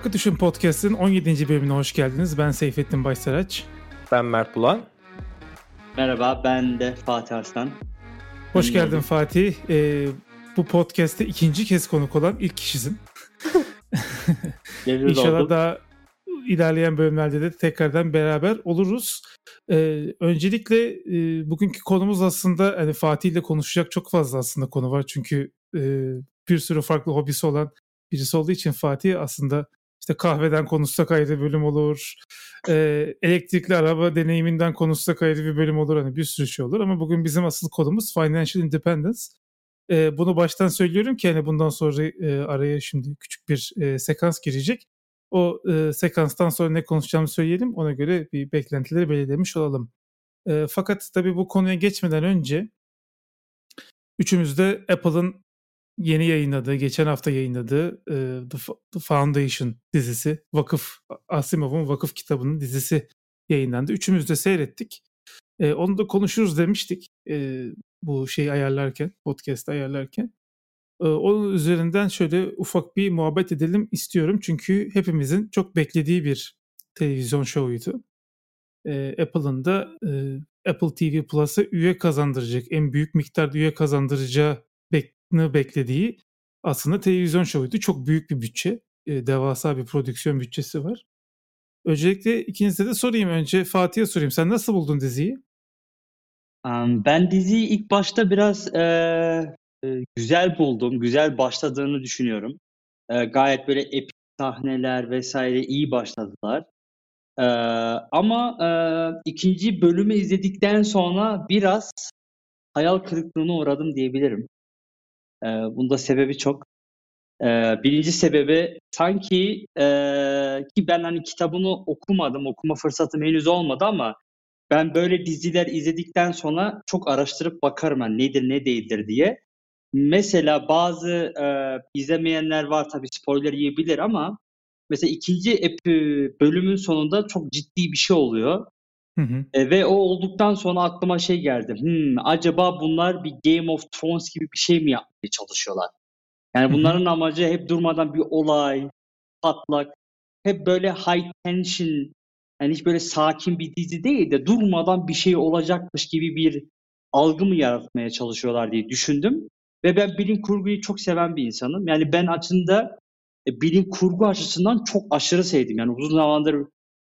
Hakkı Düşün Podcast'ın 17. bölümüne hoş geldiniz. Ben Seyfettin Başsaraç. Ben Mert Bulan. Merhaba, ben de Fatih Arslan. Hoş geldin Fatih. Bu podcast'te ikinci kez konuk olan ilk kişisin. İnşallah daha ilerleyen bölümlerde de tekrardan beraber oluruz. Öncelikle bugünkü konumuz aslında hani Fatih ile konuşacak çok fazla aslında konu var. Çünkü bir sürü farklı hobisi olan birisi olduğu için Fatih aslında işte kahveden konuşsak ayrı bölüm olur. Elektrikli araba deneyiminden konuşsak ayrı bir bölüm olur. Hani bir sürü şey olur ama bugün bizim asıl konumuz Financial Independence. Bunu baştan söylüyorum ki hani bundan sonra araya şimdi küçük bir sekans girecek. O sekanstan sonra ne konuşacağımızı söyleyelim. Ona göre bir beklentileri belirlemiş olalım. Fakat tabii bu konuya geçmeden önce üçümüz de Apple'ın yeni yayınladığı, geçen hafta yayınladığı The Foundation dizisi, Vakıf, Asimov'un Vakıf kitabının dizisi yayınlandı. Üçümüz de seyrettik. Onu da konuşuruz demiştik bu şeyi ayarlarken, podcast'ı ayarlarken. Onun üzerinden şöyle ufak bir muhabbet edelim istiyorum. Çünkü hepimizin çok beklediği bir televizyon şovuydu. Apple'ın da Apple TV Plus'a üye kazandıracak, en büyük miktarda üye kazandıracağı beklediği aslında televizyon şovuydu. Çok büyük bir bütçe. Devasa bir prodüksiyon bütçesi var. Öncelikle ikinize de sorayım. Önce Fatih'e sorayım. Sen nasıl buldun diziyi? Ben diziyi ilk başta biraz güzel buldum. Güzel başladığını düşünüyorum. Gayet böyle epik sahneler vesaire iyi başladılar. Ama ikinci bölümü izledikten sonra biraz hayal kırıklığına uğradım diyebilirim. Bunda sebebi çok. Birinci sebebi sanki ki ben hani kitabını okumadım, okuma fırsatım henüz olmadı ama ben böyle diziler izledikten sonra çok araştırıp bakarım hani nedir ne değildir diye. Mesela bazı izlemeyenler var tabii spoiler yiyebilir ama mesela ikinci bölümün sonunda çok ciddi bir şey oluyor. Hı hı. Ve o olduktan sonra aklıma şey geldi. Acaba bunlar bir Game of Thrones gibi bir şey mi yapmaya çalışıyorlar? Yani bunların amacı hep durmadan bir olay, patlak, hep böyle high tension, yani hiç böyle sakin bir dizi değil de durmadan bir şey olacakmış gibi bir algı mı yaratmaya çalışıyorlar diye düşündüm. Ve ben bilim kurguyu çok seven bir insanım. Yani ben aslında bilim kurgu açısından çok aşırı sevdim. Yani uzun zamandır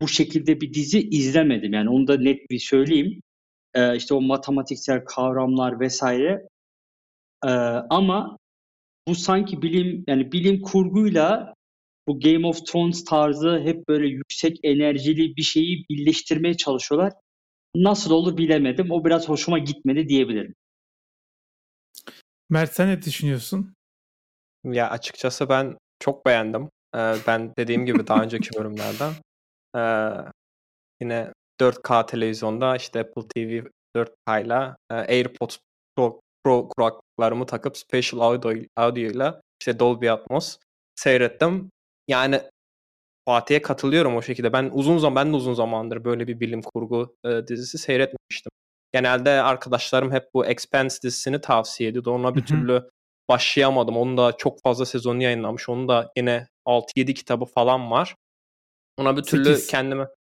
bu şekilde bir dizi izlemedim. Yani onu da net bir söyleyeyim. İşte o matematiksel kavramlar vesaire. Ama bu sanki bilim kurguyla bu Game of Thrones tarzı hep böyle yüksek enerjili bir şeyi birleştirmeye çalışıyorlar. Nasıl olur bilemedim. O biraz hoşuma gitmedi diyebilirim. Mert sen ne düşünüyorsun? Ya açıkçası ben çok beğendim. Ben dediğim gibi daha önceki bölümlerden yine 4K televizyonda işte Apple TV 4K'yla AirPods Pro kulaklıklarımı takıp Spatial Audio'yla işte Dolby Atmos seyrettim. Yani Fatih'e katılıyorum o şekilde. Ben de uzun zamandır böyle bir bilim kurgu dizisi seyretmemiştim. Genelde arkadaşlarım hep bu Expanse dizisini tavsiye ediyordu. Ona bir türlü başlayamadım. Onun da çok fazla sezonu yayınlanmış. Onun da yine 6-7 kitabı falan var. Ona bir türlü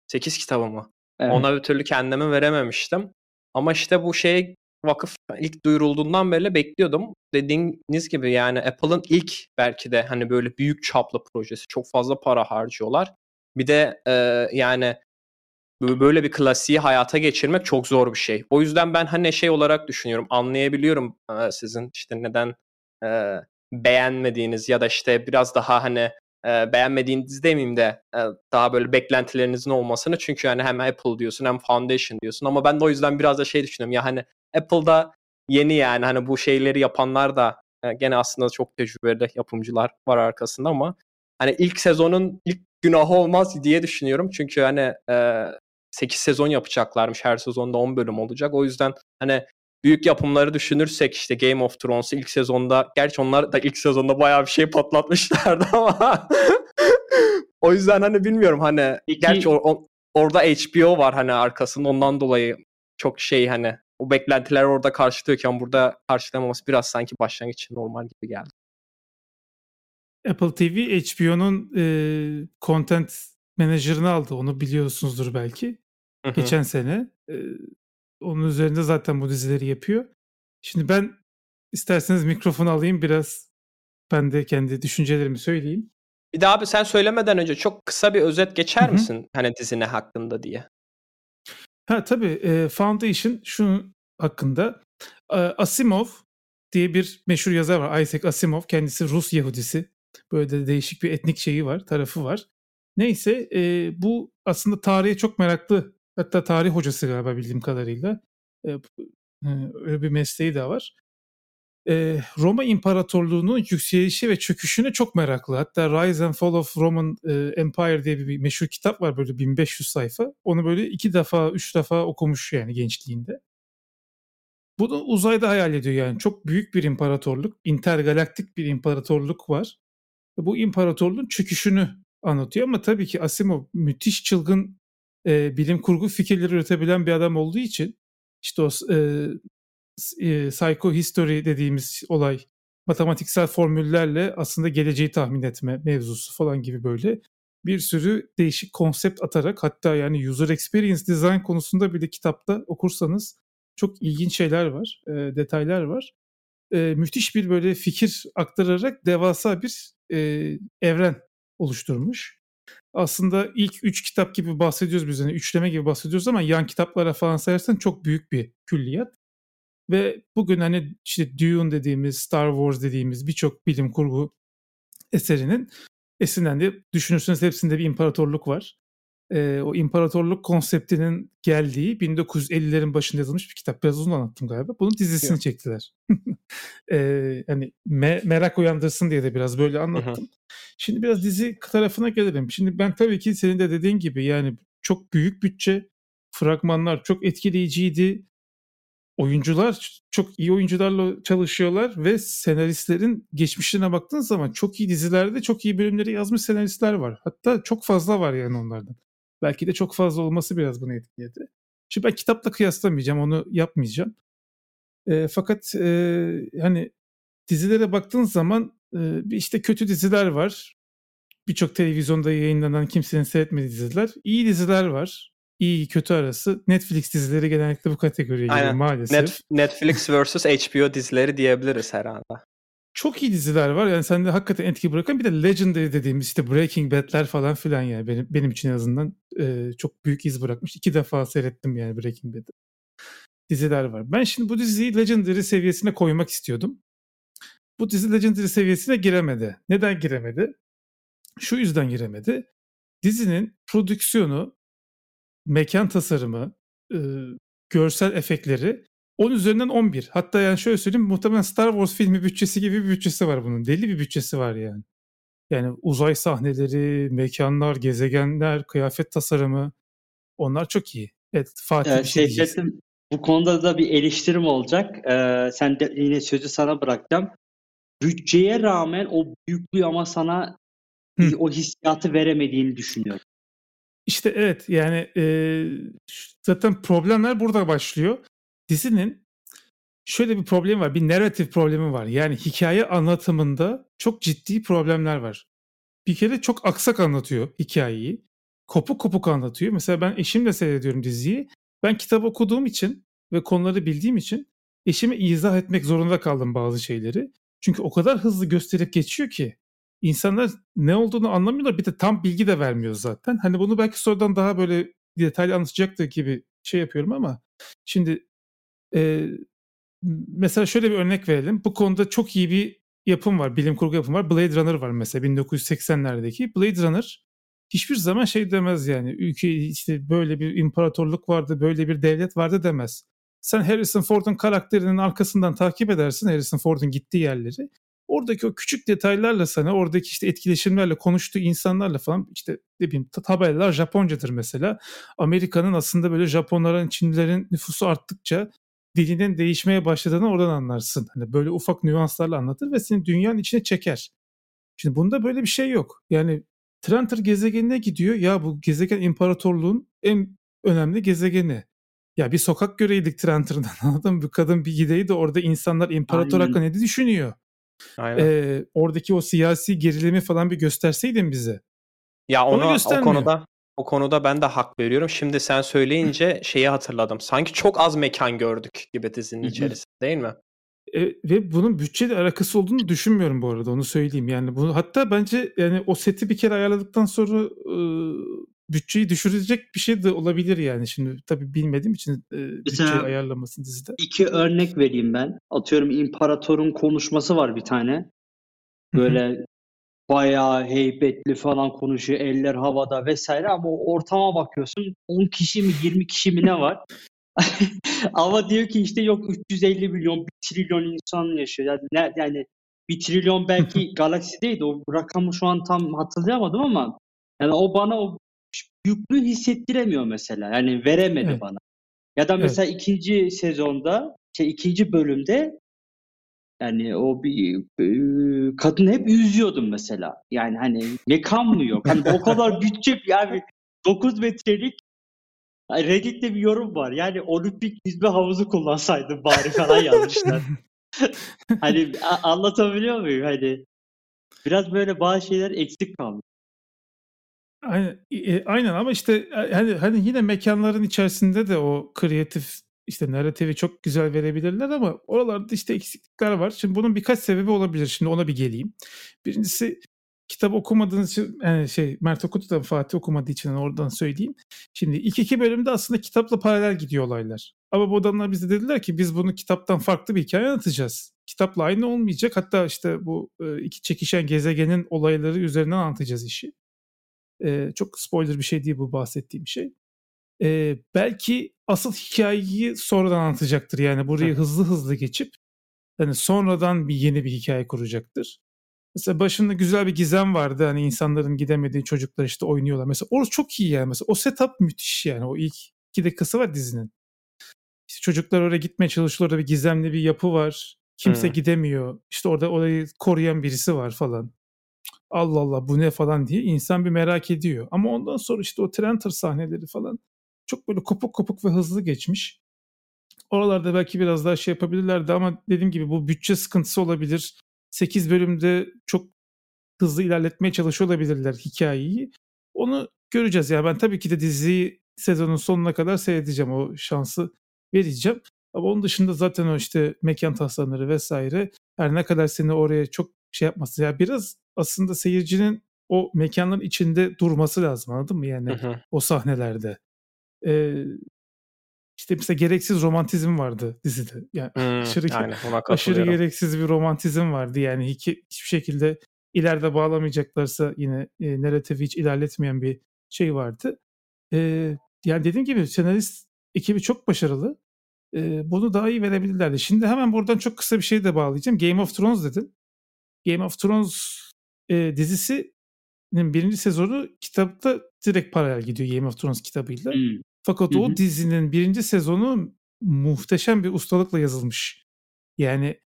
8 kitabımı. Evet. Ona bir türlü kendimi verememiştim. Ama işte bu şey Vakıf ilk duyurulduğundan beri bekliyordum. Dediğiniz gibi yani Apple'ın ilk belki de hani böyle büyük çaplı projesi. Çok fazla para harcıyorlar. Bir de yani böyle bir klasiği hayata geçirmek çok zor bir şey. O yüzden ben hani şey olarak düşünüyorum. Anlayabiliyorum sizin işte neden beğenmediğiniz ya da işte biraz daha hani beğenmediğiniz demeyeyim de daha böyle beklentilerinizin olmasını. Çünkü yani hem Apple diyorsun hem Foundation diyorsun ama ben de o yüzden biraz da şey düşünüyorum. Ya hani Apple'da yeni yani hani bu şeyleri yapanlar da gene aslında çok tecrübeli yapımcılar var arkasında ama hani ilk sezonun ilk günahı olmaz diye düşünüyorum. Çünkü hani 8 sezon yapacaklarmış. Her sezonda 10 bölüm olacak. O yüzden hani büyük yapımları düşünürsek işte Game of Thrones'u ilk sezonda, gerçi onlar da ilk sezonda bayağı bir şey patlatmışlardı ama o yüzden hani bilmiyorum hani gerçi orada HBO var hani arkasında ondan dolayı çok şey hani o beklentiler orada karşılıyorken burada karşılamaması biraz sanki başlangıç için normal gibi geldi. Apple TV HBO'nun content menajerini aldı. Onu biliyorsunuzdur belki. Hı-hı. Geçen sene. Onun üzerinde zaten bu dizileri yapıyor. Şimdi ben isterseniz mikrofonu alayım biraz. Ben de kendi düşüncelerimi söyleyeyim. Bir de abi sen söylemeden önce çok kısa bir özet geçer Hı-hı. misin? Hani dizine hakkında diye. Ha tabii. Foundation şunun hakkında. Asimov diye bir meşhur yazar var. Isaac Asimov. Kendisi Rus Yahudisi. Böyle de değişik bir etnik şeyi var, tarafı var. Neyse bu aslında tarihe çok meraklı. Hatta tarih hocası galiba bildiğim kadarıyla. Öyle bir mesleği de var. Roma İmparatorluğu'nun yükselişi ve çöküşüne çok meraklı. Hatta Rise and Fall of Roman Empire diye bir meşhur kitap var böyle 1500 sayfa. Onu böyle 2 defa, 3 defa okumuş yani gençliğinde. Bunu uzayda hayal ediyor yani. Çok büyük bir imparatorluk, intergalaktik bir imparatorluk var. Bu imparatorluğun çöküşünü anlatıyor ama tabii ki Asimov müthiş çılgın bilim kurgu fikirleri üretebilen bir adam olduğu için işte o psychohistory dediğimiz olay matematiksel formüllerle aslında geleceği tahmin etme mevzusu falan gibi böyle bir sürü değişik konsept atarak hatta yani user experience design konusunda bile kitapta okursanız çok ilginç şeyler var, detaylar var. Müthiş bir böyle fikir aktararak devasa bir evren oluşturmuş. Aslında ilk 3 kitap gibi bahsediyoruz biz. Yani üçleme gibi bahsediyoruz ama yan kitaplara falan sayarsan çok büyük bir külliyat. Ve bugün hani işte Dune dediğimiz, Star Wars dediğimiz birçok bilim kurgu eserinin esinlendiği düşünürsünüz hepsinde bir imparatorluk var. O imparatorluk konseptinin geldiği 1950'lerin başında yazılmış bir kitap. Biraz uzun anlattım galiba. Bunun dizisini Yok. Çektiler. Hani merak uyandırsın diye de biraz böyle anlattım. Hı-hı. Şimdi biraz dizi tarafına gelelim. Şimdi ben tabii ki senin de dediğin gibi yani çok büyük bütçe, fragmanlar çok etkileyiciydi. Oyuncular çok iyi oyuncularla çalışıyorlar ve senaristlerin geçmişine baktığın zaman çok iyi dizilerde çok iyi bölümleri yazmış senaristler var. Hatta çok fazla var yani onlardan. Belki de çok fazla olması biraz bunu etkiledi. Şimdi ben kitapla kıyaslamayacağım, onu yapmayacağım. Fakat hani dizilere baktığın zaman işte kötü diziler var. Birçok televizyonda yayınlanan kimsenin seyretmediği diziler. İyi diziler var. İyi kötü arası. Netflix dizileri genellikle bu kategoriye giriyor maalesef. Netflix vs. HBO dizileri diyebiliriz herhalde. Çok iyi diziler var. Yani sende hakikaten etki bırakan bir de Legendary dediğimiz işte Breaking Bad'ler falan filan yani benim için en azından çok büyük iz bırakmış. 2 defa seyrettim yani Breaking Bad'i. Diziler var. Ben şimdi bu diziyi Legendary seviyesine koymak istiyordum. Bu dizi Legendary seviyesine giremedi. Neden giremedi? Şu yüzden giremedi. Dizinin prodüksiyonu, mekan tasarımı, görsel efektleri 10 üzerinden 11. Hatta yani şöyle söyleyeyim muhtemelen Star Wars filmi bütçesi gibi bir bütçesi var bunun. Deli bir bütçesi var yani. Yani uzay sahneleri, mekanlar, gezegenler, kıyafet tasarımı onlar çok iyi. Evet Fatih Seyfettin, bu konuda da bir eleştirim olacak. Sen de yine sözü sana bırakacağım. Bütçeye rağmen o büyüklüğü ama sana o hissiyatı veremediğini düşünüyorum. İşte evet yani zaten problemler burada başlıyor. Dizinin şöyle bir problemi var. Bir narratif problemi var. Yani hikaye anlatımında çok ciddi problemler var. Bir kere çok aksak anlatıyor hikayeyi. Kopuk kopuk anlatıyor. Mesela ben eşimle seyrediyorum diziyi. Ben kitap okuduğum için ve konuları bildiğim için eşime izah etmek zorunda kaldım bazı şeyleri. Çünkü o kadar hızlı gösterip geçiyor ki. İnsanlar ne olduğunu anlamıyorlar. Bir de tam bilgi de vermiyor zaten. Hani bunu belki sonradan daha böyle detaylı anlatacaktır gibi şey yapıyorum ama şimdi mesela şöyle bir örnek verelim. Bu konuda çok iyi bir yapım var. Bilim kurgu yapım var. Blade Runner var mesela 1980'lerdeki. Blade Runner hiçbir zaman şey demez yani. Ülke işte böyle bir imparatorluk vardı, böyle bir devlet vardı demez. Sen Harrison Ford'un karakterinin arkasından takip edersin Harrison Ford'un gittiği yerleri. Oradaki o küçük detaylarla sana, oradaki işte etkileşimlerle, konuştuğu insanlarla falan işte ne bileyim tabelalar Japoncadır mesela. Amerika'nın aslında böyle Japonların, Çinlilerin nüfusu arttıkça dilinin değişmeye başladığını oradan anlarsın. Hani böyle ufak nüanslarla anlatır ve seni dünyanın içine çeker. Şimdi bunda böyle bir şey yok. Yani Trantor gezegenine gidiyor. Ya bu gezegen imparatorluğun en önemli gezegeni. Ya bir sokak göreydik Trantor'dan, anladın mı? Bir kadın bir gideydi orada insanlar imparator hakkında ne düşünüyor? Oradaki o siyasi gerilimi falan bir gösterseydin bize. Ya onu o konuda ben de hak veriyorum. Şimdi sen söyleyince şeyi hatırladım. Sanki çok az mekan gördük gibi dizinin içerisinde, değil mi? Ve bunun bütçeyle alakası olduğunu düşünmüyorum bu arada, onu söyleyeyim. Yani bunu, hatta bence yani o seti bir kere ayarladıktan sonra bütçeyi düşürecek bir şey de olabilir yani. Şimdi tabii bilmediğim için bütçeyi ayarlamasını dizide. İki örnek vereyim ben. Atıyorum imparatorun konuşması var bir tane. Böyle bayağı heybetli falan konuşuyor. Eller havada vesaire, ama ortama bakıyorsun 10 kişi mi 20 kişi mi ne var? Ama diyor ki işte yok 350 milyon 1 trilyon insan yaşıyor. Yani 1 trilyon belki galaksideydi. O rakamı şu an tam hatırlayamadım ama yani o bana o yüklü hissettiremiyor mesela. Yani veremedi bana. Ya da mesela ikinci sezonda ikinci bölümde yani o bir kadını hep üzüyordum mesela. Yani hani mekan mı yok? Hani o kadar bütçe yani 9 metrelik Reddit'te bir yorum var. Yani olimpik yüzme havuzu kullansaydım bari falan yazmışlar. Hani anlatabiliyor muyum? Hani biraz böyle bazı şeyler eksik kaldı. Aynen ama işte hani yine mekanların içerisinde de o kreatif işte narratifi çok güzel verebilirler ama oralarda işte eksiklikler var. Şimdi bunun birkaç sebebi olabilir. Şimdi ona bir geleyim. Birincisi, kitap okumadığınız için, yani Mert okudu da Fatih okumadığı için oradan söyleyeyim. Şimdi ilk iki bölümde aslında kitapla paralel gidiyor olaylar. Ama bu adamlar bize dediler ki biz bunu kitaptan farklı bir hikaye anlatacağız. Kitapla aynı olmayacak. Hatta işte bu iki çekişen gezegenin olayları üzerinden anlatacağız işi. Çok spoiler bir şey değil bu bahsettiğim şey. Belki asıl hikayeyi sonradan anlatacaktır. Yani burayı hızlı geçip yani sonradan yeni bir hikaye kuracaktır. Mesela başında güzel bir gizem vardı. Hani insanların gidemediği, çocuklar işte oynuyorlar. Mesela orası çok iyi yani. Mesela o setup müthiş yani. O ilk 2 dakikası var dizinin. İşte çocuklar oraya gitmeye çalışıyor. Orada bir gizemli bir yapı var. Kimse gidemiyor. İşte orada orayı koruyan birisi var falan. Allah Allah bu ne falan diye insan bir merak ediyor. Ama ondan sonra işte o Trenter sahneleri falan çok böyle kopuk ve hızlı geçmiş. Oralarda belki biraz daha şey yapabilirlerdi ama dediğim gibi bu bütçe sıkıntısı olabilir. 8 bölümde çok hızlı ilerletmeye çalışıyor olabilirler hikayeyi. Onu göreceğiz. Yani ben tabii ki de diziyi sezonun sonuna kadar seyredeceğim. O şansı vereceğim. Ama onun dışında zaten o işte mekan tasarımları vesaire her ne kadar seni oraya çok şey yapmasın. Ya biraz aslında seyircinin o mekanların içinde durması lazım, anladın mı? Yani o sahnelerde. İşte mesela gereksiz romantizm vardı dizide. Yani aşırı gereksiz bir romantizm vardı. Yani hiçbir şekilde ileride bağlamayacaklarsa yine narratifi hiç ilerletmeyen bir şey vardı. Yani dediğim gibi senarist ekibi çok başarılı. Bunu daha iyi verebilirlerdi. Şimdi hemen buradan çok kısa bir şey de bağlayacağım. Game of Thrones dedim. Game of Thrones dizisinin 1. sezonu kitapta direkt paralel gidiyor Game of Thrones kitabıyla. Fakat o dizinin 1. sezonu muhteşem bir ustalıkla yazılmış. Yani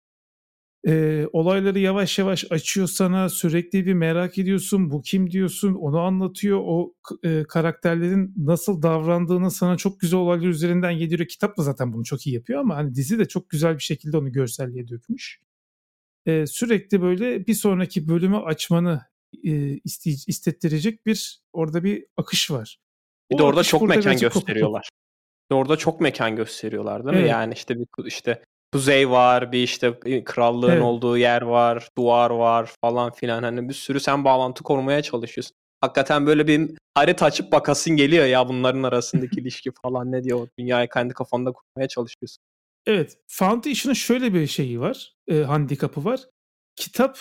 olayları yavaş yavaş açıyor sana, sürekli bir merak ediyorsun, bu kim diyorsun, onu anlatıyor. O karakterlerin nasıl davrandığını sana çok güzel olaylar üzerinden yediriyor. Kitap da zaten bunu çok iyi yapıyor ama hani dizi de çok güzel bir şekilde onu görselliğe dökmüş. Sürekli böyle bir sonraki bölümü açmanı istettirecek bir orada bir akış var. Bir de orada çok mekan gösteriyorlar. Değil mi? Yani işte bir kuzey var, bir krallığın olduğu yer var, duvar var falan filan. Hani bir sürü sen bağlantı korumaya çalışıyorsun. Hakikaten böyle bir harita açıp bakasın geliyor ya bunların arasındaki ilişki falan ne diyor. Dünyayı kendi kafanda kurmaya çalışıyorsun. Evet, Foundation'ın şöyle bir şeyi var, handikapı var. Kitap,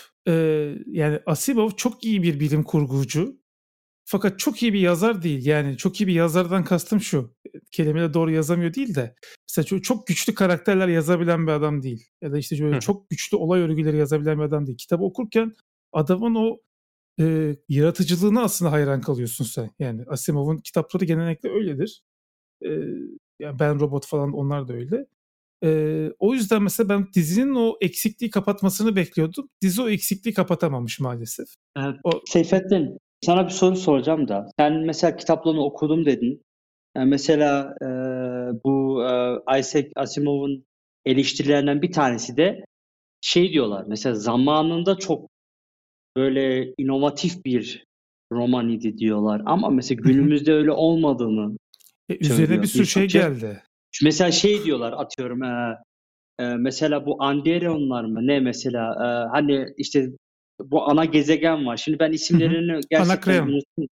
yani Asimov çok iyi bir bilim kurgucu. Fakat çok iyi bir yazar değil. Yani çok iyi bir yazardan kastım şu. Kelimeleri doğru yazamıyor değil de. Mesela çok güçlü karakterler yazabilen bir adam değil. Ya da çok güçlü olay örgüleri yazabilen bir adam değil. Kitabı okurken adamın o yaratıcılığına aslında hayran kalıyorsun sen. Yani Asimov'un kitapları genellikle öyledir. Yani Ben Robot falan onlar da öyle. O yüzden mesela ben dizinin o eksikliği kapatmasını bekliyordum. Dizi o eksikliği kapatamamış maalesef. Evet. Seyfettin, sana bir soru soracağım da. Sen mesela kitaplarını okudum dedin. Yani mesela bu Isaac Asimov'un eleştirilerinden bir tanesi de şey diyorlar mesela, zamanında çok böyle inovatif bir roman idi diyorlar ama mesela günümüzde öyle olmadığını üzerine bir sürü şey geldi. Mesela şey diyorlar, atıyorum mesela bu Anderionlar mı ne mesela, hani işte bu ana gezegen var. Şimdi ben isimlerini gerçekten unuttum.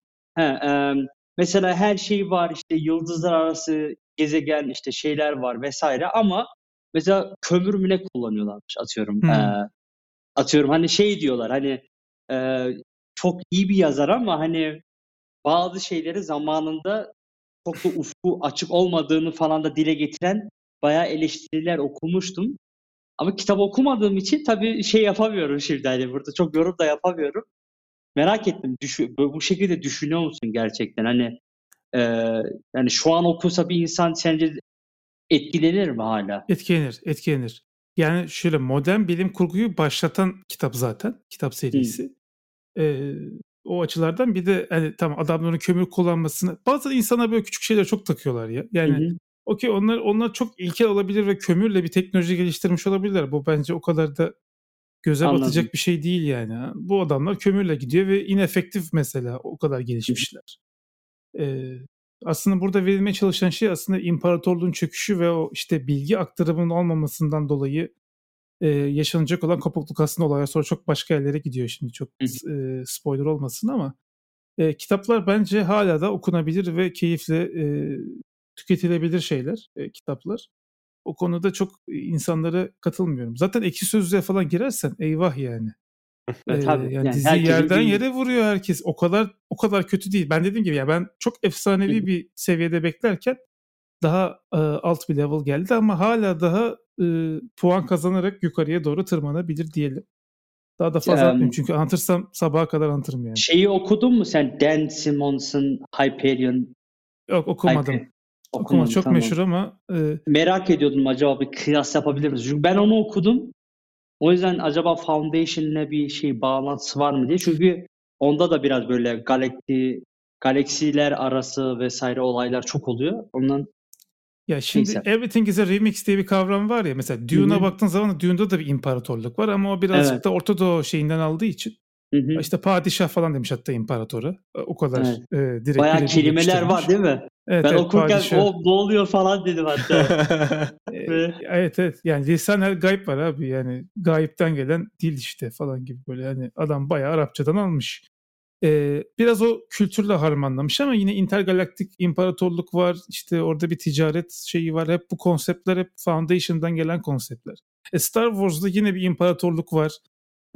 Mesela her şey var, işte yıldızlar arası gezegen, işte şeyler var vesaire ama mesela kömür mü ne kullanıyorlarmış atıyorum. Atıyorum hani şey diyorlar, hani çok iyi bir yazar ama hani bazı şeyleri zamanında çok da ufku açık olmadığını falan da dile getiren bayağı eleştiriler okumuştum. Ama kitap okumadığım için tabii şey yapamıyorum şimdi, hani burada çok yorum da yapamıyorum. Merak ettim, bu şekilde düşünüyor musun gerçekten? Hani yani şu an okursa bir insan sence etkilenir mi hala? Etkilenir. Yani şöyle, modern bilim kurguyu başlatan kitap zaten, kitap serisi. O açılardan bir de hani tamam, adamların kömür kullanmasını, bazı insanlar böyle küçük şeyler çok takıyorlar ya. Yani okey, onlar çok ilkel olabilir ve kömürle bir teknoloji geliştirmiş olabilirler. Bu bence o kadar da göze batacak bir şey değil yani. Bu adamlar kömürle gidiyor ve inefektif mesela, o kadar gelişmişler. Aslında burada verilmeye çalışan şey aslında imparatorluğun çöküşü ve o işte bilgi aktarımının olmamasından dolayı yaşanacak olan kopukluk aslında olaylar sonra çok başka yerlere gidiyor, şimdi çok spoiler olmasın ama kitaplar bence hala da okunabilir ve keyifle tüketilebilir şeyler, kitaplar. O konuda çok insanlara katılmıyorum. Zaten Ekşi Sözlük'e falan girersen eyvah yani. Tabii, yani dizi yerden yere vuruyor herkes. O kadar kötü değil. Ben dediğim gibi ya, ben çok efsanevi bir seviyede beklerken daha alt bir level geldi ama hala daha puan kazanarak yukarıya doğru tırmanabilir diyelim. Daha da fazla atmayayım çünkü anlatırsam sabaha kadar anlatırım yani. Şeyi okudun mu sen? Dan Simmons'ın Hyperion? Yok, okumadım. Okumadım, çok tamam. Meşhur ama... Merak ediyordum, acaba bir kıyas yapabilir miyiz? Çünkü ben onu okudum. O yüzden acaba Foundation'la bir şey bağlantısı var mı diye. Çünkü onda da biraz böyle galaksiler arası vesaire olaylar çok oluyor. Ondan... Ya şimdi neyse. Everything is a remix diye bir kavram var ya. Mesela Dune'a baktığın zaman Dune'da da bir imparatorluk var ama o birazcık da Orta Doğu şeyinden aldığı için. İşte padişah falan demiş hatta imparatora. O kadar direkt. Bayağı kelimeler var değil mi? Evet, ben okurken padişah. O ne oluyor falan dedim hatta. Evet yani lisan her gayb var abi, yani gayipten gelen dil işte falan gibi, böyle hani adam bayağı Arapçadan almış. Biraz o kültürle harmanlamış ama yine intergalaktik imparatorluk var, işte orada bir ticaret şeyi var, hep bu konseptler hep Foundation'dan gelen konseptler. Star Wars'da yine bir imparatorluk var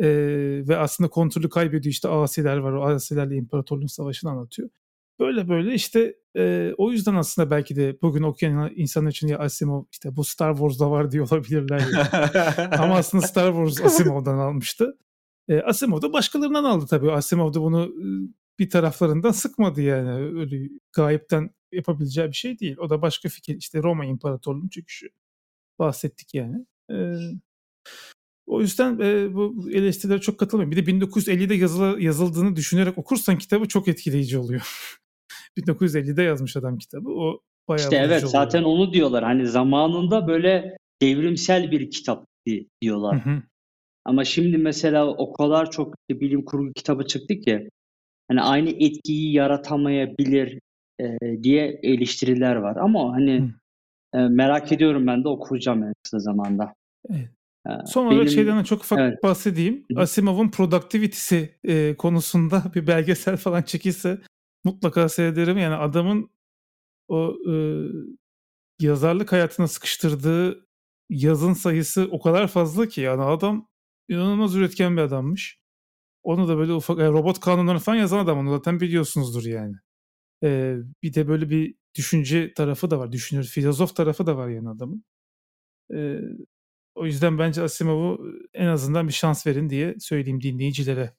ve aslında kontrolü kaybediyor, işte Asiler var, o Asilerle imparatorluğun savaşını anlatıyor. Böyle işte o yüzden aslında belki de bugün okuyan insanlar için ya Asimov işte bu Star Wars'da var diye olabilirler. Ama aslında Star Wars Asimov'dan almıştı. Asimov da başkalarından aldı tabii. Asimov da bunu bir taraflarından sıkmadı yani. Öyle gayipten yapabileceği bir şey değil. O da başka fikir, işte Roma İmparatorluğu'nun çöküşü. Bahsettik yani. O yüzden bu eleştirilere çok katılmıyorum. Bir de 1950'de yazıldığını düşünerek okursan kitabı çok etkileyici oluyor. 1950'de yazmış adam kitabı. O bayağı İşte evet oluyor. Zaten onu diyorlar. Hani zamanında böyle devrimsel bir kitap diyorlar. Ama şimdi mesela o kadar çok işte bilim kurgu kitabı çıktı ki hani aynı etkiyi yaratamayabilir diye eleştiriler var. Ama hani merak ediyorum, ben de okuyacağım en kısa zamanda. Evet. Son olarak şeyden çok ufak bahsedeyim. Asimov'un productivity'si konusunda bir belgesel falan çekilse mutlaka seyrederim. Yani adamın o yazarlık hayatına sıkıştırdığı yazın sayısı o kadar fazla ki yani adam inanılmaz üretken bir adammış. Onu da böyle ufak robot kanunları falan yazan adam, onu zaten biliyorsunuzdur yani. Bir de böyle bir düşünce tarafı da var. Düşünür, filozof tarafı da var yani adamın. O yüzden bence Asimov'u en azından bir şans verin diye söyleyeyim dinleyicilere.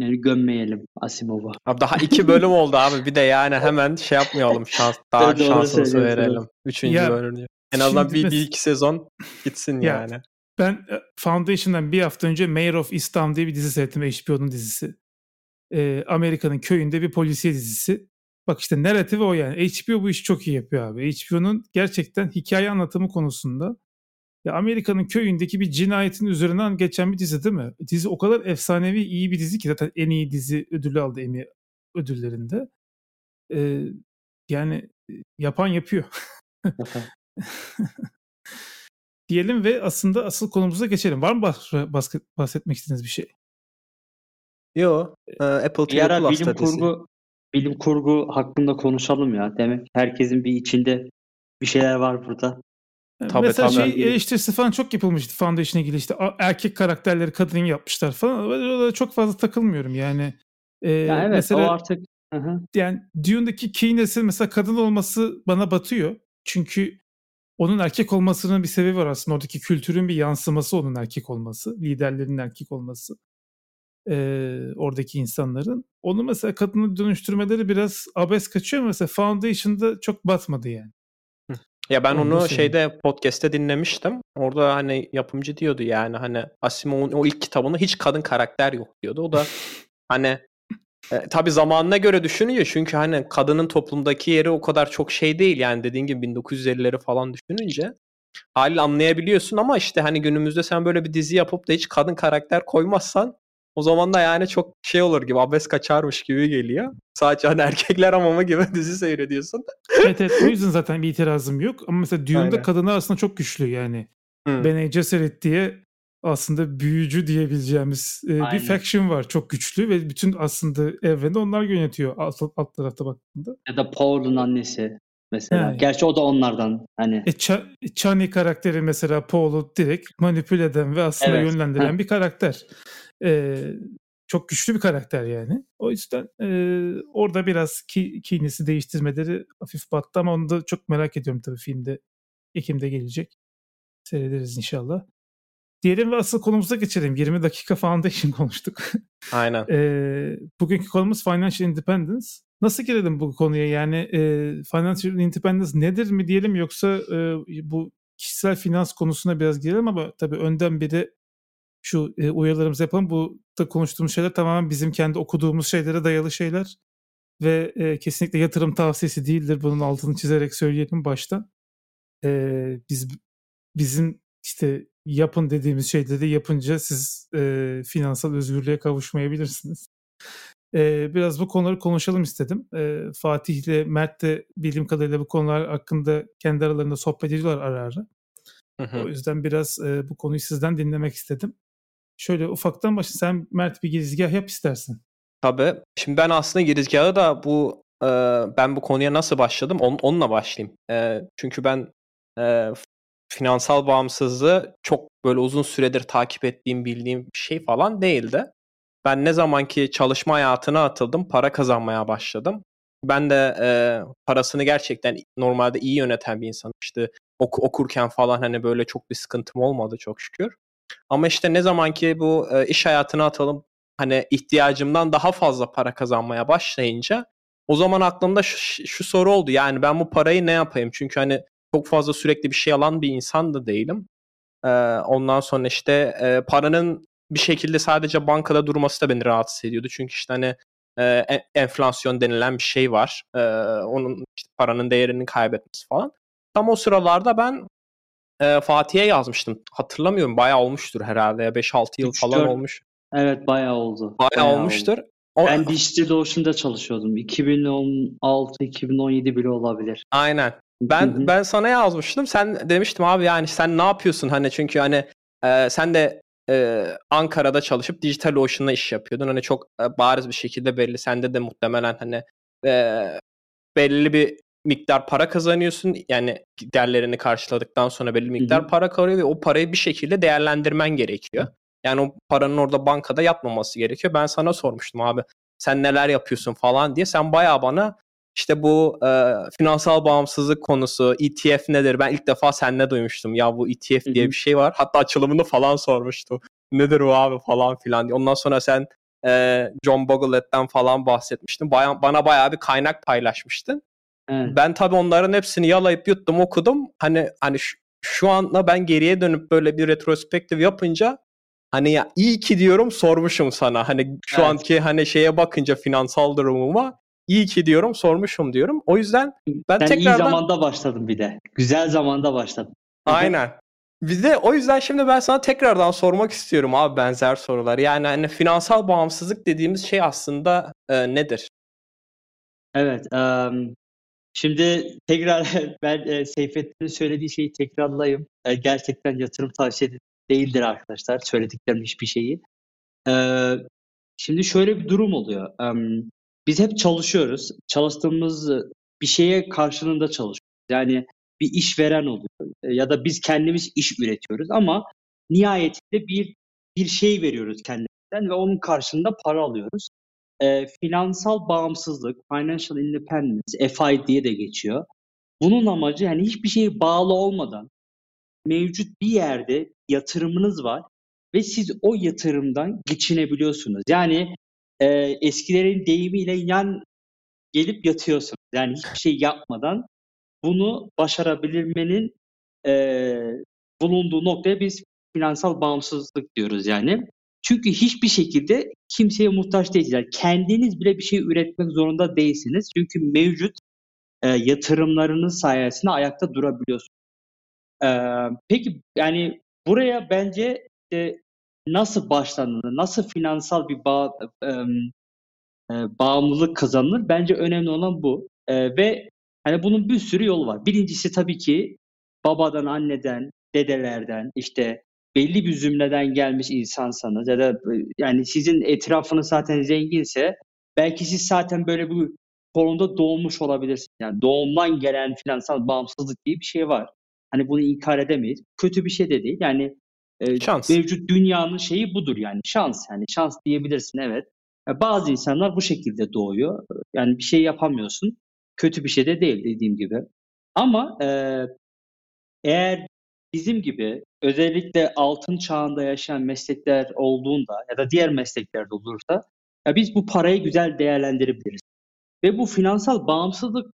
Yani gömmeyelim Asimov'u. Abi daha 2 bölüm oldu abi. Bir de yani hemen şey yapmayalım. Daha şansımızı verelim. 3. bölüm. En azından bir 2 sezon gitsin yani. Ben Foundation'dan bir hafta önce Mayor of Istanbul diye bir dizi seyrettim. HBO'nun dizisi. Amerika'nın köyünde bir polisiye dizisi. Bak işte narrative o yani. HBO bu işi çok iyi yapıyor abi. HBO'nun gerçekten hikaye anlatımı konusunda Ya Amerika'nın köyündeki bir cinayetin üzerinden geçen bir dizi değil mi? Dizi o kadar efsanevi iyi bir dizi ki zaten en iyi dizi ödülü aldı Emmy ödüllerinde. Yani yapan yapıyor. Diyelim ve aslında asıl konumuza geçelim. Var mı bahsetmek istediğiniz bir şey? Yok. Apple TV Plus statüsü. Bilim kurgu hakkında konuşalım ya. Demek herkesin bir içinde bir şeyler var burada. Tabii, mesela tabii. Eleştirisi falan çok yapılmıştı Foundation'a ilgili. İşte erkek karakterleri kadın yapmışlar falan. Orada çok fazla takılmıyorum yani. Ya evet, mesela, o artık. Hı-hı. Yani Dune'daki Keynes'in mesela kadın olması bana batıyor. Çünkü onun erkek olmasının bir sebebi var aslında. Oradaki kültürün bir yansıması onun erkek olması. Liderlerin erkek olması. Oradaki insanların. Onu mesela kadını dönüştürmeleri biraz abes kaçıyor ama mesela Foundation'da çok batmadı yani. Ya ben onu şeyde podcast'te dinlemiştim. Orada hani yapımcı diyordu yani hani Asimov'un o ilk kitabında hiç kadın karakter yok diyordu. O da hani tabii zamanına göre düşünüyor çünkü hani kadının toplumdaki yeri o kadar çok şey değil yani dediğin gibi 1950'leri falan düşününce haliyle anlayabiliyorsun ama işte hani günümüzde sen böyle bir dizi yapıp da hiç kadın karakter koymazsan o zaman da yani çok şey olur gibi, abes kaçarmış gibi geliyor. Sadece hani erkekler hamamı gibi dizi seyrediyorsun. Evet, o yüzden zaten bir itirazım yok. Ama mesela Dune'da kadınlar aslında çok güçlü yani. Bene Gesserit diye aslında büyücü diyebileceğimiz bir faction var. Çok güçlü ve bütün aslında evrende onlar yönetiyor alt tarafta baktığında. Ya da Paul'un annesi mesela. Yani. Gerçi o da onlardan. Hani. Chani karakteri mesela Paul'u direkt manipüle eden ve aslında yönlendiren bir karakter. Çok güçlü bir karakter yani. O yüzden orada biraz kinesi değiştirmeleri hafif battı ama onu da çok merak ediyorum tabii filmde. Ekim'de gelecek. Seyrederiz inşallah. Diyelim ve asıl konumuza geçelim. 20 dakika falan da için konuştuk. Aynen. Bugünkü konumuz Financial Independence. Nasıl girelim bu konuya? Yani Financial Independence nedir mi diyelim yoksa bu kişisel finans konusuna biraz girelim ama tabii önden biri şu uyarılarımızı yapalım. Bu da konuştuğumuz şeyler tamamen bizim kendi okuduğumuz şeylere dayalı şeyler. Ve kesinlikle yatırım tavsiyesi değildir. Bunun altını çizerek söyleyelim baştan. Bizim işte yapın dediğimiz şeyleri yapınca siz finansal özgürlüğe kavuşmayabilirsiniz. Biraz bu konuları konuşalım istedim. Fatih ile Mert de bildiğim kadarıyla bu konular hakkında kendi aralarında sohbet ediyorlar ara ara. Hı-hı. O yüzden biraz bu konuyu sizden dinlemek istedim. Şöyle ufaktan başla. Sen Mert bir girizgah yap istersen. Tabii. Şimdi ben aslında girizgahı da ben bu konuya nasıl başladım onunla başlayayım. Çünkü ben finansal bağımsızlığı çok böyle uzun süredir takip ettiğim bildiğim bir şey falan değildi. Ben ne zamanki çalışma hayatına atıldım para kazanmaya başladım. Ben de parasını gerçekten normalde iyi yöneten bir insanım. İşte okurken falan hani böyle çok bir sıkıntım olmadı çok şükür. Ama işte ne zaman ki bu iş hayatına atalım hani ihtiyacımdan daha fazla para kazanmaya başlayınca o zaman aklımda şu soru oldu yani ben bu parayı ne yapayım? Çünkü hani çok fazla sürekli bir şey alan bir insan da değilim. Ondan sonra işte paranın bir şekilde sadece bankada durması da beni rahatsız ediyordu. Çünkü işte hani enflasyon denilen bir şey var. Onun işte paranın değerini kaybetmesi falan. Tam o sıralarda ben Fatih'e yazmıştım. Hatırlamıyorum bayağı olmuştur herhalde. 5-6 yıl falan olmuş. Evet bayağı oldu. Bayağı olmuştur. Oldu. Ben Digital Ocean'da çalışıyordum. 2016-2017 bile olabilir. Aynen. Ben sana yazmıştım. Sen demiştim abi yani sen ne yapıyorsun? Hani çünkü hani sen de Ankara'da çalışıp Digital Ocean'da iş yapıyordun. Hani çok bariz bir şekilde belli. Sende de muhtemelen hani belli bir miktar para kazanıyorsun. Yani giderlerini karşıladıktan sonra belli miktar para kalıyor ve o parayı bir şekilde değerlendirmen gerekiyor. Yani o paranın orada bankada yatmaması gerekiyor. Ben sana sormuştum abi sen neler yapıyorsun falan diye. Sen bayağı bana işte bu finansal bağımsızlık konusu ETF nedir? Ben ilk defa seninle duymuştum. Ya bu ETF diye bir şey var. Hatta açılımını falan sormuştum. Nedir o abi falan filan diye. Ondan sonra sen John Boglehead'den falan bahsetmiştin. Bana bayağı bir kaynak paylaşmıştın. Evet. Ben tabii onların hepsini yalayıp yuttum okudum. Hani şu anda ben geriye dönüp böyle bir retrospektif yapınca hani ya iyi ki diyorum sormuşum sana. Hani şu anki hani şeye bakınca finansal durumuma iyi ki diyorum sormuşum diyorum. O yüzden ben tekrardan iyi zamanda başladım bir de. Güzel zamanda başladım. Aynen. Bize o yüzden şimdi ben sana tekrardan sormak istiyorum abi benzer sorular. Yani hani finansal bağımsızlık dediğimiz şey aslında nedir? Evet. Şimdi tekrar ben Seyfettin'in söylediği şeyi tekrarlayayım. Gerçekten yatırım tavsiye değildir arkadaşlar. Söylediklerim hiçbir şeyi. Şimdi şöyle bir durum oluyor. Biz hep çalışıyoruz. Çalıştığımız bir şeye karşılığında çalışıyoruz. Yani bir işveren oluyor ya da biz kendimiz iş üretiyoruz ama nihayetinde bir şey veriyoruz kendimizden ve onun karşılığında para alıyoruz. Finansal bağımsızlık, financial independence, FI diye de geçiyor. Bunun amacı yani hiçbir şeye bağlı olmadan mevcut bir yerde yatırımınız var ve siz o yatırımdan geçinebiliyorsunuz. Yani eskilerin deyimiyle yan gelip yatıyorsunuz. Yani hiçbir şey yapmadan bunu başarabilmenin bulunduğu noktaya biz finansal bağımsızlık diyoruz yani. Çünkü hiçbir şekilde kimseye muhtaç değilsiniz. Yani kendiniz bile bir şey üretmek zorunda değilsiniz. Çünkü mevcut yatırımlarınız sayesinde ayakta durabiliyorsunuz. Peki yani buraya bence nasıl başlanılır, nasıl finansal bir bağımlılık kazanılır? Bence önemli olan bu. Ve hani bunun bir sürü yolu var. Birincisi tabii ki babadan, anneden, dedelerden, işte belli bir zümreden gelmiş insansanız ya da yani sizin etrafınız zaten zenginse belki siz zaten böyle bir konumda doğmuş olabilirsiniz. Yani doğumdan gelen finansal bağımsızlık diye bir şey var. Hani bunu inkar edemeyiz. Kötü bir şey de değil. Yani şans. Mevcut dünyanın şeyi budur yani. Şans yani. Şans diyebilirsin evet. Yani bazı insanlar bu şekilde doğuyor. Yani bir şey yapamıyorsun. Kötü bir şey de değil dediğim gibi. Ama eğer bizim gibi özellikle altın çağında yaşayan meslekler olduğunda ya da diğer mesleklerde olursa biz bu parayı güzel değerlendirebiliriz. Ve bu finansal bağımsızlık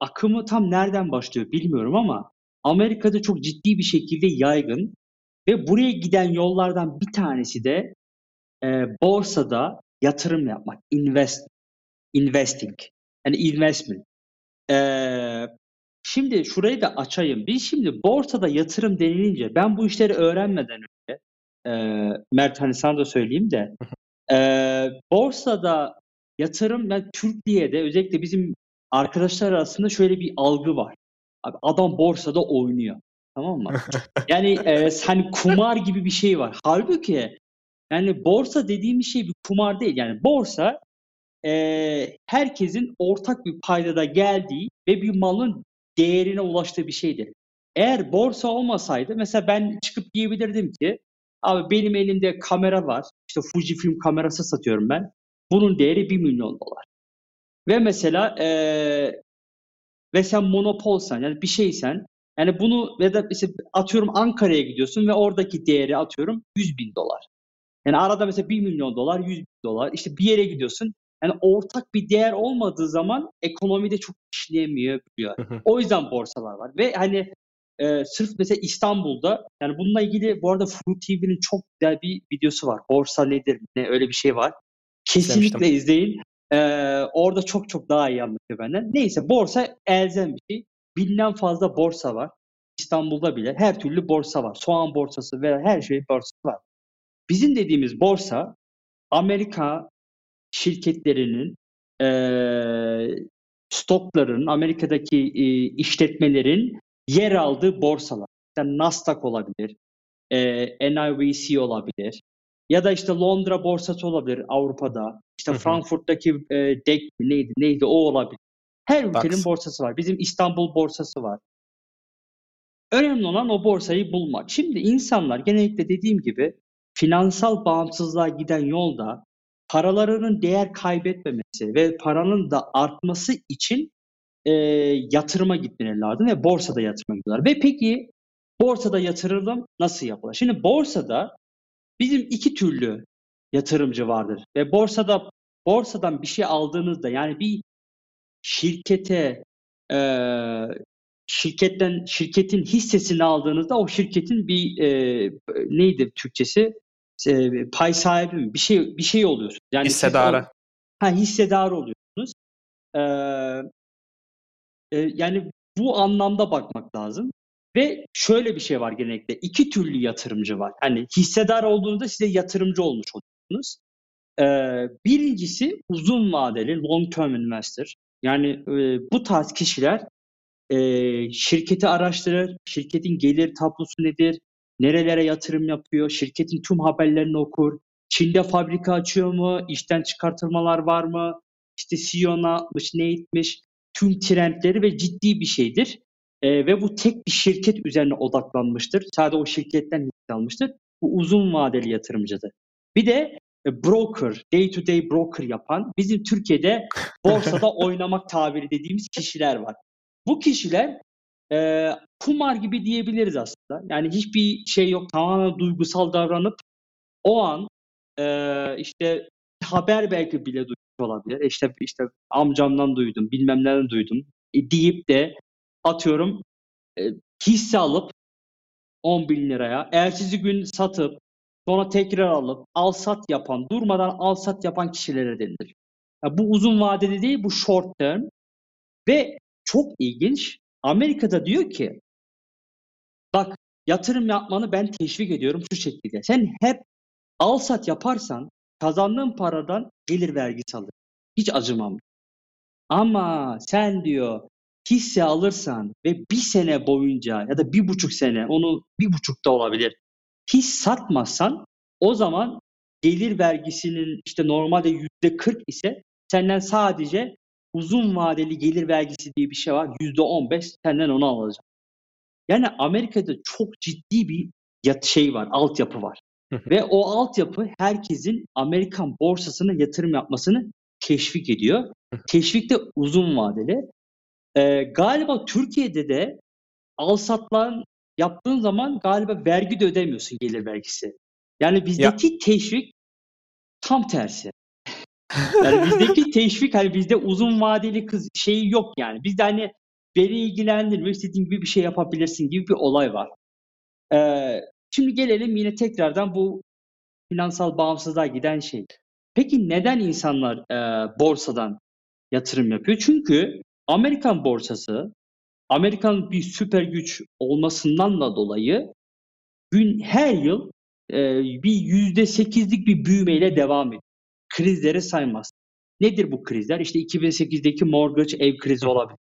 akımı tam nereden başlıyor bilmiyorum ama Amerika'da çok ciddi bir şekilde yaygın ve buraya giden yollardan bir tanesi de borsada yatırım yapmak, investing. Yani investment. Şimdi şurayı da açayım. Biz şimdi borsada yatırım denilince ben bu işleri öğrenmeden önce Mert hani sana da söyleyeyim de borsada yatırım yani Türkiye'de özellikle bizim arkadaşlar arasında şöyle bir algı var. Abi adam borsada oynuyor. Tamam mı? Yani hani kumar gibi bir şey var. Halbuki yani borsa dediğim şey bir kumar değil. Yani borsa herkesin ortak bir paydada geldiği ve bir malın değerine ulaştığı bir şeydir. Eğer borsa olmasaydı mesela ben çıkıp diyebilirdim ki abi benim elimde kamera var. İşte Fujifilm kamerası satıyorum ben. Bunun değeri 1 milyon dolar. Ve mesela ve sen monopolsan yani bir şeysen yani bunu ya da işte atıyorum Ankara'ya gidiyorsun ve oradaki değeri atıyorum 100 bin dolar. Yani arada mesela 1 milyon dolar, 100 bin dolar işte bir yere gidiyorsun. Yani ortak bir değer olmadığı zaman ekonomide çok işleyemiyor. O yüzden borsalar var. Ve hani sırf mesela İstanbul'da yani bununla ilgili bu arada Flu TV'nin çok güzel bir videosu var. Borsa nedir? Ne öyle bir şey var. Kesinlikle İzlemiştim. İzleyin. Orada çok çok daha iyi anlatıyor benden. Neyse borsa elzem bir şey. 1000'den fazla borsa var. İstanbul'da bile her türlü borsa var. Soğan borsası ve her şey borsası var. Bizim dediğimiz borsa Amerika şirketlerinin stokların, Amerika'daki işletmelerin yer aldığı borsalar. Yani Nasdaq olabilir, NYSE olabilir ya da işte Londra borsası olabilir Avrupa'da. İşte Frankfurt'taki DEC neydi o olabilir. Her ülkenin borsası var. Bizim İstanbul borsası var. Önemli olan o borsayı bulmak. Şimdi insanlar genellikle dediğim gibi finansal bağımsızlığa giden yolda paralarının değer kaybetmemesi ve paranın da artması için yatırıma gitmeleri lazım ve borsada yatırıma gidiyorlar. Ve peki borsada yatırım nasıl yapılır? Şimdi borsada bizim iki türlü yatırımcı vardır ve borsadan bir şey aldığınızda yani bir şirkete şirketin hissesini aldığınızda o şirketin bir neydi Türkçesi? Pay sahibi mi? Bir şey oluyorsunuz. Yani hissedar oluyorsunuz. Yani bu anlamda bakmak lazım. Ve şöyle bir şey var genellikle. İki türlü yatırımcı var. Hani hissedar olduğunuzda size yatırımcı olmuş oluyorsunuz. Birincisi uzun vadeli long term investor. Yani bu tarz kişiler şirketi araştırır, şirketin gelir tablosu nedir, nerelere yatırım yapıyor, şirketin tüm haberlerini okur, Çin'de fabrika açıyor mu, işten çıkartılmalar var mı, işte CEO ne yapmış, ne etmiş, tüm trendleri ve ciddi bir şeydir. Ve bu tek bir şirket üzerine odaklanmıştır. Sadece o şirketten hisse almıştır. Bu uzun vadeli yatırımcıdır. Bir de broker, day to day broker yapan, bizim Türkiye'de borsada oynamak tabiri dediğimiz kişiler var. Bu kişiler kumar gibi diyebiliriz aslında. Yani hiçbir şey yok. Tamamen duygusal davranıp o an işte haber belki bile duymuş olabilir. İşte amcamdan duydum, bilmem nereden duydum deyip de atıyorum hisse alıp 10 bin liraya, ertesi gün satıp sonra tekrar alıp al-sat yapan, durmadan al-sat yapan kişilere denilir. Yani bu uzun vadeli değil, bu short term. Ve çok ilginç, Amerika'da diyor ki bak yatırım yapmanı ben teşvik ediyorum şu şekilde. Sen hep al-sat yaparsan kazandığın paradan gelir vergisi alır. Hiç acımam. Ama sen diyor hisse alırsan ve bir sene boyunca ya da 1,5 sene, onu 1,5 da olabilir, hiç satmazsan o zaman gelir vergisinin işte normalde %40 ise senden sadece uzun vadeli gelir vergisi diye bir şey var. %15 senden onu alacak. Yani Amerika'da çok ciddi bir şey var, altyapı var. Ve o altyapı herkesin Amerikan borsasına yatırım yapmasını teşvik ediyor. Teşvik de uzun vadeli. Galiba Türkiye'de de al-satlan yaptığın zaman galiba vergi de ödemiyorsun, gelir vergisi. Yani bizdeki teşvik tam tersi. Yani bizdeki teşvik, hani bizde uzun vadeli şeyi yok yani. Bizde hani beni ilgilendirmiyor, istediğin gibi bir şey yapabilirsin gibi bir olay var. Şimdi gelelim yine tekrardan bu finansal bağımsızlığa giden şey. Peki neden insanlar borsadan yatırım yapıyor? Çünkü Amerikan borsası, Amerikan bir süper güç olmasından da dolayı her yıl bir %8'lik bir büyümeyle devam ediyor. Krizleri saymaz. Nedir bu krizler? İşte 2008'deki mortgage ev krizi olabilir.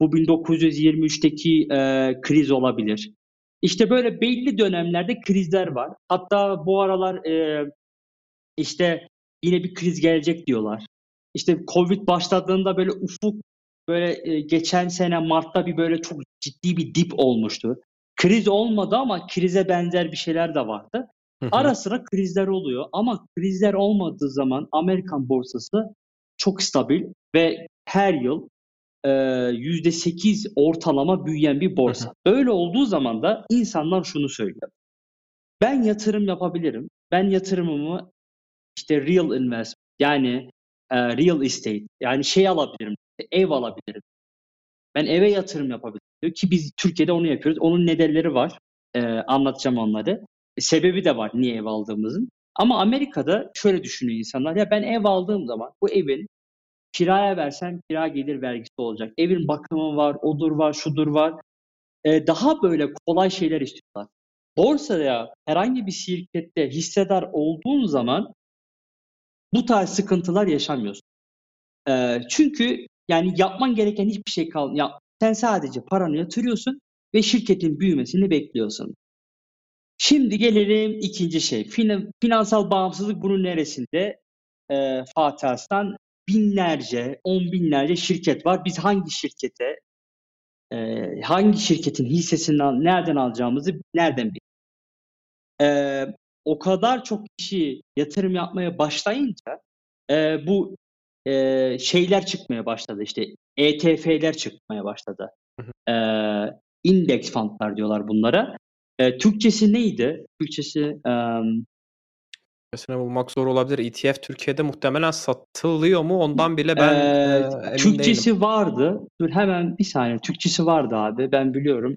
Bu 1923'teki kriz olabilir. İşte böyle belli dönemlerde krizler var. Hatta bu aralar işte yine bir kriz gelecek diyorlar. İşte Covid başladığında böyle ufuk, böyle geçen sene Mart'ta bir böyle çok ciddi bir dip olmuştu. Kriz olmadı ama krize benzer bir şeyler de vardı. Ara sıra krizler oluyor ama krizler olmadığı zaman Amerikan borsası çok stabil ve her yıl %8 ortalama büyüyen bir borsa. Öyle olduğu zaman da insanlar şunu söylüyor. Ben yatırım yapabilirim. Ben yatırımımı işte real investment, yani real estate, yani şey alabilirim, ev alabilirim. Ben eve yatırım yapabilirim diyor ki biz Türkiye'de onu yapıyoruz. Onun nedenleri var. Anlatacağım onları. Sebebi de var niye ev aldığımızın. Ama Amerika'da şöyle düşünüyor insanlar. Ya ben ev aldığım zaman bu evin kiraya versem kira gelir vergisi olacak. Evin bakımı var, odur var, şudur var. Daha böyle kolay şeyler istiyorlar. Borsada herhangi bir şirkette hissedar olduğun zaman bu tarz sıkıntılar yaşamıyorsun. Çünkü yani yapman gereken hiçbir şey kalmıyor. Sen sadece paranı yatırıyorsun ve şirketin büyümesini bekliyorsun. Şimdi gelelim ikinci şey. Finansal bağımsızlık bunun neresinde? Fatih Arslan, binlerce, 10 binlerce şirket var. Biz hangi şirkete, hangi şirketin hissesini nereden alacağımızı nereden biliyoruz? O kadar çok kişi yatırım yapmaya başlayınca bu şeyler çıkmaya başladı. İşte ETF'ler çıkmaya başladı. İndeks fundlar diyorlar bunlara. Türkçesi neydi? Türkçesi mesela bulmak zor olabilir. ETF Türkiye'de muhtemelen satılıyor mu? Ondan bile ben emin Türkçesi değilim. Vardı. Dur hemen bir saniye. Türkçesi vardı abi. Ben biliyorum.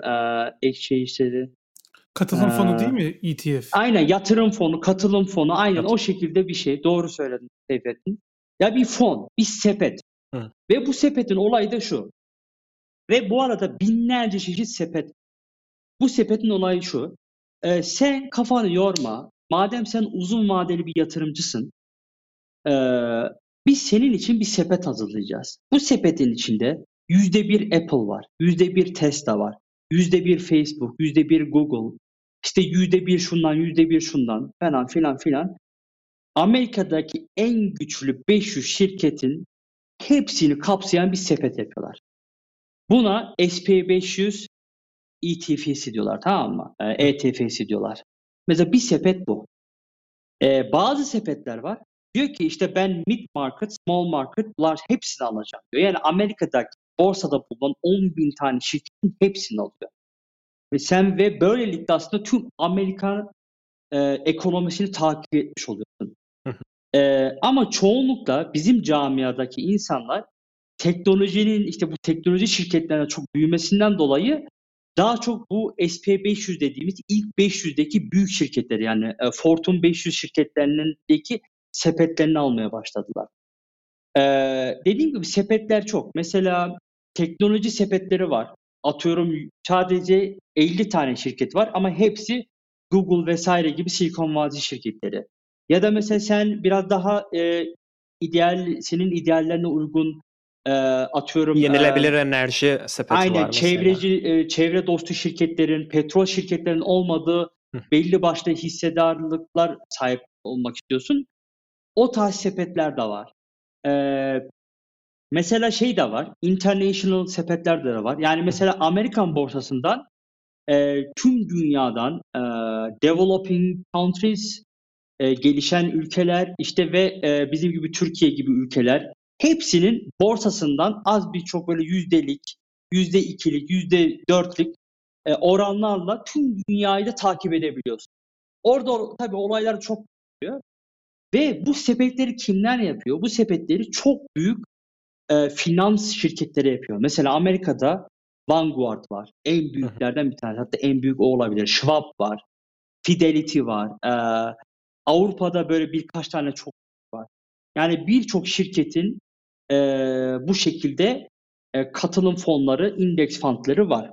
Katılım fonu değil mi ETF? Aynen, yatırım fonu, katılım fonu. Aynen o şekilde bir şey. Doğru söyledin Seyfettin. Ya bir fon, bir sepet. Hı. Ve bu sepetin olayı da şu. Ve bu arada binlerce çeşit sepet. Bu sepetin olayı şu. Sen kafanı yorma. Madem sen uzun vadeli bir yatırımcısın, biz senin için bir sepet hazırlayacağız. Bu sepetin içinde %1 Apple var, %1 Tesla var, %1 Facebook, %1 Google, işte %1 şundan, %1 şundan falan filan filan. Amerika'daki en güçlü 500 şirketin hepsini kapsayan bir sepet yapıyorlar. Buna S&P 500 ETF'si diyorlar, tamam mı? ETF'si diyorlar. Mesela bir sepet bu. Bazı sepetler var. Diyor ki işte ben mid market, small market, large hepsini alacağım diyor. Yani Amerika'daki borsada bulunan 10.000 tane şirketin hepsini alıyor. Ve böylelikle aslında tüm Amerikan ekonomisini takip etmiş oluyorsun. Ama çoğunlukla bizim camiadaki insanlar teknolojinin işte bu teknoloji şirketlerine çok büyümesinden dolayı daha çok bu S&P 500 dediğimiz ilk 500'deki büyük şirketleri, yani Fortune 500 şirketlerindeki sepetlerini almaya başladılar. Dediğim gibi sepetler çok. Mesela teknoloji sepetleri var. Atıyorum sadece 50 tane şirket var ama hepsi Google vesaire gibi Silikon Vadisi şirketleri. Ya da mesela sen biraz daha senin ideallerine uygun atıyorum yenilebilir enerji sepeti var mesela. Aynen, çevre dostu şirketlerin, petrol şirketlerinin olmadığı belli başlı hissedarlıklar sahip olmak istiyorsun. O tarz sepetler de var. Mesela şey de var, international sepetler de var. Yani mesela Amerikan borsasından tüm dünyadan developing countries, gelişen ülkeler işte ve bizim gibi Türkiye gibi ülkeler, hepsinin borsasından az birçok böyle %'lik, %2'lik, %4'lik oranlarla tüm dünyayı da takip edebiliyorsun. Orada tabii olaylar çok oluyor. Ve bu sepetleri kimler yapıyor? Bu sepetleri çok büyük finans şirketleri yapıyor. Mesela Amerika'da Vanguard var. En büyüklerden bir tanesi. Hatta en büyük o olabilir. Schwab var. Fidelity var. Avrupa'da böyle birkaç tane çok var. Yani birçok şirketin bu şekilde katılım fonları, indeks fondları var.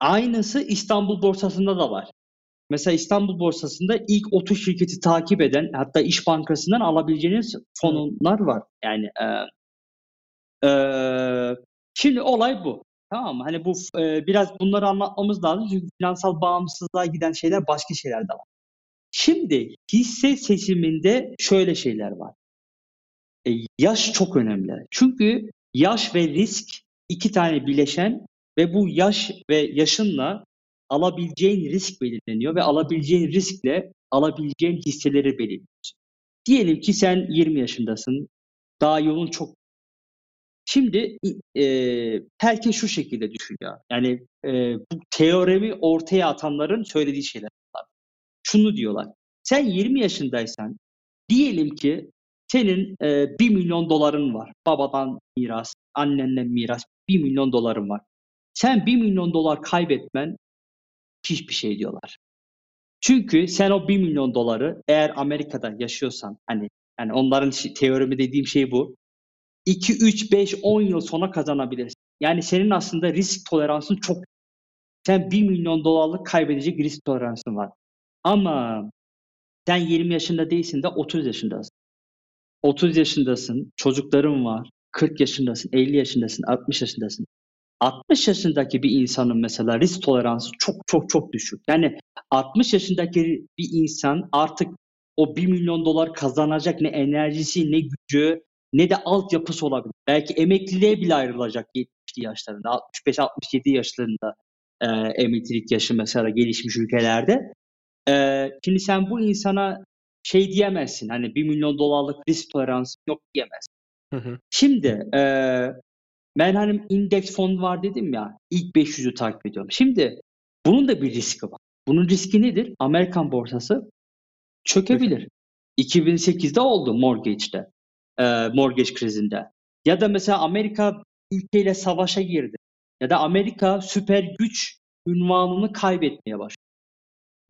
Aynısı İstanbul Borsası'nda da var. Mesela İstanbul Borsası'nda ilk 30 şirketi takip eden, hatta İş Bankası'ndan alabileceğiniz fonlar var. Yani şimdi olay bu. Tamam mı? Hani bu biraz bunları anlatmamız lazım. Çünkü finansal bağımsızlığa giden şeyler, başka şeyler de var. Şimdi hisse seçiminde şöyle şeyler var. Yaş çok önemli. Çünkü yaş ve risk iki tane bileşen ve bu yaş ve yaşınla alabileceğin risk belirleniyor ve alabileceğin riskle alabileceğin hisseleri belirliyorsun. Diyelim ki sen 20 yaşındasın. Daha yolun çok. Şimdi herkes şu şekilde düşünüyor. Yani bu teoremi ortaya atanların söylediği şeyler var. Şunu diyorlar. Sen 20 yaşındaysan diyelim ki senin 1 milyon doların var. Babadan miras, annenden miras 1 milyon doların var. Sen 1 milyon dolar kaybetmen hiçbir şey diyorlar. Çünkü sen o 1 milyon doları eğer Amerika'da yaşıyorsan, hani yani onların teorimi dediğim şey bu. 2, 3, 5, 10 yıl sonra kazanabilirsin. Yani senin aslında risk toleransın çok. Sen 1 milyon dolarlık kaybedecek risk toleransın var. Ama sen 20 yaşında değilsin de 30 yaşındasın. 30 yaşındasın, çocukların var, 40 yaşındasın, 50 yaşındasın, 60 yaşındasın. 60 yaşındaki bir insanın mesela risk toleransı çok çok çok düşük. Yani 60 yaşındaki bir insan artık o 1 milyon dolar kazanacak ne enerjisi, ne gücü, ne de altyapısı olabilir. Belki emekliliğe bile ayrılacak 70'li yaşlarında, 65-67 yaşlarında emeklilik yaşı mesela gelişmiş ülkelerde. Şimdi sen bu insana şey diyemezsin, hani 1 milyon dolarlık risk toleransı yok diyemezsin. Şimdi... ben hani indeks fonu var dedim ya, ilk 500'ü takip ediyorum. Şimdi bunun da bir riski var. Bunun riski nedir? Amerikan borsası çökebilir. 2008'de oldu mortgage krizinde. Ya da mesela Amerika ülkeyle savaşa girdi. Ya da Amerika süper güç unvanını kaybetmeye başladı.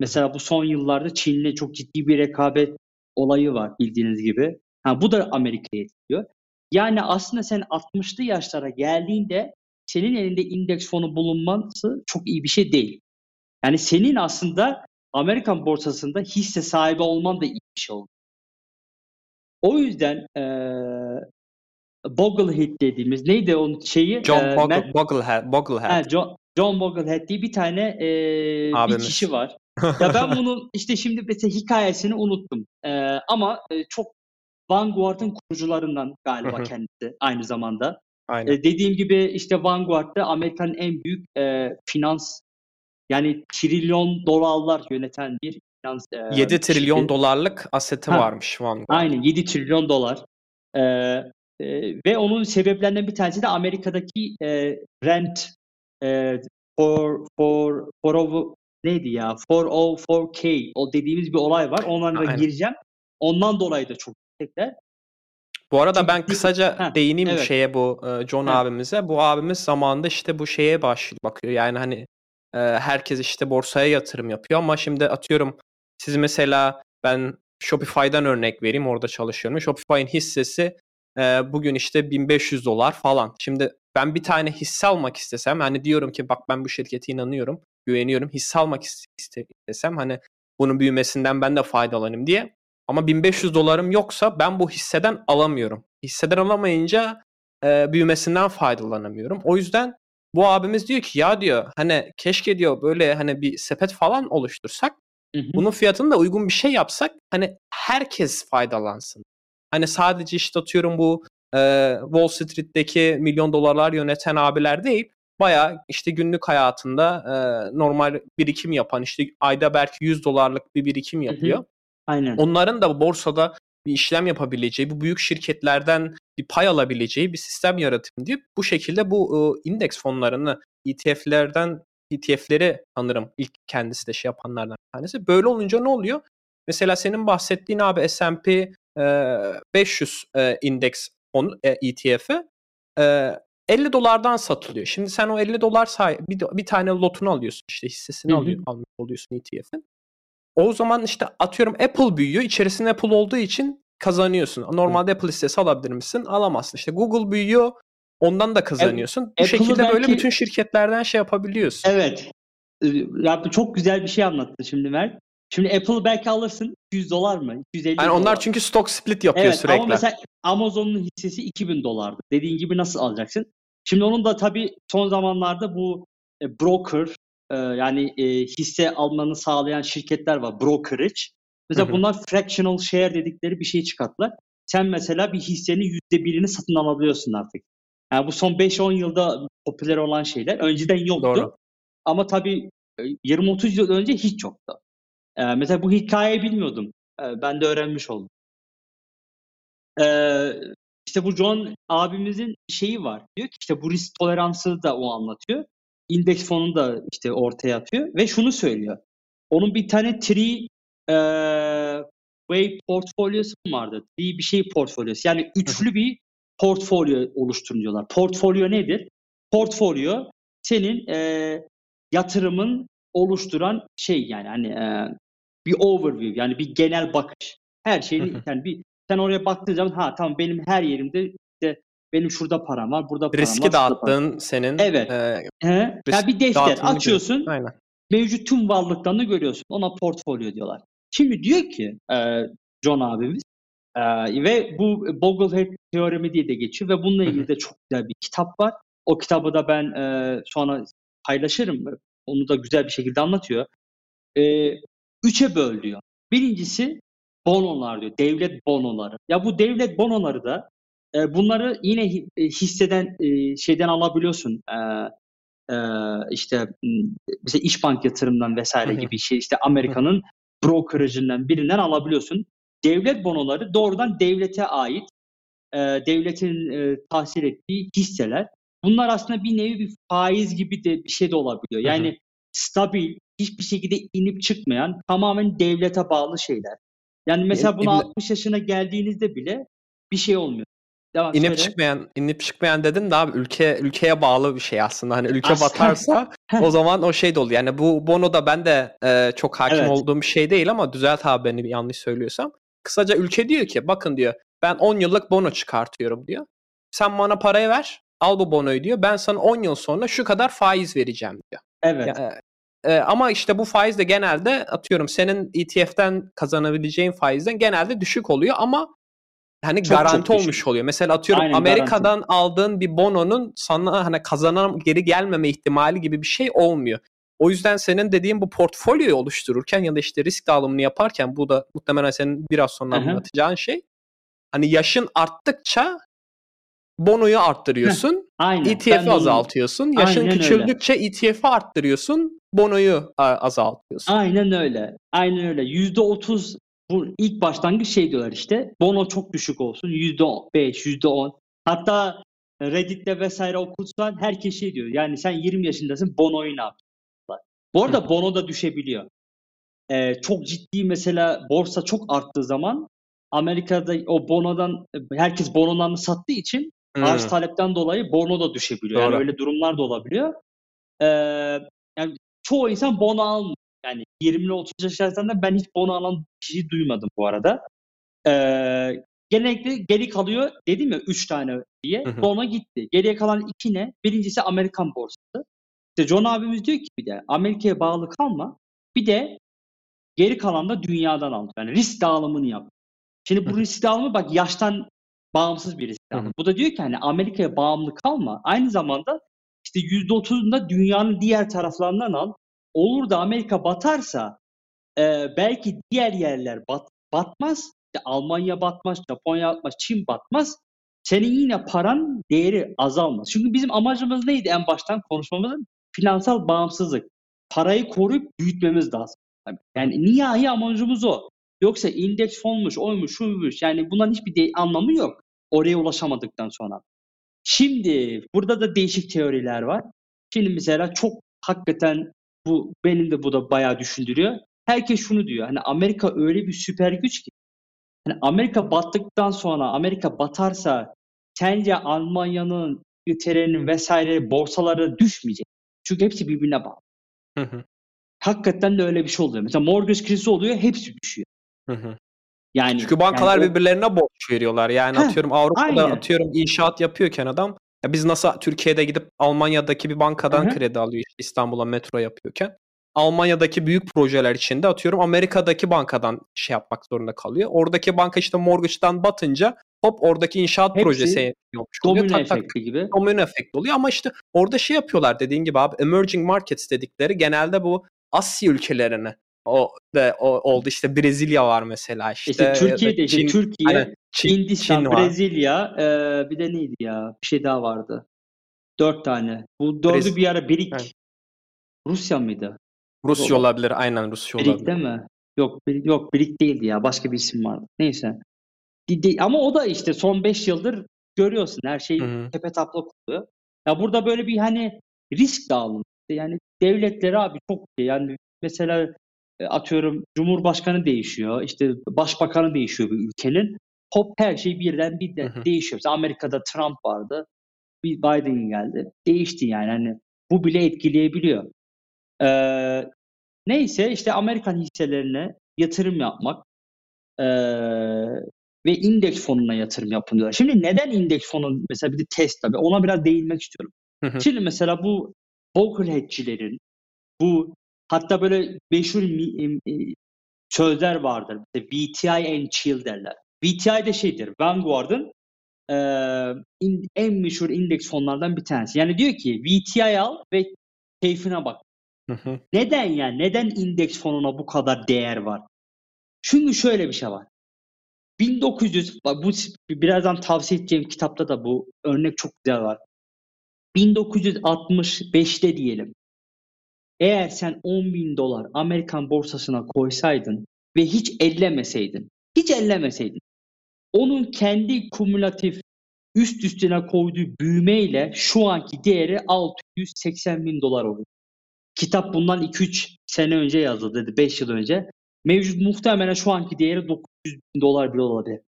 Mesela bu son yıllarda Çin'le çok ciddi bir rekabet olayı var bildiğiniz gibi. Bu da Amerika'yı etkiliyor. Yani aslında sen 60'lı yaşlara geldiğinde senin elinde indeks fonu bulunması çok iyi bir şey değil. Yani senin aslında Amerikan borsasında hisse sahibi olman da iyi bir şey oldu. O yüzden Boglehead dediğimiz neydi onun şeyi? Boglehead. John Bogle diye bir tane bir kişi var. Ya ben bunun işte şimdi mesela hikayesini unuttum. Ama çok Vanguard'ın kurucularından galiba kendisi aynı zamanda. Aynen. Dediğim gibi işte Vanguard'da Amerika'nın en büyük finans yani trilyon dolarlar yöneten bir finans. 7 trilyon işte, dolarlık aseti varmış Vanguard. Aynen 7 trilyon dolar. Ve onun sebeplerinden bir tanesi de Amerika'daki rent for 404K o dediğimiz bir olay var. Onlarla gireceğim. Ondan dolayı da çok yüksekler. Bu arada çünkü ben kısaca değineyim şeye bu John abimize. Bu abimiz zamanında işte bu şeye bakıyor. Yani hani herkes işte borsaya yatırım yapıyor ama şimdi atıyorum siz mesela ben Shopify'dan örnek vereyim. Orada çalışıyorum. Shopify'in hissesi bugün işte $1,500 falan. Şimdi ben bir tane hisse almak istesem hani diyorum ki bak ben bu şirkete inanıyorum, güveniyorum. Hisse almak istesem hani bunun büyümesinden ben de faydalanayım diye. Ama $1,500 yoksa ben bu hisseden alamıyorum. Hisseden alamayınca büyümesinden faydalanamıyorum. O yüzden bu abimiz diyor ki ya diyor hani keşke diyor böyle hani bir sepet falan oluştursak. Hı hı. Bunun fiyatını da uygun bir şey yapsak hani herkes faydalansın. Hani sadece işte atıyorum bu Wall Street'teki milyon dolarlar yöneten abiler değil. Bayağı işte günlük hayatında normal birikim yapan işte ayda belki $100 bir birikim yapıyor. Hı hı. Aynen. Onların da borsada bir işlem yapabileceği, bu büyük şirketlerden bir pay alabileceği bir sistem yaratayım diye bu şekilde bu indeks fonlarını ETF'leri sanırım ilk kendisi de şey yapanlardan bir tanesi. Böyle olunca ne oluyor? Mesela senin bahsettiğin abi S&P 500 indeks fonu ETF'i $50'dan satılıyor. Şimdi sen o $50 bir tane lotunu alıyorsun işte hissesini almış oluyorsun ETF'in. O zaman işte atıyorum Apple büyüyor. İçerisinde Apple olduğu için kazanıyorsun. Normalde Apple hissesi alabilir misin? Alamazsın. İşte Google büyüyor. Ondan da kazanıyorsun. Bu şekilde belki... böyle bütün şirketlerden şey yapabiliyorsun. Evet. Ya çok güzel bir şey anlattın şimdi Mert. Şimdi Apple'ı belki alırsın $200 mı? $250 yani onlar çünkü stock split yapıyor sürekli. Ama mesela Amazon'un hissesi $2,000. Dediğin gibi nasıl alacaksın? Şimdi onun da tabii son zamanlarda bu broker yani hisse almanı sağlayan şirketler var. Brokerage. Mesela bunlar fractional share dedikleri bir şey çıkarttılar. Sen mesela bir hissenin %1'ini satın alabiliyorsun artık. Yani bu son 5-10 yılda popüler olan şeyler. Önceden yoktu. Doğru. Ama tabii 20-30 yıl önce hiç yoktu. Mesela bu hikayeyi bilmiyordum. Ben de öğrenmiş oldum. İşte bu John abimizin şeyi var. Diyor ki işte bu risk toleransı da o anlatıyor. İndeks fonunu da işte ortaya atıyor. Ve şunu söylüyor. Onun bir tane three-way portfolyosu vardı. Bir şey portfolyosu. Yani üçlü bir portfolyo oluşturun diyorlar. Portfolyo nedir? Portfolyo senin yatırımın oluşturan şey yani hani bir overview yani bir genel bakış. Her şeyin yani bir sen oraya baktığın zaman tamam benim her yerimde işte benim şurada param var, burada param riski var. Riski dağıttığın senin. Evet. Yani bir defter açıyorsun. Mevcut tüm varlıklarını görüyorsun. Ona portfolyo diyorlar. Şimdi diyor ki John abimiz ve bu Boglehead teoremi diye de geçiyor ve bununla ilgili de çok güzel bir kitap var. O kitabı da ben sonra paylaşırım. Onu da güzel bir şekilde anlatıyor. 3'e böl diyor. Birincisi bonolar diyor. Devlet bonoları. Ya bu devlet bonoları da bunları yine hisseden şeyden alabiliyorsun. İşte mesela İşbank yatırımdan vesaire gibi şey işte Amerika'nın brokerajından birinden alabiliyorsun. Devlet bonoları doğrudan devlete ait. Devletin tahsil ettiği hisseler. Bunlar aslında bir nevi bir faiz gibi de bir şey de olabiliyor. Yani stabil, hiçbir şekilde inip çıkmayan, tamamen devlete bağlı şeyler. Yani mesela buna 60 yaşına geldiğinizde bile bir şey olmuyor. Devam inip şöyle. inip çıkmayan dedin de abi ülkeye bağlı bir şey aslında. Hani ülke batarsa o zaman o şey de oluyor. Yani bu bono da ben de çok hakim olduğum bir şey değil ama düzelt abi beni yanlış söylüyorsam. Kısaca ülke diyor ki bakın diyor ben 10 yıllık bono çıkartıyorum diyor. Sen bana parayı ver. Al bu bonoyu diyor. Ben sana 10 yıl sonra şu kadar faiz vereceğim diyor. Evet. Yani Ama işte bu faiz de genelde atıyorum senin ETF'den kazanabileceğin faizden genelde düşük oluyor ama hani çok, garanti çok olmuş oluyor. Mesela atıyorum aynen, Amerika'dan garanti aldığın bir bononun sana hani kazanan geri gelmeme ihtimali gibi bir şey olmuyor. O yüzden senin dediğin bu portfolyoyu oluştururken ya da işte risk dağılımını yaparken bu da muhtemelen senin biraz sonra anlatacağın şey. Hani yaşın arttıkça bonoyu arttırıyorsun, ETF'i azaltıyorsun. Yaşın aynen küçüldükçe öyle. ETF'i arttırıyorsun, bonoyu azaltıyorsun. Aynen öyle. Aynen öyle. %30 bu ilk başlangıç şey diyorlar işte. Bono çok düşük olsun. %5, %10. Hatta Reddit'te vesaire okursan herkes şey diyor. Yani sen 20 yaşındasın, bonoyu ne yapıyorsun? Bu arada bono da düşebiliyor. Çok ciddi mesela borsa çok arttığı zaman Amerika'da o bonodan herkes bonolarını sattığı için arz talepten dolayı bono da düşebiliyor. Doğru. Yani öyle durumlar da olabiliyor. Yani çoğu insan bono almıyor. Yani 20'li 30 yaşlarında ben hiç bono alan kişiyi duymadım bu arada. Genellikle geri kalıyor dedim ya 3 tane diye. Bono gitti. Geriye kalan 2 ne? Birincisi Amerikan borsası. İşte John abimiz diyor ki bir de Amerika'ya bağlı kalma. Bir de geri kalan da dünyadan al. Yani risk dağılımını yap. Şimdi bu risk dağılımı bak yaştan bağımsız bir risk dağılımı. Bu da diyor ki hani Amerika'ya bağımlı kalma. Aynı zamanda işte %30'unu da dünyanın diğer taraflarından al. Olur da Amerika batarsa belki diğer yerler batmaz. İşte Almanya batmaz, Japonya batmaz, Çin batmaz. Senin yine paran değeri azalmaz. Çünkü bizim amacımız neydi en baştan konuşmamızın? Finansal bağımsızlık. Parayı koruyup büyütmemiz lazım. Yani nihai amacımız o. Yoksa indeks fonmuş, oymuş, şuymuş. Yani bunların hiçbir anlamı yok. Oraya ulaşamadıktan sonra. Şimdi burada da değişik teoriler var. Şimdi mesela çok hakikaten bu benim de bu da bayağı düşündürüyor. Herkes şunu diyor. Hani Amerika öyle bir süper güç ki. Hani Amerika battıktan sonra Amerika batarsa sence Almanya'nın, İngiltere'nin vesaire borsaları düşmeyecek. Çünkü hepsi birbirine bağlı. Hakikaten de öyle bir şey oluyor. Mesela mortgage krizi oluyor, hepsi düşüyor. Yani çünkü bankalar yani birbirlerine borç veriyorlar. Yani atıyorum Avrupa'da atıyorum inşaat yapıyorken adam ya biz nasıl Türkiye'de gidip Almanya'daki bir bankadan kredi alıyor işte İstanbul'a metro yapıyorken Almanya'daki büyük projeler içinde atıyorum Amerika'daki bankadan şey yapmak zorunda kalıyor. Oradaki banka işte mortgage'dan batınca hop oradaki inşaat hepsi projesi yapmış oluyor. Domino efekti gibi. Domino efekti oluyor ama işte orada şey yapıyorlar dediğin gibi abi emerging markets dedikleri genelde bu Asya ülkelerini oldu işte Brezilya var mesela işte Türkiye'de Çin, işte Türkiye, hani Hindistan, Çin Brezilya bir de neydi ya bir şey daha vardı. 4 tane. Bu 4'ü bir ara birik. Evet. Rusya mıydı? Rusya olabilir. Aynen Rusya olabilir. Birik değil mi? Yok birik değildi ya. Başka bir isim vardı. Neyse. Ama o da işte son 5 yıldır görüyorsun her şey tepe taklak oluyor. Ya burada böyle bir hani risk dağılımı. Yani devletleri abi çok yani mesela atıyorum Cumhurbaşkanı değişiyor. İşte başbakanı değişiyor bir ülkenin. Hop her şey birden değişiyor. Mesela Amerika'da Trump vardı. Bir Biden geldi. Değişti yani. Hani bu bile etkileyebiliyor. Neyse işte Amerikan hisselerine yatırım yapmak ve indeks fonuna yatırım yapın diyorlar. Şimdi neden indeks fonu mesela bir de Tesla ona biraz değinmek istiyorum. Şimdi mesela bu Boglehead'cilerin bu hatta böyle meşhur sözler vardır. İşte VTI and chill derler. VTI de şeydir Vanguard'ın en meşhur indeks fonlardan bir tanesi. Yani diyor ki VTI al ve keyfine bak. Neden yani? Neden indeks fonuna bu kadar değer var? Çünkü şöyle bir şey var. 1900, bu birazdan tavsiye edeceğim kitapta da bu örnek çok güzel var. 1965'te diyelim. Eğer sen $10,000 Amerikan borsasına koysaydın ve hiç ellemeseydin, onun kendi kumülatif üst üstüne koyduğu büyümeyle şu anki değeri $680,000 olur. Kitap bundan 2-3 sene önce yazıldı dedi. 5 yıl önce. Mevcut muhtemelen şu anki değeri $900,000 bile olabilir.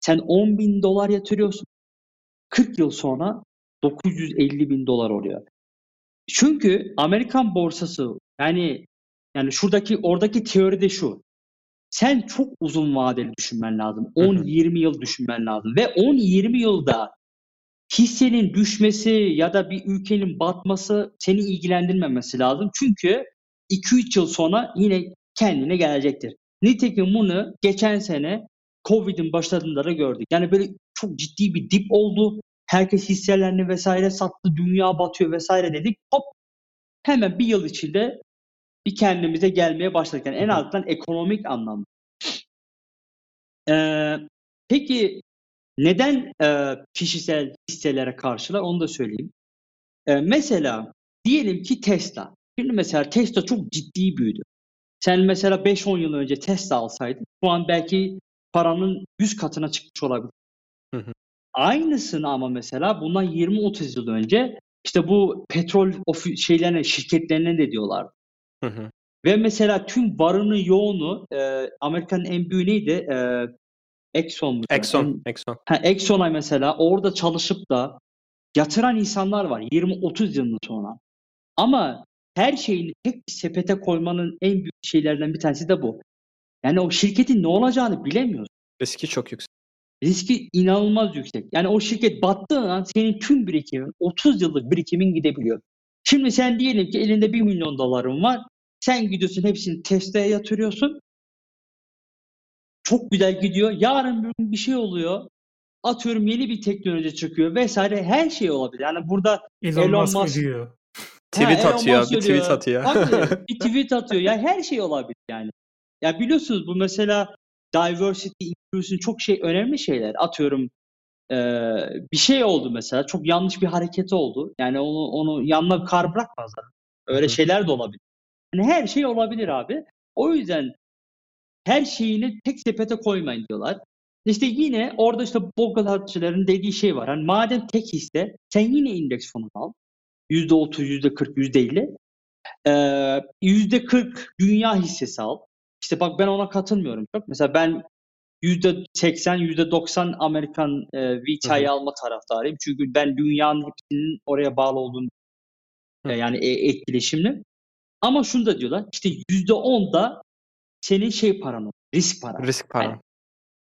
Sen $10,000 yatırıyorsun. 40 yıl sonra $950,000 oluyor. Çünkü Amerikan borsası yani şuradaki oradaki teori de şu. Sen çok uzun vadeli düşünmen lazım. 10-20 yıl düşünmen lazım. Ve 10-20 yılda hissenin düşmesi ya da bir ülkenin batması seni ilgilendirmemesi lazım. Çünkü 2-3 yıl sonra yine kendine gelecektir. Nitekim bunu geçen sene Covid'in başladığında da gördük. Yani böyle çok ciddi bir dip oldu. Herkes hisselerini vesaire sattı, dünya batıyor vesaire dedik. Hop! Hemen bir yıl içinde bir kendimize gelmeye başladık. Yani en azından ekonomik anlamda. Peki neden kişisel hisselere karşılar? Onu da söyleyeyim. Mesela diyelim ki Tesla. Şimdi mesela Tesla çok ciddi büyüdü. Sen mesela 5-10 yıl önce Tesla alsaydın şu an belki paranın 100 katına çıkmış olabilir. Hı hı. Aynısını ama mesela bundan 20-30 yıl önce işte bu petrol şirketlerine de diyorlardı. Hı hı. Ve mesela tüm varını yoğunu Amerika'nın en büyüğü neydi? Exxon. Exxon'a mesela orada çalışıp da yatıran insanlar var 20-30 yıl sonra. Ama her şeyini tek bir sepete koymanın en büyük şeylerden bir tanesi de bu. Yani o şirketin ne olacağını bilemiyorsun. Riski çok yüksek. Riski inanılmaz yüksek. Yani o şirket battığı an senin tüm birikimin, 30 yıllık birikimin gidebiliyor. Şimdi sen diyelim ki elinde 1 milyon doların var. Sen gidiyorsun hepsini Tesla'ya yatırıyorsun. Çok güzel gidiyor. Yarın bir gün bir şey oluyor. Atıyorum yeni bir teknoloji çıkıyor vesaire, her şey olabilir. Yani burada Elon Musk diyor. Tweet atıyor. Bir tweet atıyor. Ya yani her şey olabilir yani. Ya biliyorsunuz bu mesela diversity, inclusion çok şey önemli şeyler. Atıyorum bir şey oldu mesela. Çok yanlış bir hareket oldu. Yani onu yanına kar bırakmazlar. Öyle Hı-hı. şeyler de olabilir. Yani her şey olabilir abi. O yüzden her şeyini tek sepete koymayın diyorlar. İşte yine orada işte Boglehead'çilerin dediği şey var. Hani madem tek hisse sen yine indeks fonunu al. %30, %40, %50. %40 dünya hissesi al. İşte bak ben ona katılmıyorum çok. Mesela ben %80, %90 Amerikan VTI alma taraftarıyım. Çünkü ben dünyanın hepsinin oraya bağlı olduğunu yani etkileşimli. Ama şunu da diyorlar. İşte %10 da senin şey paran olur. Risk paran. Risk paran. Yani,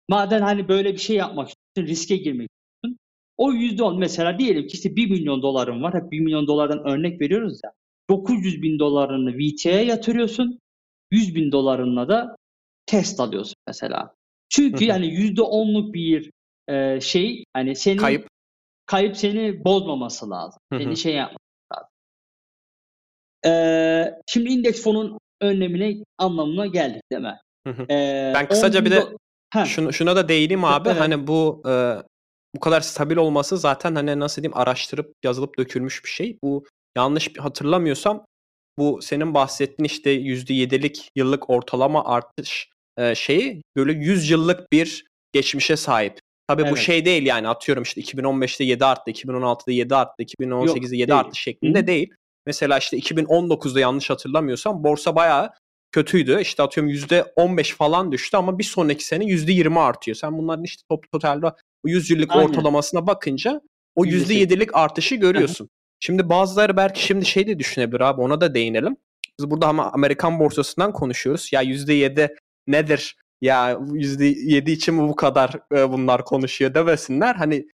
madem hani böyle bir şey yapmak istiyorsun, riske girmek istiyorsun. O %10 mesela diyelim ki işte 1 milyon doların var. Hep 1 milyon dolardan örnek veriyoruz ya. 900 bin dolarını VTI'ye yatırıyorsun. 100 bin dolarınla da test alıyorsun mesela. Çünkü yani %10'luk bir şey hani senin kayıp seni bozmaması lazım. Seni şey yapması lazım. Şimdi indeks fonun önlemine anlamına geldik değil mi? Ben kısaca bir de şuna da değineyim abi. Evet. Hani bu kadar stabil olması zaten hani nasıl diyeyim araştırıp yazılıp dökülmüş bir şey. Bu yanlış hatırlamıyorsam bu senin bahsettiğin işte %7'lik yıllık ortalama artış şeyi böyle 100 yıllık bir geçmişe sahip. Tabii evet. Bu şey değil yani atıyorum işte 2015'te 7 arttı, 2016'da 7 arttı, 2018'de 7 değil. Arttı şeklinde Hı-hı. değil. Mesela işte 2019'da yanlış hatırlamıyorsam borsa bayağı kötüydü. İşte atıyorum %15 falan düştü ama bir sonraki sene %20 artıyor. Sen bunların işte totalde o 100 yıllık Aynen. ortalamasına bakınca o %7'lik artışı görüyorsun. Hı-hı. Şimdi bazıları belki şimdi şey de düşünebilir abi ona da değinelim. Biz burada ama Amerikan borsasından konuşuyoruz. Ya %7 nedir? Ya %7 için mi bu kadar bunlar konuşuyor demesinler. Hani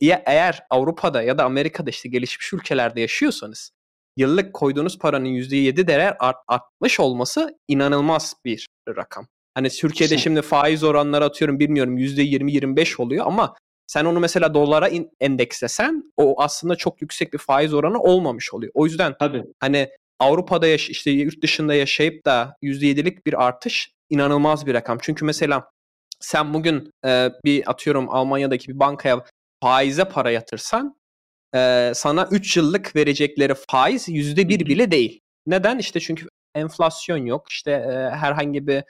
ya eğer Avrupa'da ya da Amerika'da işte gelişmiş ülkelerde yaşıyorsanız yıllık koyduğunuz paranın %7 değer artmış olması inanılmaz bir rakam. Hani Türkiye'de şimdi faiz oranları atıyorum bilmiyorum %20-25 oluyor ama sen onu mesela dolara endekslesen o aslında çok yüksek bir faiz oranı olmamış oluyor. O yüzden Tabii. hani Avrupa'da işte yurt dışında yaşayıp da %7'lik bir artış inanılmaz bir rakam. Çünkü mesela sen bugün bir atıyorum Almanya'daki bir bankaya faize para yatırsan sana 3 yıllık verecekleri faiz %1 bile değil. Neden? İşte çünkü enflasyon yok. İşte herhangi bir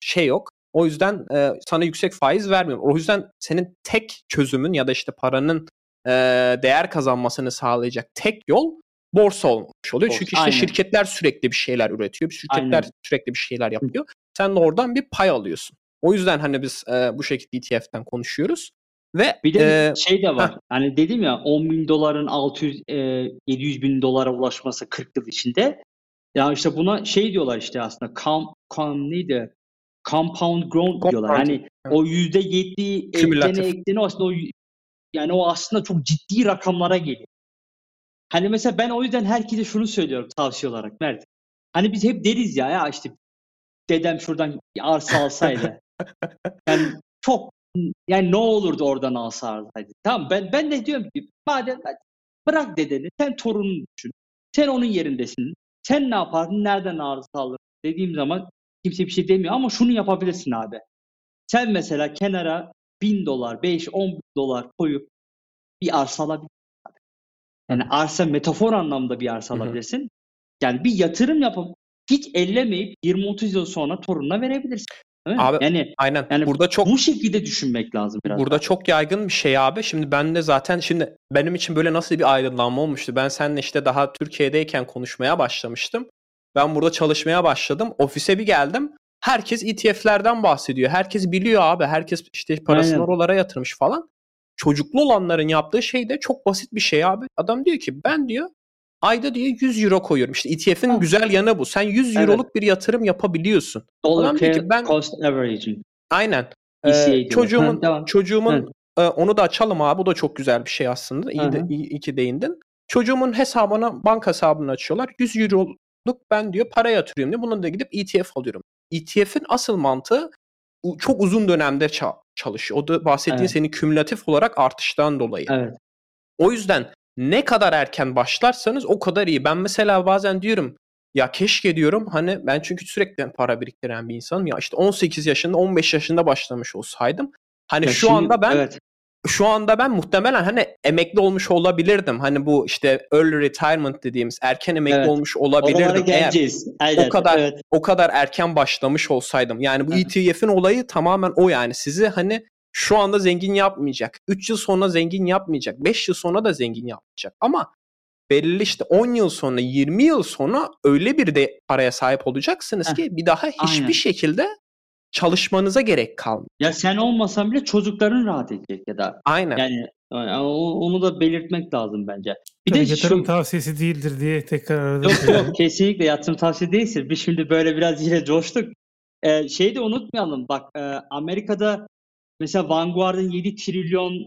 şey yok. O yüzden sana yüksek faiz vermiyor. O yüzden senin tek çözümün ya da işte paranın değer kazanmasını sağlayacak tek yol borsa olmuş oluyor. Borsa. Çünkü işte Aynen. şirketler sürekli bir şeyler üretiyor. Şirketler Aynen. sürekli bir şeyler yapıyor. Sen de oradan bir pay alıyorsun. O yüzden hani biz bu şekilde ETF'den konuşuyoruz. Ve bir de şey de var. Hani dedim ya 10 bin doların 700 bin dolara ulaşması 40 yıl içinde. Ya işte buna şey diyorlar işte aslında neydi? Compound growth diyorlar. Hani o %7 eklene aslında o yani o aslında çok ciddi rakamlara geliyor. Hani mesela ben o yüzden herkese şunu söylüyorum tavsiye olarak Mert. Hani biz hep deriz ya işte dedem şuradan arsa alsaydı. Yani çok yani ne olurdu oradan alsa alsaydı. Tamam ben de diyorum ki madem bırak dedeni sen torununu düşün. Sen onun yerindesin. Sen ne yapardın? Nereden arsa alırdın? Dediğim zaman kimse bir şey demiyor ama şunu yapabilirsin abi. Sen mesela kenara $1.000, 5-10 bin dolar koyup bir arsa alabilirsin. Yani arsa metafor anlamda bir arsa alabilirsin. Hı-hı. Yani bir yatırım yapıp hiç ellemeyip 20-30 yıl sonra torununa verebilirsin. Abi, yani aynen. Yani burada çok bu şekilde düşünmek lazım biraz. Burada çok yaygın bir şey abi. Şimdi ben de zaten şimdi benim için böyle nasıl bir aydınlanma olmuştu. Ben seninle işte daha Türkiye'deyken konuşmaya başlamıştım. Ben burada çalışmaya başladım. Ofise bir geldim. Herkes ETF'lerden bahsediyor. Herkes biliyor abi. Herkes işte parasını aynen. Oralara yatırmış falan. Çocuklu olanların yaptığı şey de çok basit bir şey abi. Adam diyor ki ben diyor ayda diyor €100 koyuyorum. İşte ETF'in güzel yanı bu. Sen €100'luk bir yatırım yapabiliyorsun. Dollar cost averaging. Aynen. Çocuğumun onu da açalım abi. Bu da çok güzel bir şey aslında. İyi ki değindin. Çocuğumun hesabına banka hesabını açıyorlar. €100'luk ben diyor para yatırıyorum diyor. Bununla da gidip ETF alıyorum. ETF'in asıl mantığı çok uzun dönemde çalışıyor. O da bahsettiğin senin kümülatif olarak artıştan dolayı. Evet. O yüzden ne kadar erken başlarsanız o kadar iyi. Ben mesela bazen diyorum ya keşke diyorum hani ben çünkü sürekli para biriktiren bir insanım ya işte 18 yaşında 15 yaşında başlamış olsaydım hani ya şu anda ben muhtemelen hani emekli olmuş olabilirdim. Hani bu işte early retirement dediğimiz erken emekli olmuş olabilirdim eğer o kadar erken başlamış olsaydım. Yani bu ETF'in olayı tamamen o yani sizi hani şu anda zengin yapmayacak. 3 yıl sonra zengin yapmayacak. 5 yıl sonra da zengin yapmayacak. Ama belli işte 10 yıl sonra, 20 yıl sonra öyle bir de paraya sahip olacaksınız ki bir daha hiçbir şekilde çalışmanıza gerek kalmıyor. Ya sen olmasan bile çocukların rahat edecek ya da. Aynen. Yani onu da belirtmek lazım bence. Bir de yatırım tavsiyesi değildir diye tekrar aradım. Yok kesinlikle yatırım tavsiyesi değildir. Biz şimdi böyle biraz yine coştuk. Şeyi de unutmayalım. Bak Amerika'da mesela Vanguard'ın $7 trilyon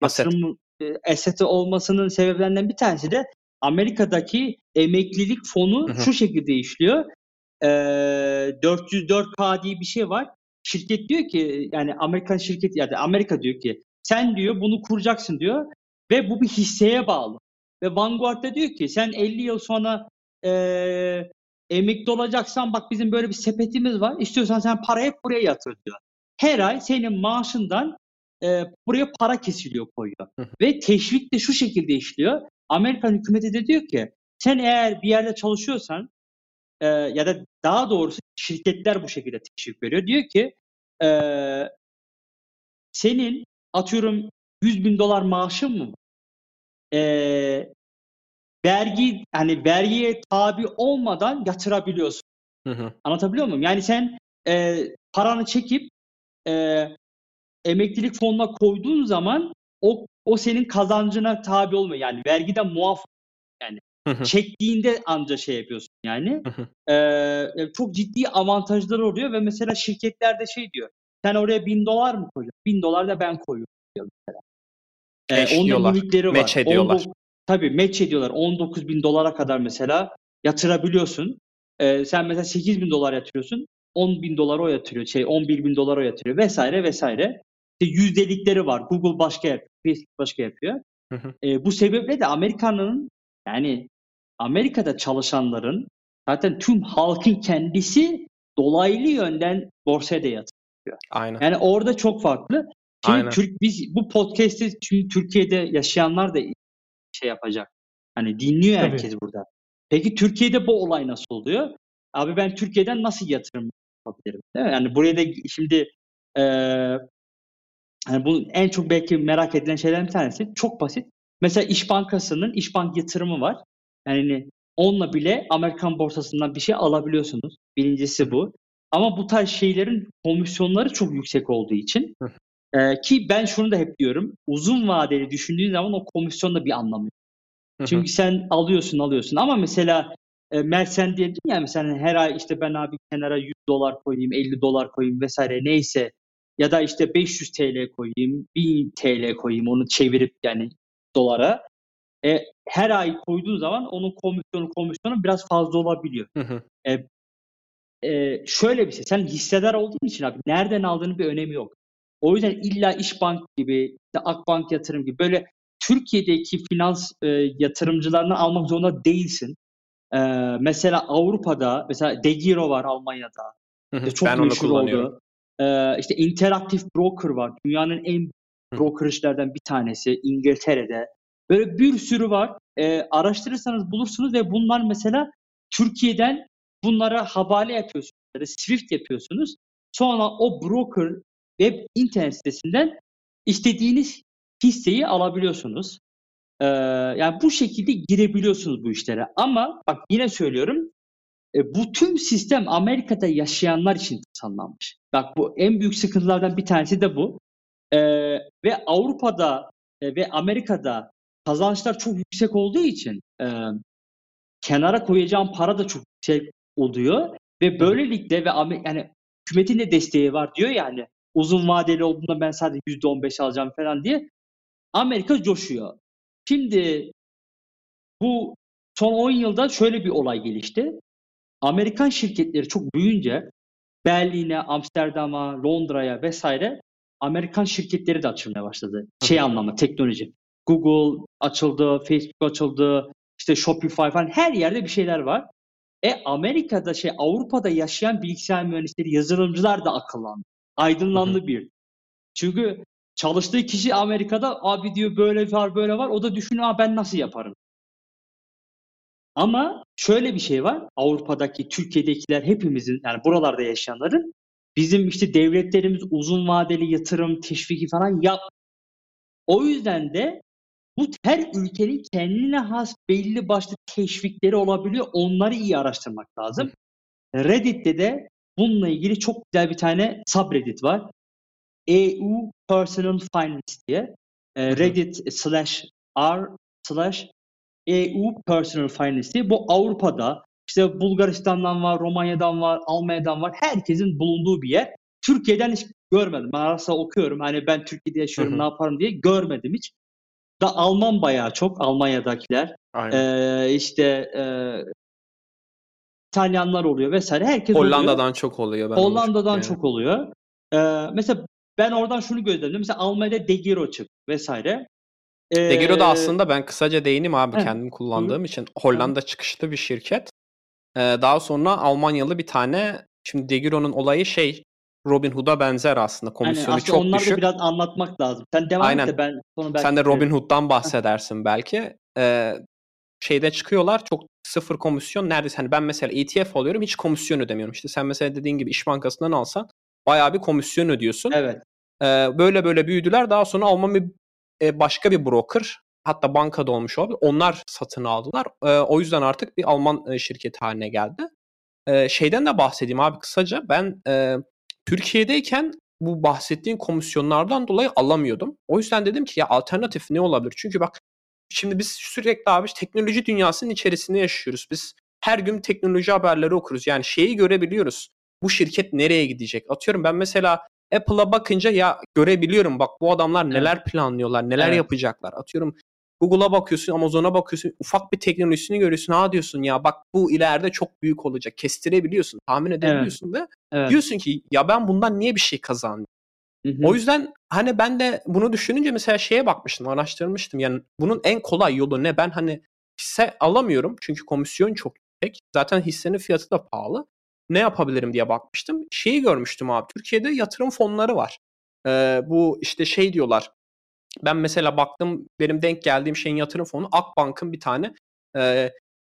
yatırım aseti olmasının sebeplerinden bir tanesi de Amerika'daki emeklilik fonu şu şekilde işliyor. 404K diye bir şey var. Şirket diyor ki yani Amerikan şirketi yani Amerika diyor ki sen diyor bunu kuracaksın diyor ve bu bir hisseye bağlı. Ve Vanguard da diyor ki sen 50 yıl sonra emekli olacaksan bak bizim böyle bir sepetimiz var. İstiyorsan sen parayı buraya yatır diyor. Her ay senin maaşından buraya para kesiliyor koyuyor. Ve teşvik de şu şekilde işliyor. Amerikan hükümeti de diyor ki sen eğer bir yerde çalışıyorsan ya da daha doğrusu şirketler bu şekilde teşvik veriyor. Diyor ki senin atıyorum $100,000 maaşın mı? Vergi hani vergiye tabi olmadan yatırabiliyorsun. Anlatabiliyor muyum? Yani sen paranı çekip emeklilik fonuna koyduğun zaman o senin kazancına tabi olmuyor. Yani vergiden muaf yani çektiğinde anca şey yapıyorsun yani. Çok ciddi avantajları oluyor ve mesela şirketlerde şey diyor. Sen oraya $1,000 mı koyuyorsun? $1,000 da ben koyuyorum diyor mesela. Onun limitleri var. Match ediyorlar. Tabii match ediyorlar. $19,000 kadar mesela yatırabiliyorsun. Sen mesela $8,000 yatırıyorsun. $10,000 o yatırıyor. $11,000 o yatırıyor. Vesaire vesaire. İşte yüzdelikleri var. Google başka yapıyor. Facebook başka yapıyor. Bu sebeple de Amerikanların yani Amerika'da çalışanların zaten tüm halkın kendisi dolaylı yönden borsaya da yatırıyor. Aynen. Yani orada çok farklı. Şimdi biz bu podcast'i şimdi Türkiye'de yaşayanlar da şey yapacak. Hani dinliyor herkes burada. Peki Türkiye'de bu olay nasıl oluyor? Abi ben Türkiye'den nasıl yatırım yapabilirim? Değil mi? Yani buraya da şimdi hani bunun en çok belki merak edilen şeylerden bir tanesi çok basit. Mesela İş Bankası'nın İş Bank yatırımı var. Yani onunla bile Amerikan borsasından bir şey alabiliyorsunuz. Birincisi bu. Ama bu tarz şeylerin komisyonları çok yüksek olduğu için ki ben şunu da hep diyorum. Uzun vadeli düşündüğün zaman o komisyon da bir anlamı yok. Çünkü sen alıyorsun ama mesela Mersen diyelim ya mesela her ay işte ben abi kenara $100 koyayım, $50 koyayım vesaire neyse ya da işte 500 TL koyayım, 1000 TL koyayım onu çevirip yani dolara. Her ay koyduğu zaman onun komisyonu biraz fazla olabiliyor. Şöyle bir şey, sen hissedar olduğun için abi nereden aldığının bir önemi yok. O yüzden illa İşbank gibi, Akbank Yatırım gibi böyle Türkiye'deki finans yatırımcılarından almak zorunda değilsin. Mesela Avrupa'da, mesela DeGiro var Almanya'da. Çok meşhur oldu. İşte Interactive Broker var. Dünyanın en brokerajlardan bir tanesi İngiltere'de. Böyle bir sürü var. Araştırırsanız bulursunuz ve bunlar mesela Türkiye'den bunlara havale yapıyorsunuz. Ya da Swift yapıyorsunuz. Sonra o broker web internet sitesinden istediğiniz hisseyi alabiliyorsunuz. Yani bu şekilde girebiliyorsunuz bu işlere. Ama bak yine söylüyorum, bu tüm sistem Amerika'da yaşayanlar için tasarlanmış. Bak bu en büyük sıkıntılardan bir tanesi de bu. Ve Avrupa'da ve Amerika'da kazançlar çok yüksek olduğu için kenara koyacağım para da çok yüksek oluyor ve böylelikle ve yani hükümetin de desteği var diyor yani uzun vadeli olduğunda ben sadece %15 alacağım falan diye Amerika coşuyor. Şimdi bu son 10 yılda şöyle bir olay gelişti. Amerikan şirketleri çok büyüyünce Berlin'e, Amsterdam'a, Londra'ya vesaire Amerikan şirketleri de açılmaya başladı. Anlamda teknoloji. Google açıldı, Facebook açıldı, işte Shopify falan her yerde bir şeyler var. Amerika'da Avrupa'da yaşayan bilgisayar mühendisleri, yazılımcılar da akıllandı. Aydınlandı bir. Çünkü çalıştığı kişi Amerika'da abi diyor böyle var. O da düşünüyor ben nasıl yaparım. Ama şöyle bir şey var. Avrupa'daki, Türkiye'dekiler hepimizin yani buralarda yaşayanların bizim işte devletlerimiz uzun vadeli yatırım, teşviki falan yap. O yüzden de bu her ülkenin kendine has belli başlı teşvikleri olabiliyor. Onları iyi araştırmak lazım. Reddit'te de bununla ilgili çok güzel bir tane subreddit var. EU Personal Finance diye. Reddit/r/EU Personal Finance diye. Bu Avrupa'da işte Bulgaristan'dan var, Romanya'dan var, Almanya'dan var. Herkesin bulunduğu bir yer. Türkiye'den hiç görmedim. Ben arasında okuyorum. Hani ben Türkiye'de yaşıyorum ne yaparım diye görmedim hiç. Da Alman bayağı çok. Almanya'dakiler. İtalyanlar oluyor vesaire. Herkes Hollanda'dan oluyor. Çok oluyor. Ben Hollanda'dan yani. Çok oluyor. Mesela ben oradan şunu gözlemledim. Mesela Almanya'da DeGiro çıktı vesaire. DeGiro da aslında ben kısaca değineyim abi kendim kullandığım için. Hollanda çıkışlı bir şirket. Daha sonra Almanyalı bir tane. Şimdi DeGiro'nun olayı Robin Hood'a benzer aslında. Komisyonu aslında çok düşük. Onları da biraz anlatmak lazım. Sen devam et de ben sonra belki... Sen de Robin Hood'dan bahsedersin belki. Şeyde çıkıyorlar çok sıfır komisyon. Neredeyse hani ben mesela ETF alıyorum hiç komisyon ödemiyorum. İşte sen mesela dediğin gibi İş Bankası'ndan alsan bayağı bir komisyon ödüyorsun. Evet. Böyle büyüdüler. Daha sonra Alman bir başka bir broker hatta bankada olmuş olabilir. Onlar satın aldılar. O yüzden artık bir Alman şirketi haline geldi. Şeyden de bahsedeyim abi kısaca. Ben Türkiye'deyken bu bahsettiğin komisyonlardan dolayı alamıyordum. O yüzden dedim ki ya alternatif ne olabilir? Çünkü bak şimdi biz sürekli abi teknoloji dünyasının içerisinde yaşıyoruz. Biz her gün teknoloji haberleri okuruz. Yani görebiliyoruz. Bu şirket nereye gidecek? Atıyorum ben mesela Apple'a bakınca ya görebiliyorum. Bak bu adamlar neler planlıyorlar, neler yapacaklar. Atıyorum Google'a bakıyorsun, Amazon'a bakıyorsun. Ufak bir teknolojisini görüyorsun. Ha diyorsun ya bak bu ileride çok büyük olacak. Kestirebiliyorsun, tahmin edebiliyorsun ve diyorsun ki ya ben bundan niye bir şey kazandım? O yüzden hani ben de bunu düşününce mesela bakmıştım, araştırmıştım. Yani bunun en kolay yolu ne? Ben hani hisse alamıyorum çünkü komisyon çok yüksek. Zaten hissenin fiyatı da pahalı. Ne yapabilirim diye bakmıştım. Görmüştüm abi. Türkiye'de yatırım fonları var. Bu işte diyorlar. Ben mesela baktım benim denk geldiğim yatırım fonu Akbank'ın bir tane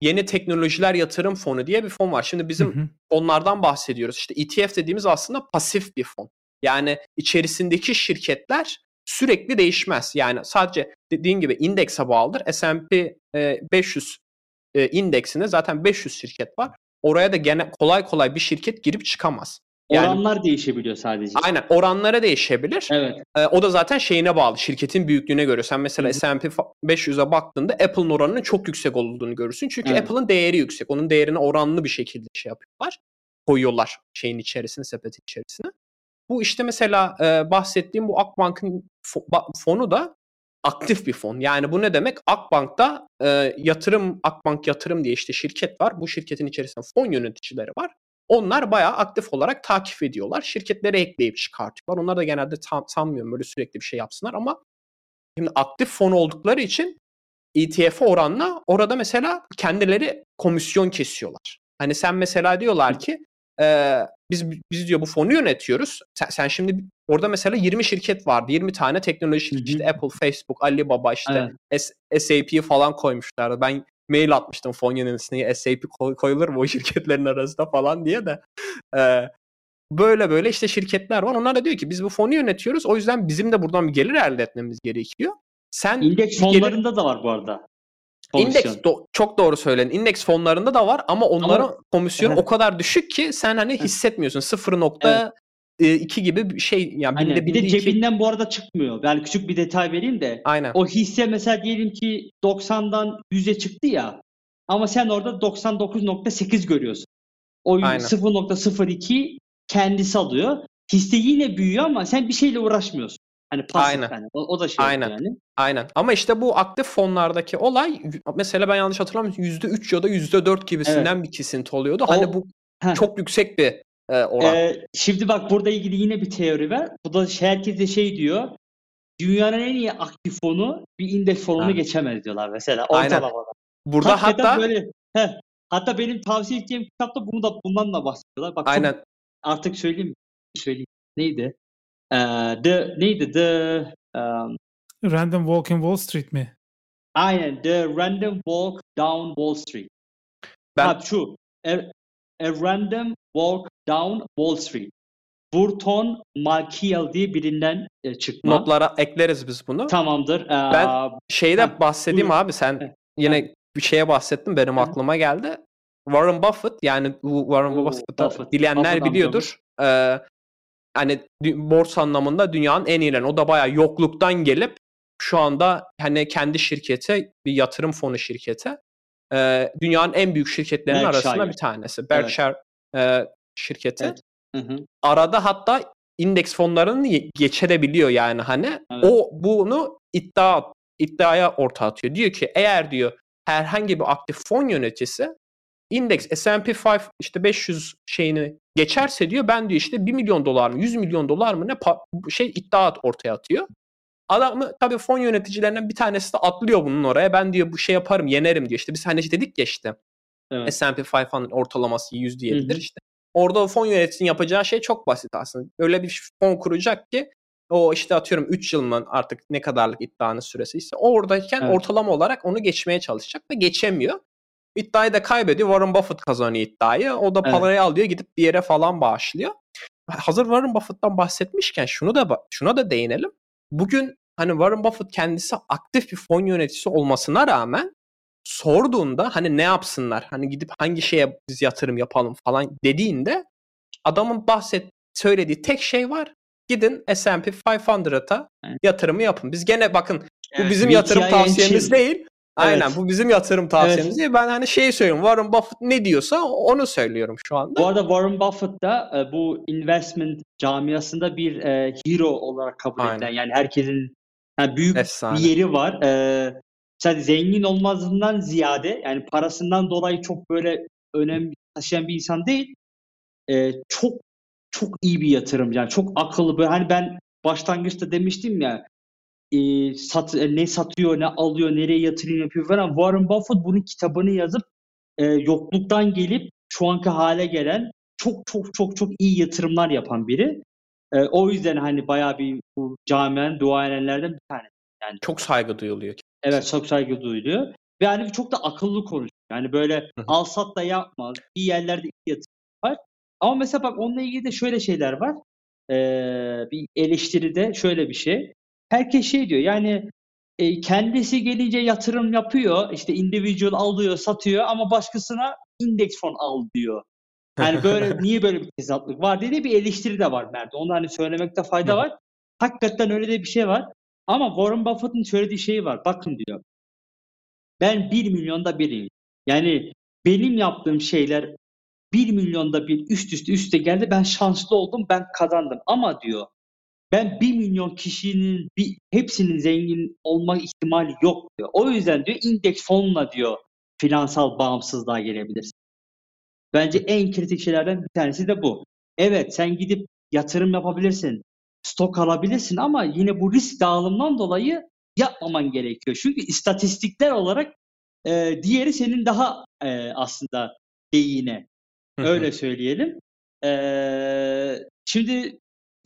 yeni teknolojiler yatırım fonu diye bir fon var. Şimdi bizim fonlardan bahsediyoruz. İşte ETF dediğimiz aslında pasif bir fon. Yani içerisindeki şirketler sürekli değişmez. Yani sadece dediğin gibi indekse bağlıdır. S&P 500 indeksinde zaten 500 şirket var. Oraya da gene kolay bir şirket girip çıkamaz. Yani, oranlar değişebiliyor sadece. Aynen oranlara değişebilir. Evet. O da zaten bağlı şirketin büyüklüğüne göre. Sen mesela S&P 500'e baktığında Apple'ın oranının çok yüksek olduğunu görürsün. Çünkü Apple'ın değeri yüksek. Onun değerine oranlı bir şekilde yapıyorlar. Koyuyorlar sepetin içerisine. Bu işte mesela bahsettiğim bu Akbank'ın fonu da aktif bir fon. Yani bu ne demek? Akbank'ta Akbank Yatırım diye işte şirket var. Bu şirketin içerisinde fon yöneticileri var. Onlar bayağı aktif olarak takip ediyorlar. Şirketleri ekleyip çıkartıyorlar. Onlar da genelde sanmıyorum böyle sürekli bir şey yapsınlar ama şimdi aktif fon oldukları için ETF'e oranla orada mesela kendileri komisyon kesiyorlar. Hani sen mesela diyorlar ki biz diyor bu fonu yönetiyoruz. Sen şimdi orada mesela 20 şirket vardı. 20 tane teknoloji şirketi. İşte Apple, Facebook, Alibaba işte SAP'yi falan koymuşlardı. Ben mail atmıştım fon yöneticisine SAP koyulur mu o şirketlerin arasında falan diye de. Böyle işte şirketler var. Onlar da diyor ki biz bu fonu yönetiyoruz. O yüzden bizim de buradan bir gelir elde etmemiz gerekiyor. İndeks fonlarında da var bu arada. İndeks çok doğru söyledin. İndeks fonlarında da var ama onların komisyonu o kadar düşük ki sen hani hissetmiyorsun. 0.2 gibi bir şey. Yani bir de cebinden bu arada çıkmıyor. Yani küçük bir detay vereyim de. Aynen. O hisse mesela diyelim ki 90'dan 100'e çıktı ya ama sen orada 99.8 görüyorsun. O 0.02 kendisi alıyor. Hisse yine büyüyor ama sen bir şeyle uğraşmıyorsun. Hani pasif yani. O da şey yani. Aynen. Ama işte bu aktif fonlardaki olay mesela ben yanlış hatırlamıyorum %3 ya da %4 gibisinden bir kesinti oluyordu. Hani bu çok yüksek bir oran. Şimdi bak burada ilgili yine bir teori var. Bu da herkes de şey diyor. Dünyanın en iyi aktif fonu bir indeks fonunu geçemez diyorlar mesela. Ortalamada. Burada hatta böyle, hatta benim tavsiye ettiğim kitapta bundan da bahsediyorlar. Bak çok, artık söyleyeyim. Neydi? Random Walk in Wall Street mi? Aynen, The Random Walk Down Wall Street. A Random Walk Down Wall Street. Burton Malkiel diye birinden çıkma. Notlara ekleriz biz bunu. Tamamdır. Ben şeyden bahsedeyim abi sen yine bir şeye bahsettin benim aklıma geldi. Warren Buffett yani Warren Buffett'ı bilenler biliyordur. Hani borsa anlamında dünyanın en iyileri. O da bayağı yokluktan gelip şu anda hani kendi şirketi, bir yatırım fonu şirketi dünyanın en büyük şirketlerinin arasında bir tanesi. Berkshire şirketi. Evet. Hı-hı. Arada hatta indeks fonlarını geçebiliyor yani hani. Evet. O bunu iddiaya orta atıyor. Diyor ki eğer diyor herhangi bir aktif fon yöneticisi indeks S&P 500 işte 500 şeyini geçerse diyor ben diyor işte 1 milyon dolar mı 100 milyon dolar mı ne iddia ortaya atıyor. Adamı tabii fon yöneticilerinden bir tanesi de atlıyor bunun oraya. Ben diyor bu şey yaparım yenerim diyor. İşte biz hani dedik geçti. Evet. S&P 500'ın ortalaması 100 diyebilir işte. Orada o fon yöneticisinin yapacağı şey çok basit aslında. Öyle bir fon kuracak ki o işte atıyorum 3 yıl mı artık ne kadarlık iddianın süresiyse oradayken ortalama olarak onu geçmeye çalışacak ve geçemiyor. İddiayı da kaybediyor. Warren Buffett kazanıyor iddiayı. O da parayı alıyor gidip bir yere falan bağışlıyor. Hazır Warren Buffett'tan bahsetmişken şuna da değinelim. Bugün hani Warren Buffett kendisi aktif bir fon yöneticisi olmasına rağmen sorduğunda hani ne yapsınlar? Hani gidip hangi şeye biz yatırım yapalım falan dediğinde adamın söylediği tek şey var. Gidin S&P 500'a yatırımı yapın. Biz gene bakın bu bizim yatırım tavsiyemiz değil. Aynen bu bizim yatırım tavsiyemiz diye ben hani şeyi söylüyorum. Warren Buffett ne diyorsa onu söylüyorum şu anda. Bu arada Warren Buffett da bu investment camiasında bir hero olarak kabul edilen yani herkesin büyük bir yeri var. Sadece zengin olmasından ziyade yani parasından dolayı çok böyle önem taşıyan bir insan değil. Çok çok iyi bir yatırımcı. Yani çok akıllı böyle hani ben başlangıçta demiştim ya ne satıyor, ne alıyor, nereye yatırım yapıyor falan. Warren Buffett bunun kitabını yazıp yokluktan gelip şu anki hale gelen çok çok çok çok iyi yatırımlar yapan biri. O yüzden hani bayağı bir bu camianın duayenlerden bir tanesi. Yani çok saygı duyuluyor. Evet, çok saygı duyuluyor. Ve hani çok da akıllı konuşuyor. Yani böyle al sat da yapmaz. İyi yerlerde iyi yatırım var. Ama mesela bak onunla ilgili de şöyle şeyler var. Bir eleştiride şöyle bir şey. Herkes şey diyor yani kendisi gelince yatırım yapıyor işte individual alıyor satıyor ama başkasına indeks fon al diyor. Yani böyle niye böyle bir tezatlık var diye bir eleştiri de var Mert. Onu hani söylemekte fayda var. Hakikaten öyle de bir şey var. Ama Warren Buffett'ın söylediği şey var. Bakın diyor ben 1 milyonda biriyim. Yani benim yaptığım şeyler 1 milyonda bir üst üste geldi ben şanslı oldum ben kazandım ama diyor ben 1 milyon kişinin hepsinin zengin olma ihtimali yok diyor. O yüzden diyor indeks fonla diyor finansal bağımsızlığa gelebilirsin. Bence en kritik şeylerden bir tanesi de bu. Evet, sen gidip yatırım yapabilirsin, stok alabilirsin ama yine bu risk dağılımından dolayı yapmaman gerekiyor. Çünkü istatistikler olarak diğeri senin daha aslında lehine. Öyle söyleyelim. Şimdi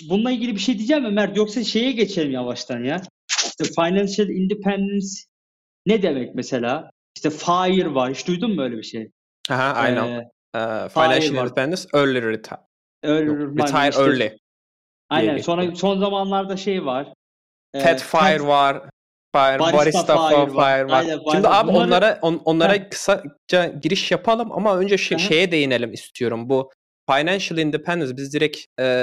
bununla ilgili bir şey diyeceğim mi Mert? Yoksa şeye geçelim yavaştan ya. İşte financial independence ne demek mesela? İşte FIRE var. Hiç duydun mu öyle bir şey? Aha, aynen. Financial independence early retire. Retire işte, early. Aynen. Son zamanlarda şey var. Cat FIRE var. Barista fire var. Aynen, şimdi abi onlara kısaca giriş yapalım ama önce şeye değinelim istiyorum. Bu financial independence, biz direkt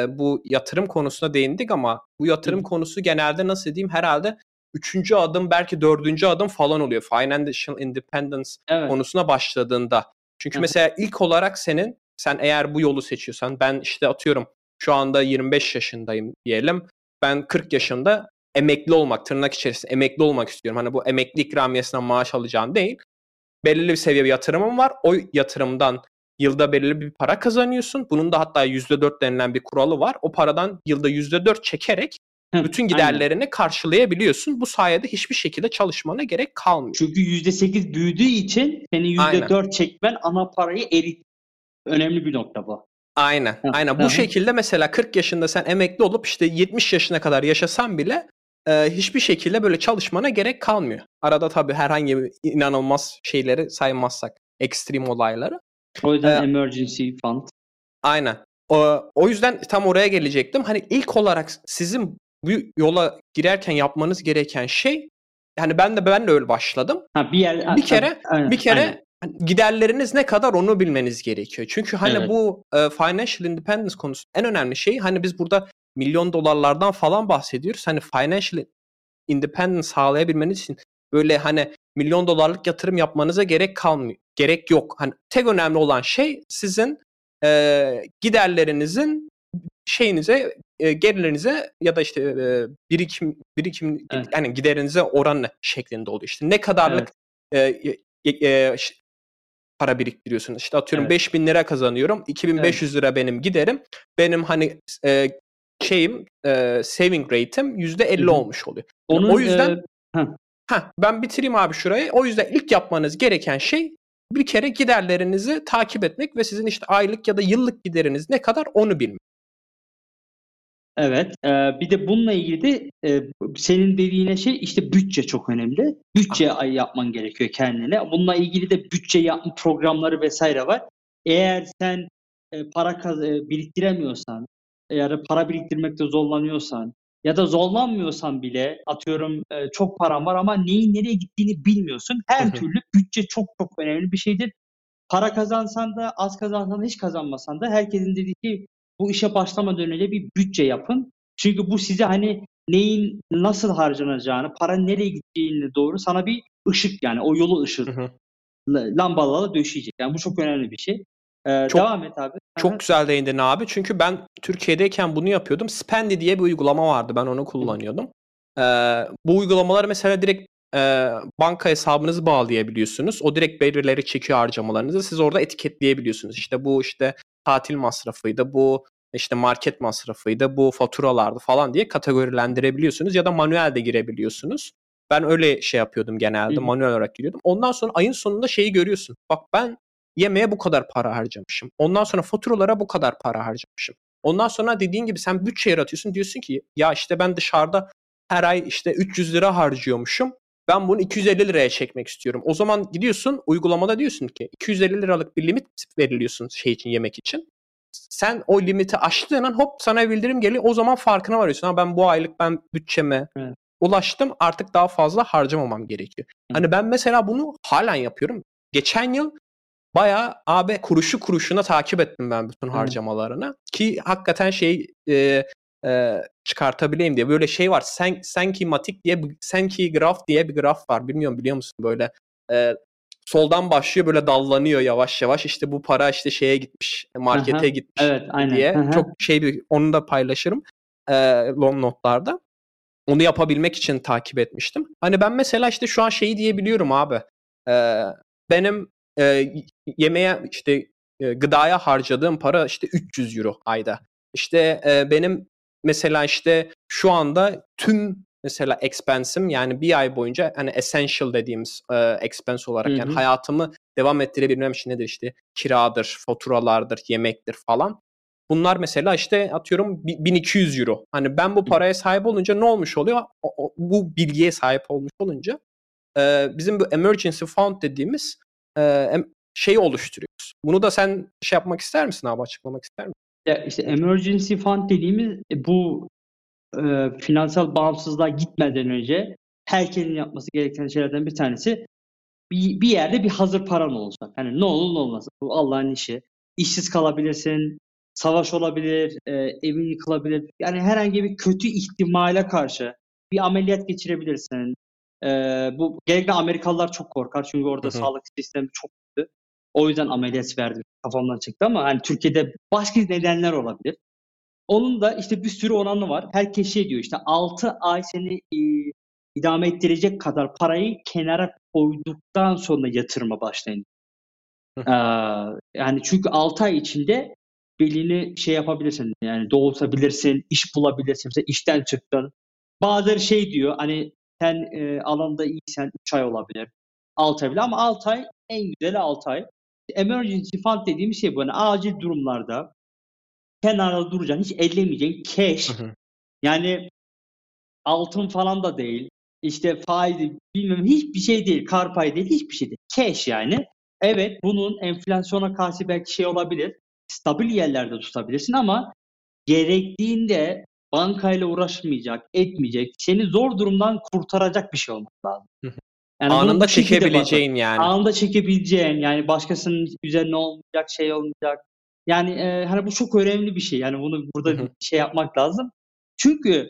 bu yatırım konusuna değindik ama bu yatırım konusu genelde nasıl diyeyim herhalde 3. adım belki 4. adım falan oluyor financial independence konusuna başladığında. Çünkü mesela ilk olarak sen eğer bu yolu seçiyorsan, ben işte atıyorum şu anda 25 yaşındayım diyelim. Ben 40 yaşımda emekli olmak, tırnak içerisinde emekli olmak istiyorum. Hani bu emekli ikramiyesinden maaş alacağım değil. Belirli bir seviye bir yatırımım var. O yatırımdan yılda belirli bir para kazanıyorsun. Bunun da hatta %4 denilen bir kuralı var. O paradan yılda %4 çekerek bütün giderlerini karşılayabiliyorsun. Bu sayede hiçbir şekilde çalışmana gerek kalmıyor. Çünkü %8 büyüdüğü için senin %4 çekmen ana parayı erit. Önemli bir nokta bu. Aynen. Bu şekilde mesela 40 yaşında sen emekli olup işte 70 yaşına kadar yaşasan bile hiçbir şekilde böyle çalışmana gerek kalmıyor. Arada tabii herhangi bir inanılmaz şeyleri saymazsak, ekstrem olayları. O yüzden emergency fund. Aynen. O yüzden tam oraya gelecektim. Hani ilk olarak sizin bu yola girerken yapmanız gereken şey, yani ben de öyle başladım. Bir kere giderleriniz ne kadar onu bilmeniz gerekiyor. Çünkü hani bu financial independence konusu en önemli şey. Hani biz burada milyon dolarlardan falan bahsediyoruz. Hani financial independence sağlayabilmeniz için böyle hani milyon dolarlık yatırım yapmanıza gerek kalmıyor. Gerek yok. Hani tek önemli olan şey sizin giderlerinizin şeyinize, gelirinize ya da işte birikim yani giderinize oranı şeklinde oluyor. İşte ne kadarlık para biriktiriyorsunuz. İşte atıyorum 5.000 lira kazanıyorum. 2.500 lira benim giderim. Benim hani saving rate'im %50 olmuş oluyor. Yani o yüzden ben bitireyim abi şurayı. O yüzden ilk yapmanız gereken şey bir kere giderlerinizi takip etmek ve sizin işte aylık ya da yıllık gideriniz ne kadar onu bilmek. Evet. Bir de bununla ilgili de senin dediğine şey işte bütçe çok önemli. Bütçe yapman gerekiyor kendine. Bununla ilgili de bütçe yapma programları vesaire var. Eğer sen para biriktiremiyorsan ya da para biriktirmekte zorlanıyorsan ya da zorlanmıyorsan bile atıyorum çok param var ama neyin nereye gittiğini bilmiyorsun. Her türlü bütçe çok önemli bir şeydir. Para kazansan da az kazansan da hiç kazanmasan da herkesin dediği ki bu işe başlamadan önce bir bütçe yapın. Çünkü bu size hani neyin nasıl harcanacağını, para nereye gideceğini doğru sana bir ışık yani o yolu ışık lambalarla döşeyecek. Yani bu çok önemli bir şey. Devam et abi. Çok güzel değindin abi. Çünkü ben Türkiye'deyken bunu yapıyordum. Spendi diye bir uygulama vardı. Ben onu kullanıyordum. Bu uygulamalar mesela direkt banka hesabınızı bağlayabiliyorsunuz. O direkt belirleri çekiyor harcamalarınızı. Siz orada etiketleyebiliyorsunuz. İşte bu işte tatil masrafıydı, bu işte market masrafıydı, bu faturalardı falan diye kategorilendirebiliyorsunuz ya da manuel de girebiliyorsunuz. Ben öyle şey yapıyordum genelde, manuel olarak giriyordum. Ondan sonra ayın sonunda şeyi görüyorsun. Bak ben yemeğe bu kadar para harcamışım. Ondan sonra faturalara bu kadar para harcamışım. Ondan sonra dediğin gibi sen bütçe yaratıyorsun. Diyorsun ki ya işte ben dışarıda her ay işte 300 lira harcıyormuşum. Ben bunu 250 liraya çekmek istiyorum. O zaman gidiyorsun uygulamada diyorsun ki 250 liralık bir limit veriliyorsun şey için, yemek için. Sen o limiti aştığın an hop sana bildirim geliyor. O zaman farkına varıyorsun. Ha ben bu aylık ben bütçeme ulaştım. Artık daha fazla harcamamam gerekiyor. Hani ben mesela bunu halen yapıyorum. Geçen yıl bayağı abi kuruşu kuruşuna takip ettim ben bütün harcamalarını. Ki hakikaten çıkartabileyim diye. Böyle şey var. Senki graf diye bir graf var. Bilmiyorum biliyor musun? Böyle soldan başlıyor böyle dallanıyor yavaş yavaş. İşte bu para işte şeye gitmiş. Markete gitmiş diye. Çok şey bir onu da paylaşırım. long notlarda. Onu yapabilmek için takip etmiştim. Hani ben mesela işte şu an şeyi diyebiliyorum abi. Benim yemeğe işte gıdaya harcadığım para işte 300 euro ayda. İşte benim mesela işte şu anda tüm mesela expense'im yani bir ay boyunca hani essential dediğimiz expense olarak yani hayatımı devam ettirebilmem için nedir işte kiradır, faturalardır, yemektir falan. Bunlar mesela işte atıyorum 1200 euro. Hani ben bu paraya sahip olunca ne olmuş oluyor? Bu bilgiye sahip olmuş olunca bizim bu emergency fund dediğimiz şeyi oluşturuyoruz. Bunu da sen şey yapmak ister misin abi, açıklamak ister misin? Ya işte emergency fund dediğimiz bu finansal bağımsızlığa gitmeden önce herkesin yapması gereken şeylerden bir tanesi bir yerde bir hazır paran olsun. Yani ne olur ne olmaz. Bu Allah'ın işi. İşsiz kalabilirsin. Savaş olabilir, evin yıkılabilir. Yani herhangi bir kötü ihtimale karşı bir ameliyat geçirebilirsin. Bu genellikle Amerikalılar çok korkar çünkü orada sağlık sistemi çok kötü. O yüzden ameliyat verdim, kafamdan çıktı ama hani Türkiye'de başka nedenler olabilir. Onun da işte bir sürü oranı var. Herkes şey diyor işte 6 ay seni idame ettirecek kadar parayı kenara koyduktan sonra yatırıma başlayın. Yani çünkü 6 ay içinde belini şey yapabilirsin yani doğrultabilirsin, iş bulabilirsin. Mesela işten çıktın. Bazıları şey diyor hani sen alanda iyisen 3 ay olabilir. 6 ay bile ama 6 ay en güzeli 6 ay. Emergency fund dediğim şey bu. Yani acil durumlarda kenarda duracaksın, hiç ellemeyeceksin. Cash. Yani altın falan da değil. İşte faiz bilmem hiçbir şey değil. Kar payı değil. Hiçbir şey değil. Cash yani. Evet bunun enflasyona karşı belki şey olabilir. Stabil yerlerde tutabilirsin ama gerektiğinde bankayla uğraşmayacak, etmeyecek, seni zor durumdan kurtaracak bir şey olması lazım. Yani anında çekebileceğin yani. Anında çekebileceğin yani başkasının üzerine olmayacak, şey olmayacak. Yani hani bu çok önemli bir şey. Yani bunu burada bir şey yapmak lazım. Çünkü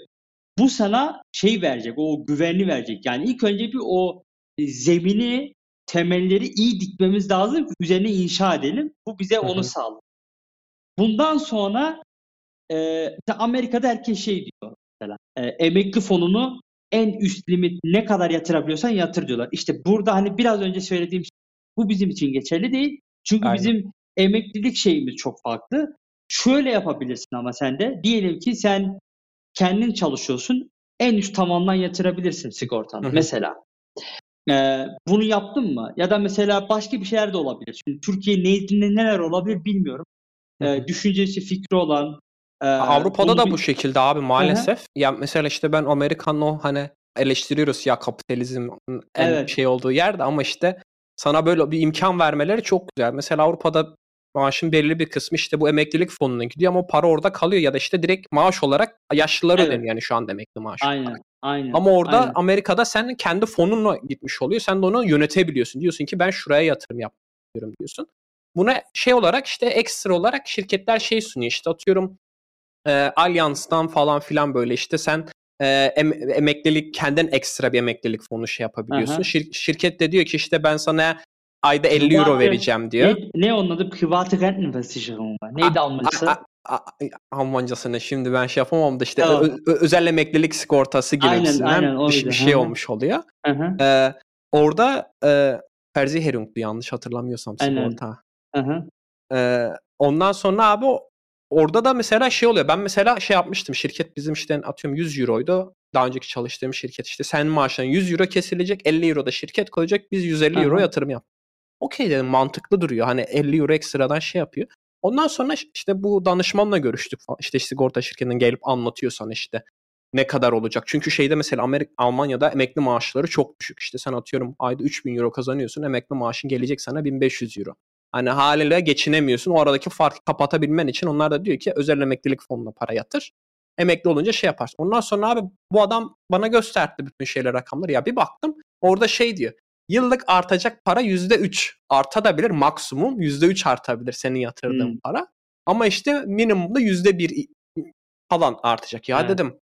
bu sana şey verecek, o güvenli verecek. Yani ilk önce bir o zemini, temelleri iyi dikmemiz lazım ki üzerine inşa edelim. Bu bize onu sağlar. Bundan sonra Amerika'da herkes şey diyor mesela emekli fonunu en üst limit ne kadar yatırabiliyorsan yatır diyorlar. İşte burada hani biraz önce söylediğim şey bu bizim için geçerli değil. Çünkü bizim emeklilik şeyimiz çok farklı. Şöyle yapabilirsin ama sen de diyelim ki sen kendin çalışıyorsun en üst tavandan yatırabilirsin sigortanı mesela. Bunu yaptın mı? Ya da mesela başka bir şeyler de olabilir. Şimdi Türkiye nezdinde neler olabilir bilmiyorum. Düşüncesi, fikri olan Avrupa'da da bu şekilde abi maalesef. Ya mesela işte ben Amerika'nın o hani eleştiriyoruz ya kapitalizm en şey olduğu yerde ama işte sana böyle bir imkan vermeleri çok güzel. Mesela Avrupa'da maaşın belirli bir kısmı işte bu emeklilik fonuna gidiyor ama para orada kalıyor ya da işte direkt maaş olarak yaşlılara ödeniyor yani şu an emekli maaşı. Aynen. Ama orada Amerika'da sen kendi fonunla gitmiş oluyor. Sen de onu yönetebiliyorsun. Diyorsun ki ben şuraya yatırım yapıyorum diyorsun. Buna şey olarak işte ekstra olarak şirketler şey sunuyor işte atıyorum Allianz'dan falan filan böyle işte sen emeklilik kendin ekstra bir emeklilik fonu şey yapabiliyorsun. Şirket de diyor ki işte ben sana ayda 50 euro vereceğim diyor. Ne onun adı? Private Renteninvestition. Neydi Almancası? Almancasını şimdi ben şey yapamam da işte özel emeklilik sigortası gibisinden bir şey olmuş oluyor. Orada Ferzi Herung'du yanlış hatırlamıyorsam sigorta. Ondan sonra abi orada da mesela şey oluyor. Ben mesela şey yapmıştım. Şirket bizim işte atıyorum 100 euroydu. Daha önceki çalıştığım şirket işte sen maaştan 100 euro kesilecek. 50 euro da şirket koyacak. Biz 150 euro yatırım yaptık. Okey dedim mantıklı duruyor. Hani 50 euro ekstradan şey yapıyor. Ondan sonra işte bu danışmanla görüştük. İşte sigorta şirketinin gelip anlatıyorsan işte ne kadar olacak. Çünkü şeyde mesela Almanya'da emekli maaşları çok düşük. İşte sen atıyorum ayda 3000 euro kazanıyorsun. Emekli maaşın gelecek sana 1500 euro. Hani haliyle geçinemiyorsun. O aradaki farkı kapatabilmen için onlar da diyor ki özel emeklilik fonuna para yatır. Emekli olunca şey yaparsın. Ondan sonra abi bu adam bana gösterdi bütün şeyler rakamları. Ya bir baktım orada şey diyor. Yıllık artacak para %3 artabilir. Maksimum %3 artabilir senin yatırdığın para. Ama işte minimumda %1 falan artacak. Ya dedim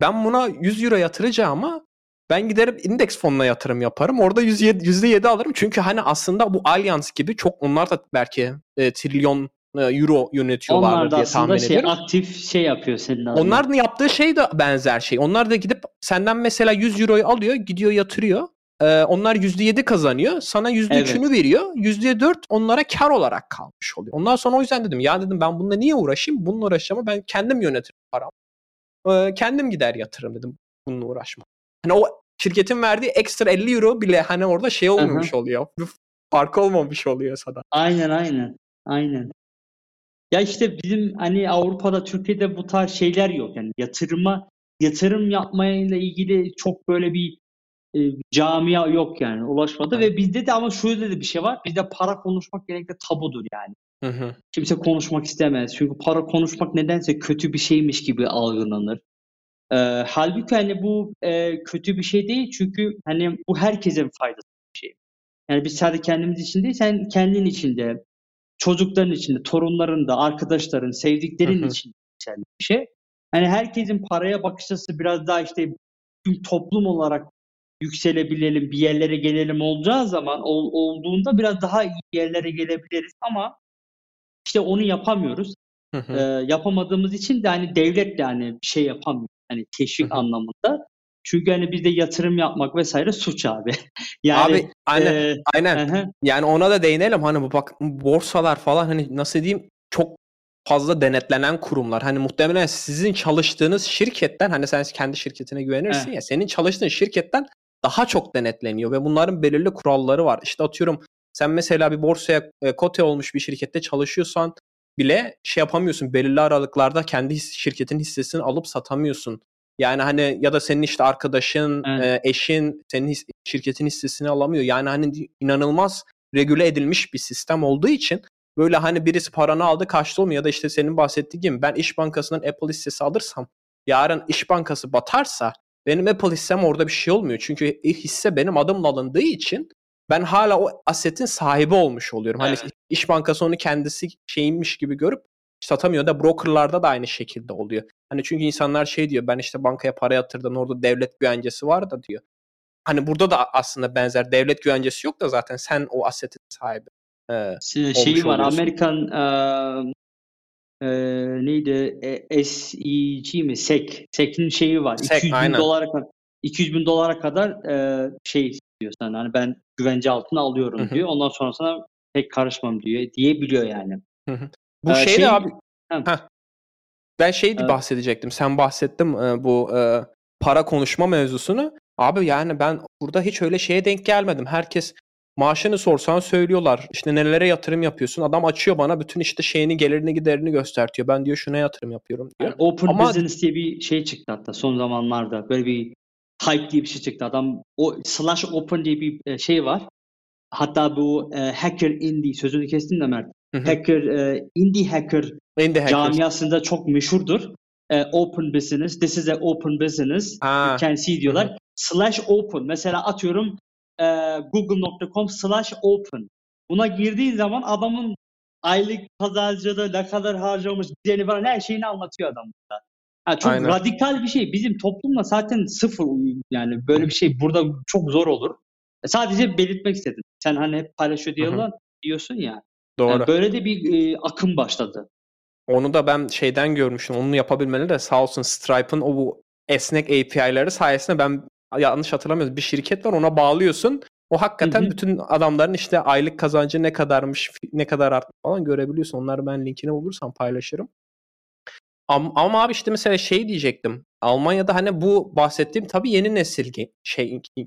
ben buna 100 euro yatıracağıma ben giderim indeks fonuna yatırım yaparım. Orada %7 alırım. Çünkü hani aslında bu Allianz gibi çok onlar da belki trilyon euro yönetiyorlar diye tahmin ediyorum. Onlar da aktif şey yapıyor senin adına. Onların yaptığı şey de benzer şey. Onlar da gidip senden mesela 100 euroyu alıyor, gidiyor yatırıyor. Onlar %7 kazanıyor. Sana %3'ünü veriyor. %4 onlara kar olarak kalmış oluyor. Ondan sonra o yüzden dedim ya dedim ben bununla niye uğraşayım? Bununla uğraşacağım ama ben kendim yönetirim param. Kendim gider yatırırım dedim. Bununla uğraşmam. Hani o şirketin verdiği ekstra 50 euro bile hani orada şey olmamış oluyor. Fark olmamış oluyor sana. Aynen. Ya işte bizim hani Avrupa'da, Türkiye'de bu tarz şeyler yok. Yani yatırım yapmayla ilgili çok böyle bir camia yok yani. Ulaşmadı ve bizde de ama şöyle de bir şey var. Bizde para konuşmak genellikle tabudur yani. Hı-hı. Kimse konuşmak istemez. Çünkü para konuşmak nedense kötü bir şeymiş gibi algılanır. Halbuki hani bu kötü bir şey değil. Çünkü hani bu herkese bir faydası bir şey. Yani biz sadece kendimiz için değil, sen kendin için de, çocukların için de, torunların da, arkadaşların, sevdiklerin için de bir şey. Yani herkesin paraya bakış açısı biraz daha işte toplum olarak yükselebilelim, bir yerlere gelelim olacağı zaman olduğunda biraz daha iyi yerlere gelebiliriz ama işte onu yapamıyoruz. Yapamadığımız için de hani devlet de hani bir şey yapamıyor. Hani teşvik anlamında. Çünkü hani bizde yatırım yapmak vesaire suç abi. Yani, abi aynen. Yani ona da değinelim. Hani bu bak borsalar falan hani nasıl diyeyim çok fazla denetlenen kurumlar. Hani muhtemelen sizin çalıştığınız şirketten hani sen kendi şirketine güvenirsin ya senin çalıştığın şirketten daha çok denetleniyor ve bunların belirli kuralları var. İşte atıyorum sen mesela bir borsaya kote olmuş bir şirkette çalışıyorsan bile şey yapamıyorsun. Belirli aralıklarda kendi şirketin hissesini alıp satamıyorsun. Yani hani ya da senin işte arkadaşın, eşin senin şirketin hissesini alamıyor. Yani hani inanılmaz regüle edilmiş bir sistem olduğu için böyle hani birisi paranı aldı kaçtı olmuyor ya da işte senin bahsettiğin gibi ben İş Bankası'ndan Apple hissesi alırsam yarın İş Bankası batarsa benim Apple hissem orada bir şey olmuyor. Çünkü hisse benim adımla alındığı için ben hala o asetin sahibi olmuş oluyorum. Hani İş Bankası onu kendisi şeyinmiş gibi görüp satamıyor da brokerlarda da aynı şekilde oluyor. Hani çünkü insanlar şey diyor ben işte bankaya para yatırdım orada devlet güvencesi var da diyor. Hani burada da aslında benzer devlet güvencesi yok da zaten sen o asetin sahibi olmuş var oluyorsun. Amerikan neydi SEC mi? SEC'in şeyi var. SEC, 200 bin dolara kadar şey diyor sana hani ben güvence altına alıyorum diyor. Ondan sonra sana pek karışmam diyor diyebiliyor yani. Bu şey abi. Ben bahsedecektim. Sen bahsettin bu para konuşma mevzusunu. Abi yani ben burada hiç öyle şeye denk gelmedim. Herkes maaşını sorsan söylüyorlar. İşte nelere yatırım yapıyorsun? Adam açıyor bana bütün işte şeyini, gelirini, giderini göstertiyor. Ben diyor şuna yatırım yapıyorum diyor. Yani open business diye bir şey çıktı hatta son zamanlarda. Böyle bir hype diye bir şey çıktı. Adam o /open diye bir şey var. Hatta bu hacker indie sözünü kestim de Mert. Hacker, indie hacker camiasında çok meşhurdur. Open business, this is an open business. You can see diyorlar. /open. Mesela atıyorum google.com/open. Buna girdiğin zaman adamın aylık kazancı ne kadar harcamış, gideni falan her şeyini anlatıyor adam burada. Yani çok radikal bir şey. Bizim toplumla zaten sıfır uyum yani böyle bir şey burada çok zor olur. Sadece belirtmek istedim. Sen hani hep paylaşıyor diyorsun ya. Doğru. Yani böyle de bir akım başladı. Onu da ben şeyden görmüştüm. Onu yapabilmeli de sağ olsun Stripe'ın o bu esnek API'ları sayesinde ben yanlış hatırlamıyorum. Bir şirket var ona bağlıyorsun. O hakikaten bütün adamların işte aylık kazancı ne kadarmış, ne kadar arttı falan görebiliyorsun. Onları ben linkini bulursam paylaşırım. Ama abi işte mesela şey diyecektim. Almanya'da hani bu bahsettiğim tabii yeni nesil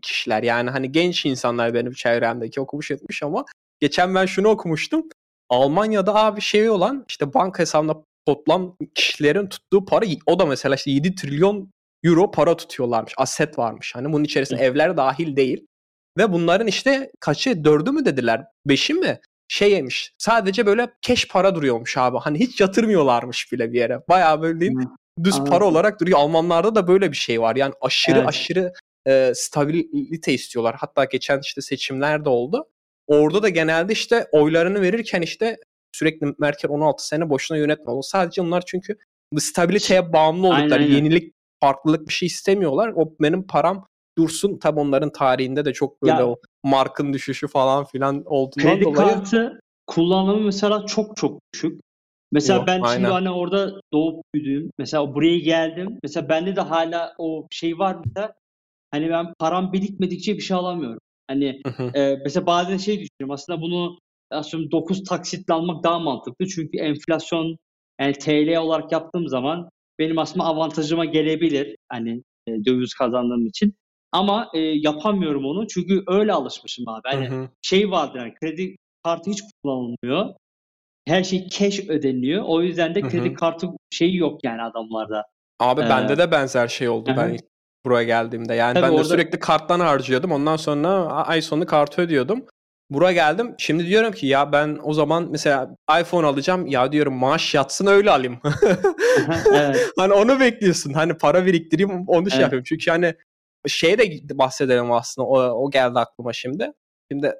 kişiler. Yani hani genç insanlar benim çevremdeki okumuş etmiş ama geçen ben şunu okumuştum. Almanya'da abi şey olan işte banka hesabında toplam kişilerin tuttuğu para o da mesela işte 7 trilyon euro para tutuyorlarmış. Aset varmış. Hani bunun içerisinde evler dahil değil. Ve bunların işte kaçı 4'ü mü dediler 5'i mi? Şeymiş. Sadece böyle keş para duruyormuş abi. Hani hiç yatırmıyorlarmış bile bir yere. Bayağı böyle düz para olarak duruyor. Almanlarda da böyle bir şey var. Yani aşırı stabilite istiyorlar. Hatta geçen işte seçimler de oldu. Orada da genelde işte oylarını verirken işte sürekli Merkel 16 sene boşuna yönetme. O sadece onlar çünkü stabiliteye bağımlı oldukları. Yenilik, farklılık bir şey istemiyorlar. O benim param dursun. Tabi onların tarihinde de çok böyle ya, o markın düşüşü falan filan olduğundan dolayı. Kredi kartı kullanımı mesela çok düşük. Mesela yok, ben şimdi aynen. Hani orada doğup büyüdüm. Mesela buraya geldim. Mesela bende de hala o şey var mesela. Hani ben param birikmedikçe bir şey alamıyorum. Hani mesela bazen şey düşünüyorum. Aslında bunu 9 taksitle almak daha mantıklı. Çünkü enflasyon yani TL olarak yaptığım zaman benim aslında avantajıma gelebilir. Hani döviz kazandığım için. Ama yapamıyorum onu. Çünkü öyle alışmışım abi. Hani şey vardır yani kredi kartı hiç kullanılmıyor. Her şey cash ödeniyor. O yüzden de kredi kartı şeyi yok yani adamlarda. Abi bende de benzer şey oldu. Ben buraya geldiğimde. Yani tabii ben de orada... sürekli karttan harcıyordum. Ondan sonra ay sonu kartı ödüyordum. Buraya geldim. Şimdi diyorum ki ya ben o zaman mesela iPhone alacağım. Ya diyorum maaş yatsın öyle alayım. Hani onu bekliyorsun. Hani para biriktireyim onu şey yapayım. Çünkü hani şeye de bahsedelim aslında. O geldi aklıma şimdi. Şimdi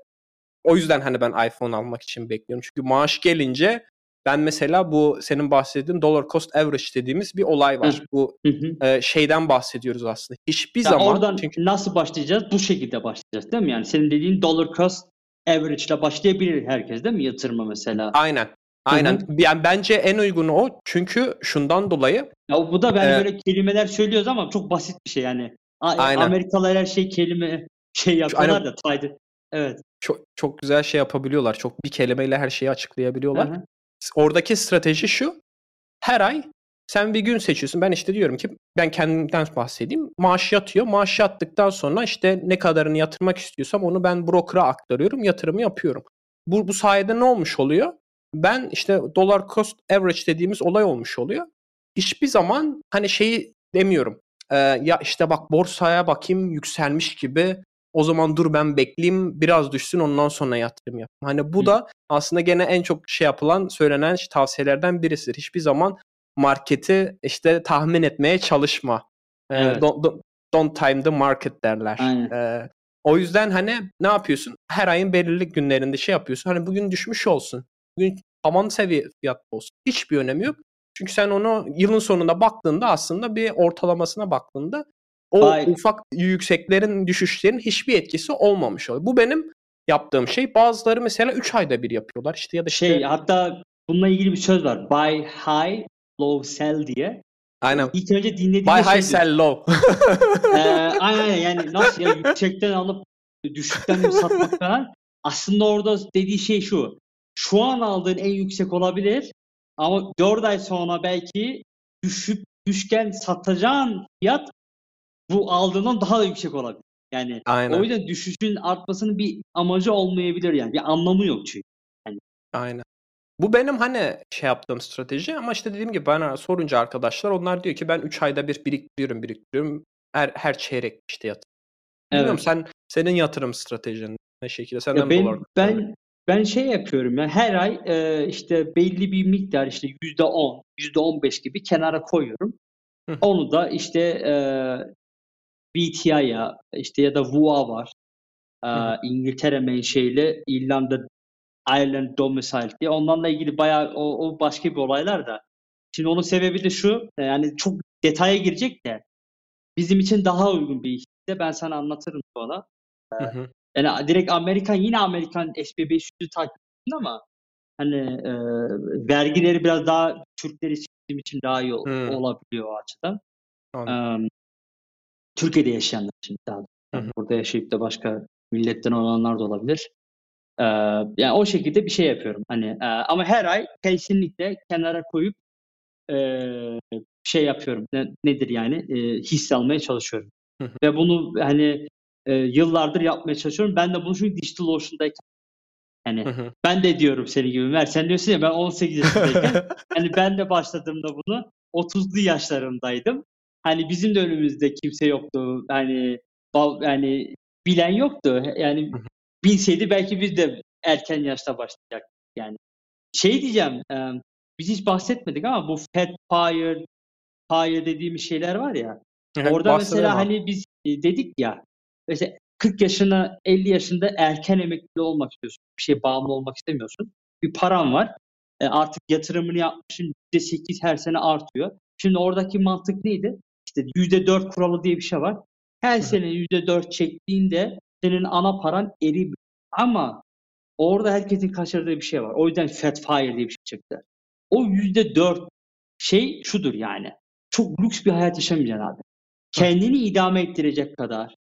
o yüzden hani ben iPhone almak için bekliyorum. Çünkü maaş gelince ben mesela bu senin bahsettiğin dollar cost average dediğimiz bir olay var. Bu şeyden bahsediyoruz aslında. Hiçbir yani zaman... Oradan çünkü... nasıl başlayacağız? Bu şekilde başlayacağız değil mi? Yani senin dediğin dollar cost average ile başlayabilir herkes değil mi? Yatırma mesela. Aynen. Aynen. Yani bence en uygunu o. Çünkü şundan dolayı... Ya bu da ben böyle kelimeler söylüyoruz ama çok basit bir şey yani. Aynen. Amerikalılar her şey kelime şey yapıyorlar aynen. Da taydı. Evet. Çok güzel şey yapabiliyorlar. Çok bir kelimeyle her şeyi açıklayabiliyorlar. Hı-hı. Oradaki strateji şu. Her ay sen bir gün seçiyorsun. Ben işte diyorum ki ben kendimden bahsedeyim. Maaş yatıyor. Maaş yattıktan sonra işte ne kadarını yatırmak istiyorsam onu ben broker'a aktarıyorum. Yatırımı yapıyorum. Bu sayede ne olmuş oluyor? Ben işte dollar cost average dediğimiz olay olmuş oluyor. Hiçbir zaman hani şeyi demiyorum. Ya işte bak borsaya bakayım yükselmiş gibi. O zaman dur ben bekleyeyim biraz düşsün ondan sonra yatırım yap. Hani bu da aslında gene en çok şey yapılan söylenen tavsiyelerden birisidir. Hiçbir zaman marketi işte tahmin etmeye çalışma. Evet. Don't time the market derler. O yüzden hani ne yapıyorsun? Her ayın belirli günlerinde şey yapıyorsun. Hani bugün düşmüş olsun. Bugün tavan seviye fiyat olsun. Hiçbir önemi yok. Çünkü sen onu yılın sonunda baktığında aslında bir ortalamasına baktığında ufak yükseklerin, düşüşlerin hiçbir etkisi olmamış oluyor. Bu benim yaptığım şey. Bazıları mesela 3 ayda bir yapıyorlar. İşte ya da şey hatta bununla ilgili bir söz var. Buy high, low sell diye. Aynen. İlk önce dinlediğim buy high, sell low. Aynen yani nasıl ya yüksekten alıp düşükten satmak falan. Aslında orada dediği şey şu. Şu an aldığın en yüksek olabilir ama 4 ay sonra belki düşken satacağın fiyat bu aldığından daha da yüksek olabilir. Yani aynen. O yüzden düşüşün artmasının bir amacı olmayabilir yani. Bir anlamı yok çünkü. Yani. Aynen. Bu benim hani şey yaptığım strateji ama işte dediğim gibi bana sorunca arkadaşlar onlar diyor ki ben 3 ayda bir biriktiriyorum. Her çeyrek işte yatırım. Evet. Bilmiyorum senin yatırım stratejin ne şekilde? Senden ben şey yapıyorum yani her ay işte belli bir miktar işte %10, %15 gibi kenara koyuyorum. Onu da işte VTI'ya işte ya da VUA var. İngiltere menşeili İrlanda Ireland domicile diye. Onlarla ilgili bayağı o başka bir olaylar da. Şimdi onun sebebi de şu. Yani çok detaya girecek de bizim için daha uygun bir hisse. Ben sana anlatırım sonra. Yani direkt Amerikan S&P 500'ü takip ediyorsun ama hani vergileri biraz daha Türkler için daha iyi olabiliyor o açıdan. Türkiye'de yaşayanlar için daha burada yaşayıp da başka milletten olanlar da olabilir. Yani o şekilde bir şey yapıyorum. Hani ama her ay kesinlikle kenara koyup şey yapıyorum. Nedir yani? Hisse almaya çalışıyorum. Ve bunu hani yıllardır yapmaya çalışıyorum. Ben de bunu çünkü DigitalOcean'dayken yani ben de diyorum senin gibi Mert. Sen diyorsun ya ben 18 yaşındayken hani ben de başladığımda bunu 30'lu yaşlarımdaydım. Hani bizim de önümüzde kimse yoktu. Hani bilen yoktu. Yani bilseydi belki biz de erken yaşta başlayacaktık. Yani şey diyeceğim, biz hiç bahsetmedik ama bu Fed Fire dediğimiz şeyler var ya. Evet, orada mesela hani biz dedik ya mesela 40 yaşına 50 yaşında erken emekli olmak istiyorsun. Bir şeye bağımlı olmak istemiyorsun. Bir paran var. Artık yatırımını yapmışsın. %8 her sene artıyor. Şimdi oradaki mantık neydi? İşte %4 kuralı diye bir şey var. Her sene %4 çektiğinde senin ana paran eriyor. Ama orada herkesin kaçırdığı bir şey var. O yüzden Fat Fire diye bir şey çıktı. O %4 şey şudur yani. Çok lüks bir hayat yaşamayacaksın abi. Kendini idame ettirecek kadar.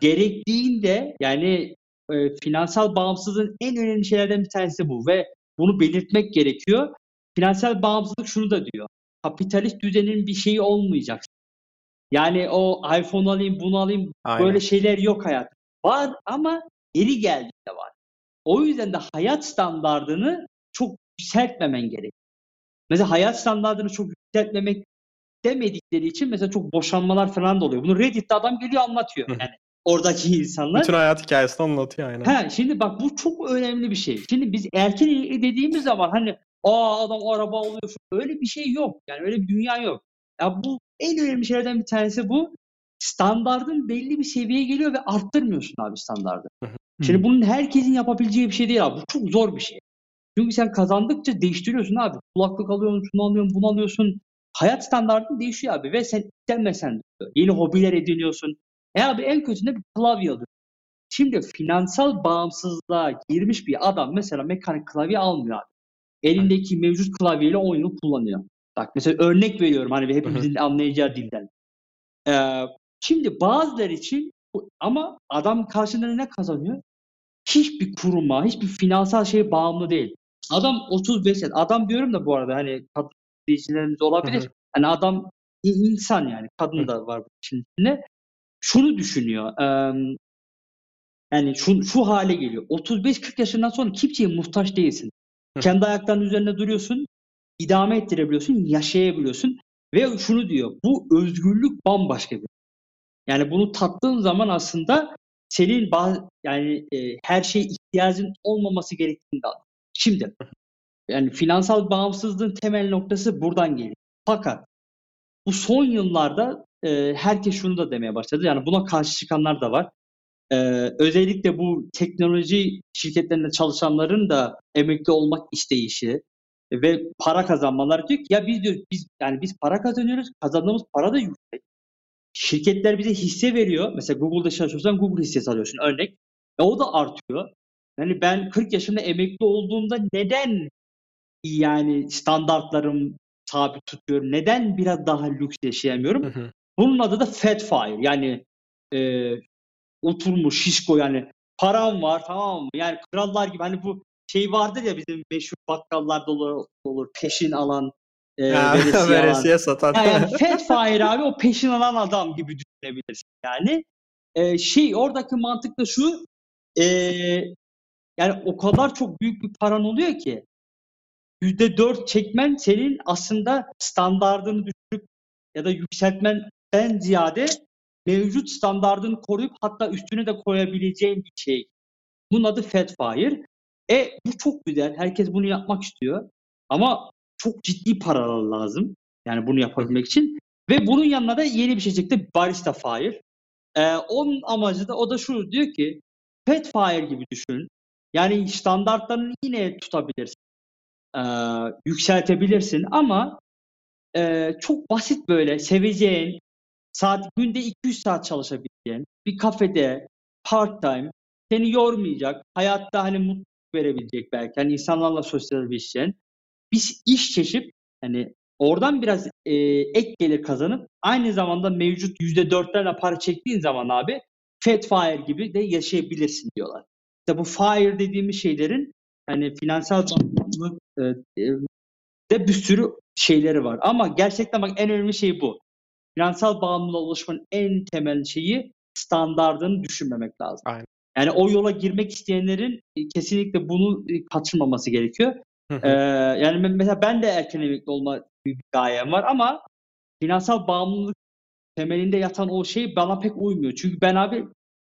Gerektiğinde yani finansal bağımsızlığın en önemli şeylerden bir tanesi bu ve bunu belirtmek gerekiyor. Finansal bağımsızlık şunu da diyor. Kapitalist düzenin bir şeyi olmayacak. Yani o iPhone alayım, bunu alayım, aynen, böyle şeyler yok hayat. Var ama eri geldiği de var. O yüzden de hayat standardını çok yükseltmemen gerekiyor. Mesela hayat standardını çok yükseltmemek demedikleri için mesela çok boşanmalar falan da oluyor. Bunu Reddit'te adam geliyor anlatıyor. Yani oradaki insanlar. Bütün hayat hikayesini anlatıyor aynen. He, şimdi bak bu çok önemli bir şey. Şimdi biz erken evli dediğimiz zaman hani adam araba alıyor. Öyle bir şey yok. Yani öyle bir dünya yok. Ya bu en önemli şeylerden bir tanesi bu. Standardın belli bir seviyeye geliyor ve arttırmıyorsun abi standardı. Şimdi bunun herkesin yapabileceği bir şey değil abi. Bu çok zor bir şey. Çünkü sen kazandıkça değiştiriyorsun abi. Kulaklık alıyorsun, şunu alıyorsun, bunu alıyorsun. Hayat standartın değişiyor abi ve sen istemesen yeni hobiler ediniyorsun. Abi en kötüsünde bir klavye alıyorsun. Şimdi finansal bağımsızlığa girmiş bir adam mesela mekanik klavye almıyor abi. Elindeki mevcut klavyeyle 10 yıl kullanıyor. Bak mesela örnek veriyorum hani hepimizin anlayacağı dilden. Şimdi bazıları için ama adam karşılığında ne kazanıyor? Hiçbir kuruma, hiçbir finansal şeye bağımlı değil. Adam 35 yaşında. Adam diyorum da bu arada hani dinleyicilerimiz olabilir. Hani adam insan yani. Kadın da var bu işin içinde. Şunu düşünüyor. Yani şu hale geliyor. 35-40 yaşından sonra kimseye muhtaç değilsin. Kendi ayaklarının üzerinde duruyorsun. İdame ettirebiliyorsun. Yaşayabiliyorsun. Ve şunu diyor. Bu özgürlük bambaşka bir. Yani bunu tattığın zaman aslında senin her şeye ihtiyacın olmaması gerektiğini de anlıyor. Şimdi yani finansal bağımsızlığın temel noktası buradan geliyor. Fakat bu son yıllarda herkes şunu da demeye başladı. Yani buna karşı çıkanlar da var. Özellikle bu teknoloji şirketlerinde çalışanların da emekli olmak isteyişi ve para kazanmaları diyor ki ya biz para kazanıyoruz. Kazandığımız para da yüksek. Şirketler bize hisse veriyor. Mesela Google'da çalışıyorsan Google hissesi alıyorsun örnek. O da artıyor. Yani ben 40 yaşında emekli olduğumda neden yani standartlarım sabit tutuyorum? Neden biraz daha lüks yaşayamıyorum? Bunun adı da fat fire. Yani oturmuş şişko yani param var tamam mı? Yani krallar gibi hani bu şey vardır ya bizim meşhur bakkallarda olur peşin alan veresiye satan. Yani fat fire abi o peşin alan adam gibi düşünebilirsin yani. Oradaki mantık da şu yani o kadar çok büyük bir paran oluyor ki %4 çekmen senin aslında standardını düşürüp ya da yükseltmenden ziyade mevcut standardını koruyup hatta üstüne de koyabileceğin bir şey. Bunun adı fat fire. Bu çok güzel. Herkes bunu yapmak istiyor. Ama çok ciddi paralar lazım. Yani bunu yapabilmek için. Ve bunun yanına da yeni bir şey çıktı. Barista fire. Onun amacı da o da şu diyor ki fat fire gibi düşün. Yani standartlarını yine tutabilirsin. Yükseltebilirsin ama çok basit böyle seveceğin günde 200 saat çalışabileceğin bir kafede part time seni yormayacak hayatta hani mutluluk verebilecek belki hani insanlarla sosyalleşeceğin bir iş çeşit hani oradan biraz ek gelir kazanıp aynı zamanda mevcut %4'lerle para çektiğin zaman abi fat fire gibi de yaşayabilirsin diyorlar. İşte bu fire dediğimiz şeylerin hani finansal bağımlılık de bir sürü şeyleri var. Ama gerçekten bak en önemli şey bu. Finansal bağımlılığa ulaşmanın en temel şeyi standardını düşünmemek lazım. Aynen. Yani o yola girmek isteyenlerin kesinlikle bunu kaçırmaması gerekiyor. Yani mesela ben de erken emekli olma bir gayem var ama finansal bağımlılık temelinde yatan o şey bana pek uymuyor. Çünkü ben abi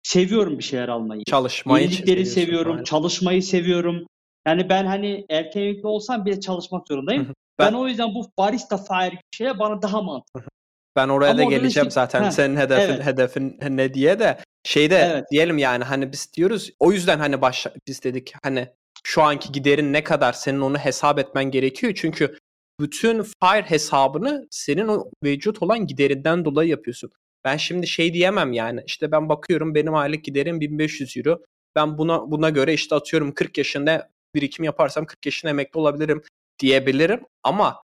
seviyorum bir şeyler almayı. Yenilikleri seviyorum, aynen. Çalışmayı seviyorum. Yani ben hani erken emekli olsam bile çalışmak zorundayım. Ben o yüzden bu barista fire şeye bana daha mantıklı. Ben oraya ama da geleceğim işte, zaten. Senin hedefin ne diye de diyelim yani hani biz diyoruz o yüzden hani biz dedik hani şu anki giderin ne kadar senin onu hesap etmen gerekiyor. Çünkü bütün fire hesabını senin o mevcut olan giderinden dolayı yapıyorsun. Ben şimdi diyemem yani işte ben bakıyorum benim aylık giderim 1500 euro. Ben buna göre işte atıyorum 40 yaşında birikim yaparsam 40 yaşında emekli olabilirim. diyebilirim ama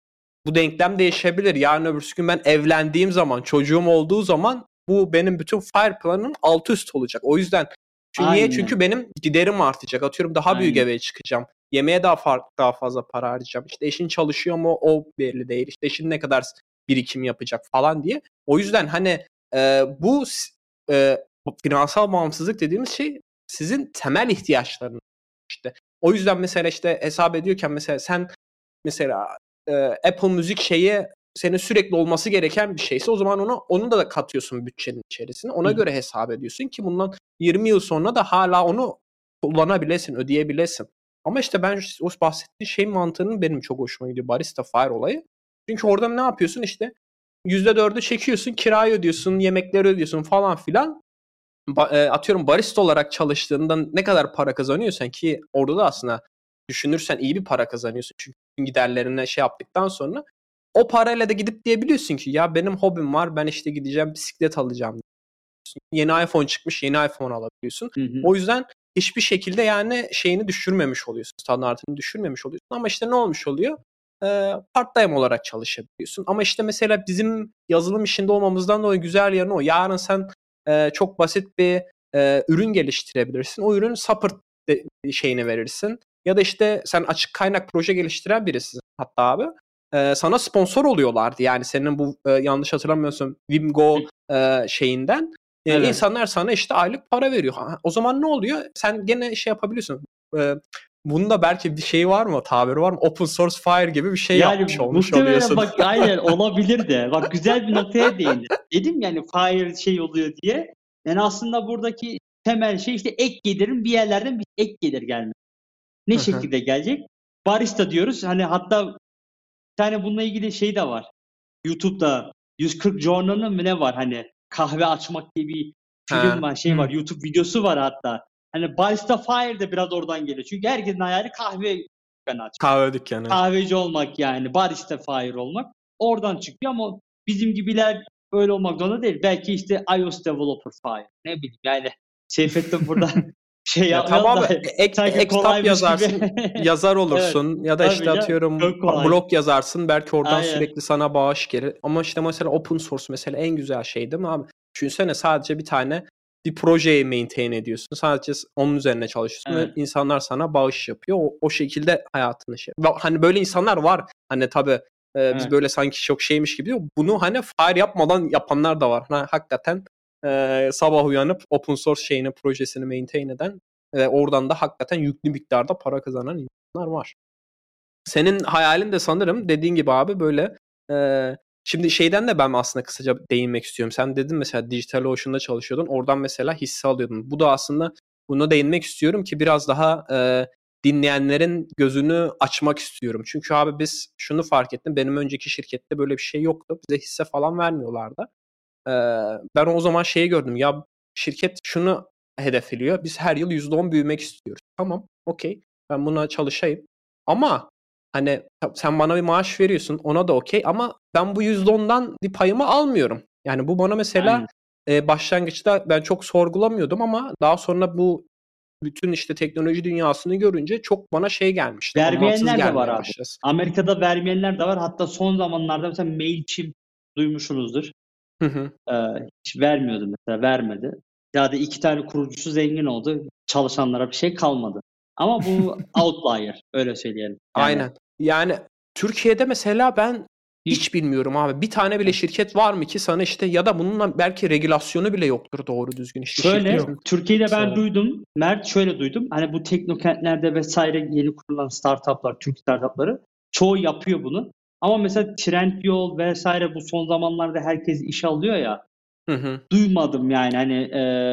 bu denklem değişebilir. Yarın öbürsü gün ben evlendiğim zaman, çocuğum olduğu zaman bu benim bütün fire planım alt üst olacak. O yüzden niye? Çünkü benim giderim artacak. Atıyorum daha büyük eve çıkacağım. Yemeğe daha fazla para harcayacağım. İşte eşin çalışıyor mu? O belli değil. İşte eşin ne kadar birikim yapacak falan diye. O yüzden hani bu finansal bağımsızlık dediğimiz şey sizin temel ihtiyaçlarınız işte. O yüzden mesela işte hesap ediyorken mesela sen mesela Apple Müzik şeyi senin sürekli olması gereken bir şeyse o zaman onu da katıyorsun bütçenin içerisine. Ona göre hesap ediyorsun ki bundan 20 yıl sonra da hala onu kullanabilesin, ödeyebilesin. Ama işte ben o bahsettiğim şey mantığının benim çok hoşuma gidiyor. Barista Fire olayı. Çünkü orada ne yapıyorsun işte %4'ü çekiyorsun, kirayı ödüyorsun, yemekleri ödüyorsun falan filan. Atıyorum barista olarak çalıştığından ne kadar para kazanıyorsan ki orada da aslında düşünürsen iyi bir para kazanıyorsun. Çünkü giderlerine şey yaptıktan sonra o parayla da gidip diyebiliyorsun ki ya benim hobim var, ben işte gideceğim bisiklet alacağım diyorsun. Yeni iPhone çıkmış, yeni iPhone alabiliyorsun. Hı hı. O yüzden hiçbir şekilde yani şeyini düşürmemiş oluyorsun, standartını düşürmemiş oluyorsun ama işte ne olmuş oluyor? Part time olarak çalışabiliyorsun. Ama işte mesela bizim yazılım işinde olmamızdan dolayı güzel yanı o. Yarın sen çok basit bir ürün geliştirebilirsin. O ürünün support şeyini verirsin. Ya da işte sen açık kaynak proje geliştiren birisin hatta abi. Sana sponsor oluyorlardı. Yani senin bu yanlış hatırlamıyorsam Vimgo şeyinden. Evet. İnsanlar sana işte aylık para veriyor. O zaman ne oluyor? Sen gene şey yapabiliyorsun. Bunda belki bir şey var mı? Tabiri var mı? Open source fire gibi bir şey yani yapmış olmuş oluyorsun. Bak aynen olabilir de. Bak güzel bir noktaya değindi. Dedim yani fire şey oluyor diye. Yani aslında buradaki temel şey işte ek gelirin bir yerlerden bir ek gelir gelmesi. Ne şekilde gelecek? Barista diyoruz. Hani hatta bir tane bununla ilgili şey de var. YouTube'da 140 Journal'ın mı ne var? Hani kahve açmak diye bir film var. Şey var. YouTube videosu var hatta. Hani Barista Fire de biraz oradan geliyor. Çünkü herkesin hayali kahve dükkanı açmak. Kahve dükkanı. Kahveci olmak yani. Barista Fire olmak. Oradan çıkıyor ama bizim gibiler öyle olmak zorunda değil. Belki işte iOS Developer Fire. Ne bileyim yani. Seyfettin burada şey ya tamam kitap yazarsın. Yazar olursun evet, ya da işte atıyorum blog yazarsın. Belki oradan aynen. Sürekli sana bağış gelir. Ama işte mesela open source mesela en güzel şey değil mi abi? Düşünsene sadece bir projeyi maintain ediyorsun. Sadece onun üzerine çalışıyorsun evet. Ve insanlar sana bağış yapıyor. O şekilde hayatını şey. Hani böyle insanlar var. Hani tabii biz evet. Böyle sanki çok şeymiş gibi. Bunu hani fire yapmadan yapanlar da var. Hani hakikaten sabah uyanıp open source şeyini, projesini maintain eden ve oradan da hakikaten yüklü miktarda para kazanan insanlar var. Senin hayalin de sanırım dediğin gibi abi böyle şimdi şeyden de ben aslında kısaca değinmek istiyorum. Sen dedin mesela DigitalOcean'da çalışıyordun. Oradan mesela hisse alıyordun. Bu da aslında buna değinmek istiyorum ki biraz daha dinleyenlerin gözünü açmak istiyorum. Çünkü abi biz şunu fark ettim. Benim önceki şirkette böyle bir şey yoktu. Bize hisse falan vermiyorlardı. Ben o zaman şeyi gördüm. Ya şirket şunu hedefliyor. Biz her yıl %10 büyümek istiyoruz. Tamam, okey. Ben buna çalışayım. Ama hani sen bana bir maaş veriyorsun. Ona da okey. Ama ben bu %10'dan bir payımı almıyorum. Yani bu bana mesela başlangıçta ben çok sorgulamıyordum ama daha sonra bu bütün işte teknoloji dünyasını görünce çok bana şey gelmişti. Vermeyenler de var abi. Başlasın. Amerika'da vermeyenler de var. Hatta son zamanlarda mesela MailChimp duymuşsunuzdur. Hiç vermiyordu mesela. Vermedi. Ya da 2 tane kurucusu zengin oldu. Çalışanlara bir şey kalmadı. Ama bu outlier. Öyle söyleyelim. Yani. Aynen. Yani Türkiye'de mesela ben hiç bilmiyorum abi. Bir tane bile şirket var mı ki sana işte ya da bununla belki regülasyonu bile yoktur doğru düzgün. İşte şöyle Türkiye'de ben duydum. Mert şöyle duydum. Hani bu teknokentlerde vesaire yeni kurulan startuplar, Türk startupları çoğu yapıyor bunu. Ama mesela Trendyol vesaire bu son zamanlarda herkes iş alıyor ya. Duymadım yani hani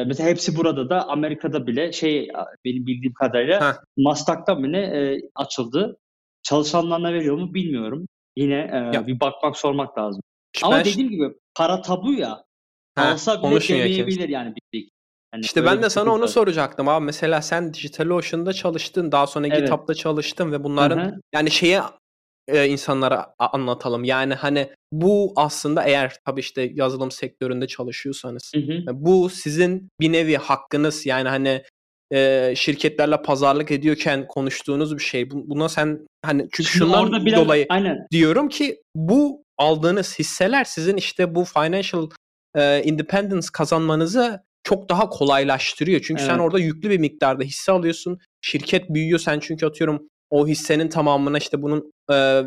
mesela hepsi burada da Amerika'da bile şey benim bildiğim kadarıyla Nasdaq'tan bile açıldı. Çalışanlarına veriyor mu bilmiyorum. Yine bir bakmak sormak lazım. Ama dediğim gibi para tabu ya. Alsa bile demeyebilir yani bildik. Yani işte ben de sana onu soracaktım abi. Mesela sen DigitalOcean'da çalıştın. Daha sonra GitHub'da çalıştın ve bunların yani şeye insanlara anlatalım. Yani hani bu aslında eğer tabii işte yazılım sektöründe çalışıyorsanız bu sizin bir nevi hakkınız. Yani hani şirketlerle pazarlık ediyorken konuştuğunuz bir şey. Buna sen hani çünkü şundan biraz, dolayı aynen. diyorum ki bu aldığınız hisseler sizin işte bu financial independence kazanmanızı çok daha kolaylaştırıyor. Çünkü evet. sen orada yüklü bir miktarda hisse alıyorsun. Şirket büyüyor. Sen çünkü atıyorum o hissenin tamamına işte bunun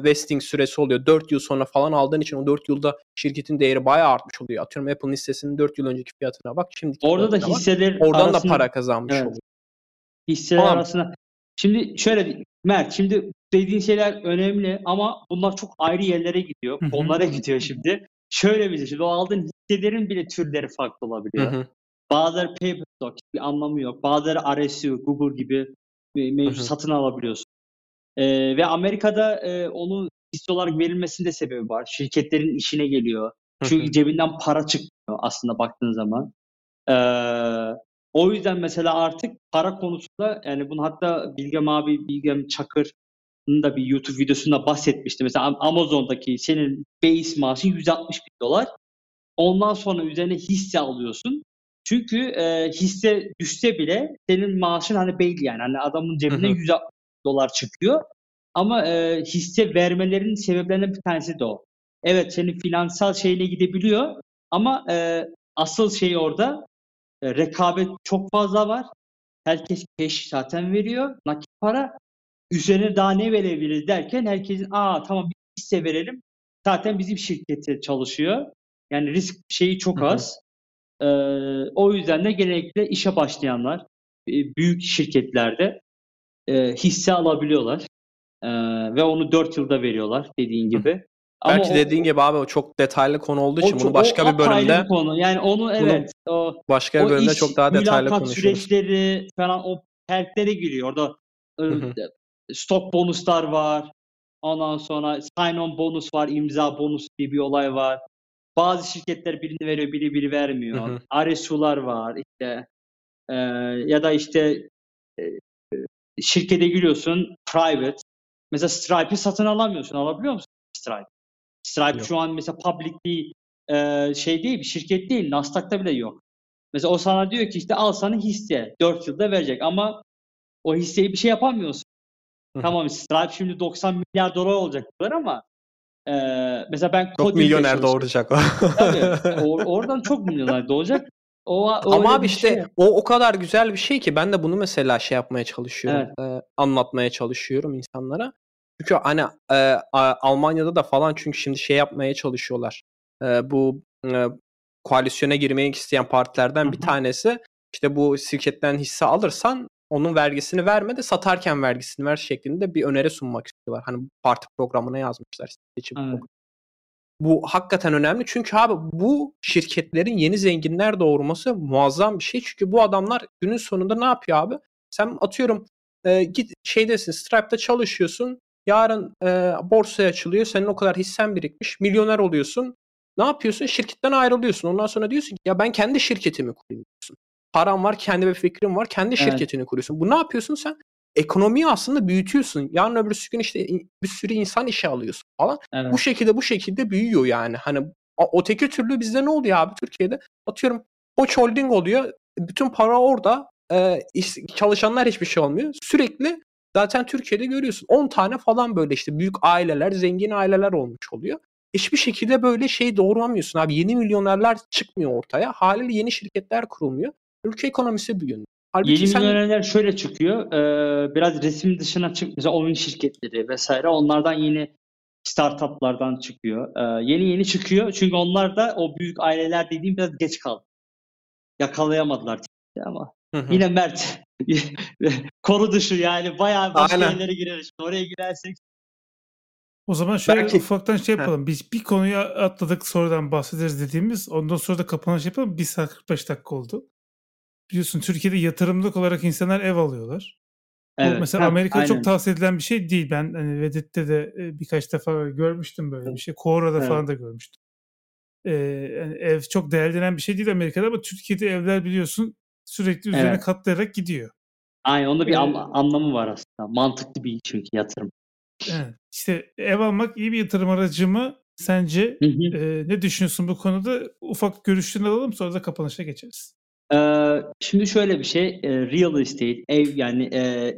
vesting süresi oluyor. 4 yıl sonra falan aldığın için o 4 yılda şirketin değeri bayağı artmış oluyor. Atıyorum Apple'ın hissesinin 4 yıl önceki fiyatına bak. Şimdiki orada da hisseler bak. Oradan arasında, da para kazanmış evet. oluyor. Hisseler tamam. arasında. Şimdi şöyle diyeyim. Mert şimdi dediğin şeyler önemli ama bunlar çok ayrı yerlere gidiyor. Onlara gidiyor şimdi. Şöyle bir şey. Şimdi o aldığın hisselerin bile türleri farklı olabiliyor. Hı-hı. Bazıları paper stock bir anlamı yok. Bazıları RSU, Google gibi mevcut satın alabiliyorsun. Ve Amerika'da onun hisse olarak verilmesinin de sebebi var. Şirketlerin işine geliyor. Çünkü cebinden para çıkmıyor aslında baktığın zaman. O yüzden mesela artık para konusunda yani bunu hatta Bilgem Çakır'ın da bir YouTube videosunda bahsetmişti. Mesela Amazon'daki senin base maaşın $160,000. Ondan sonra üzerine hisse alıyorsun. Çünkü hisse düşse bile senin maaşın hani belli yani. Hani adamın cebine $160 çıkıyor. Ama hisse vermelerinin sebeplerinden bir tanesi de o. Evet senin finansal şeyine gidebiliyor ama asıl şey orada rekabet çok fazla var. Herkes cash zaten veriyor. Nakit para. Üzerine daha ne verebiliriz derken herkesin tamam bir hisse verelim. Zaten bizim şirkette çalışıyor. Yani risk şeyi çok az. O yüzden de genellikle işe başlayanlar büyük şirketlerde hisse alabiliyorlar. Ve onu 4 yılda veriyorlar dediğin gibi. Ama belki dediğin gibi abi o çok detaylı konu olduğu için bunu başka bir bölümde konu. Yani onu evet o başka bir bölümde iş, çok daha detaylı konuşuruz. Süreçleri falan o perklere giriyor. Orada stok bonuslar var. Ondan sonra sign on bonus var, imza bonus diye bir olay var. Bazı şirketler birini veriyor, biri vermiyor. RSU'lar var işte. Ya da işte şirkete giriyorsun private. Mesela Stripe'i satın alamıyorsun. Alabiliyor musun Stripe? Yok. Şu an mesela public bir şey değil, bir şirket değil. Nasdaq'ta bile yok. Mesela o sana diyor ki işte al sana hisse. 4 yılda verecek ama o hisseyi bir şey yapamıyorsun. Tamam Stripe şimdi $90 milyar olacak ama mesela ben çok milyoner doğuracak o. Tabii, oradan çok milyoner doğacak. Ama abi işte şey. o kadar güzel bir şey ki ben de bunu mesela şey yapmaya çalışıyorum. Evet. Anlatmaya çalışıyorum insanlara. Çünkü hani Almanya'da da falan çünkü şimdi şey yapmaya çalışıyorlar. Bu koalisyona girmek isteyen partilerden bir tanesi işte bu şirketten hisse alırsan onun vergisini verme de satarken vergisini ver şeklinde bir öneri sunmak istiyorlar. Hani parti programına yazmışlar. Seçim programı. Bu hakikaten önemli. Çünkü abi bu şirketlerin yeni zenginler doğurması muazzam bir şey. Çünkü bu adamlar günün sonunda ne yapıyor abi? Sen atıyorum git şeydesin Stripe'da çalışıyorsun. Yarın borsaya açılıyor. Senin o kadar hissen birikmiş. Milyoner oluyorsun. Ne yapıyorsun? Şirketten ayrılıyorsun. Ondan sonra diyorsun ki ya ben kendi şirketimi kurayım diyorsun. Param var, kendi bir fikrim var, kendi şirketini kuruyorsun. Bu ne yapıyorsun sen? Ekonomiyi aslında büyütüyorsun. Yarın öbür gün işte bir sürü insan işe alıyorsun falan. Evet. Bu şekilde büyüyor yani. Hani öteki türlü bizde ne oluyor abi Türkiye'de? Atıyorum Koç Holding oluyor. Bütün para orada. Çalışanlar hiçbir şey olmuyor. Sürekli zaten Türkiye'de görüyorsun. 10 tane falan böyle işte büyük aileler, zengin aileler olmuş oluyor. Hiçbir şekilde böyle şey doğuramıyorsun abi. Yeni milyonerler çıkmıyor ortaya. Haliyle yeni şirketler kurulmuyor. Ülke ekonomisi büyüyor. Yeni milyonerler şöyle çıkıyor. Biraz resim dışına çıkıyor. Mesela oyun şirketleri vesaire. Onlardan yeni startuplardan çıkıyor. Yeni çıkıyor. Çünkü onlar da o büyük aileler dediğim biraz geç kaldı. Yakalayamadılar ama. Yine Mert konu dışı yani bayağı başka yerlere gireriz. Oraya girersek. O zaman şöyle ufaktan şey yapalım. Biz bir konuya atladık sonradan bahsederiz dediğimiz. Ondan sonra da kapanış yapalım. 1 saat 45 dakika oldu. Biliyorsun Türkiye'de yatırımlık olarak insanlar ev alıyorlar. Evet, mesela Amerika'da çok tavsiye edilen bir şey değil. Ben hani Reddit'te de birkaç defa görmüştüm böyle bir şey. Quora'da falan da görmüştüm. Yani ev çok değerlenen bir şey değil Amerika'da ama Türkiye'de evler biliyorsun sürekli üzerine katlayarak gidiyor. Aynen onda bir anlamı var aslında. Mantıklı bir çünkü yatırım. Evet. İşte ev almak iyi bir yatırım aracı mı? Sence ne düşünüyorsun bu konuda? Ufak görüşlerini alalım sonra da kapanışa geçeriz. Şimdi şöyle bir şey, real estate, ev, yani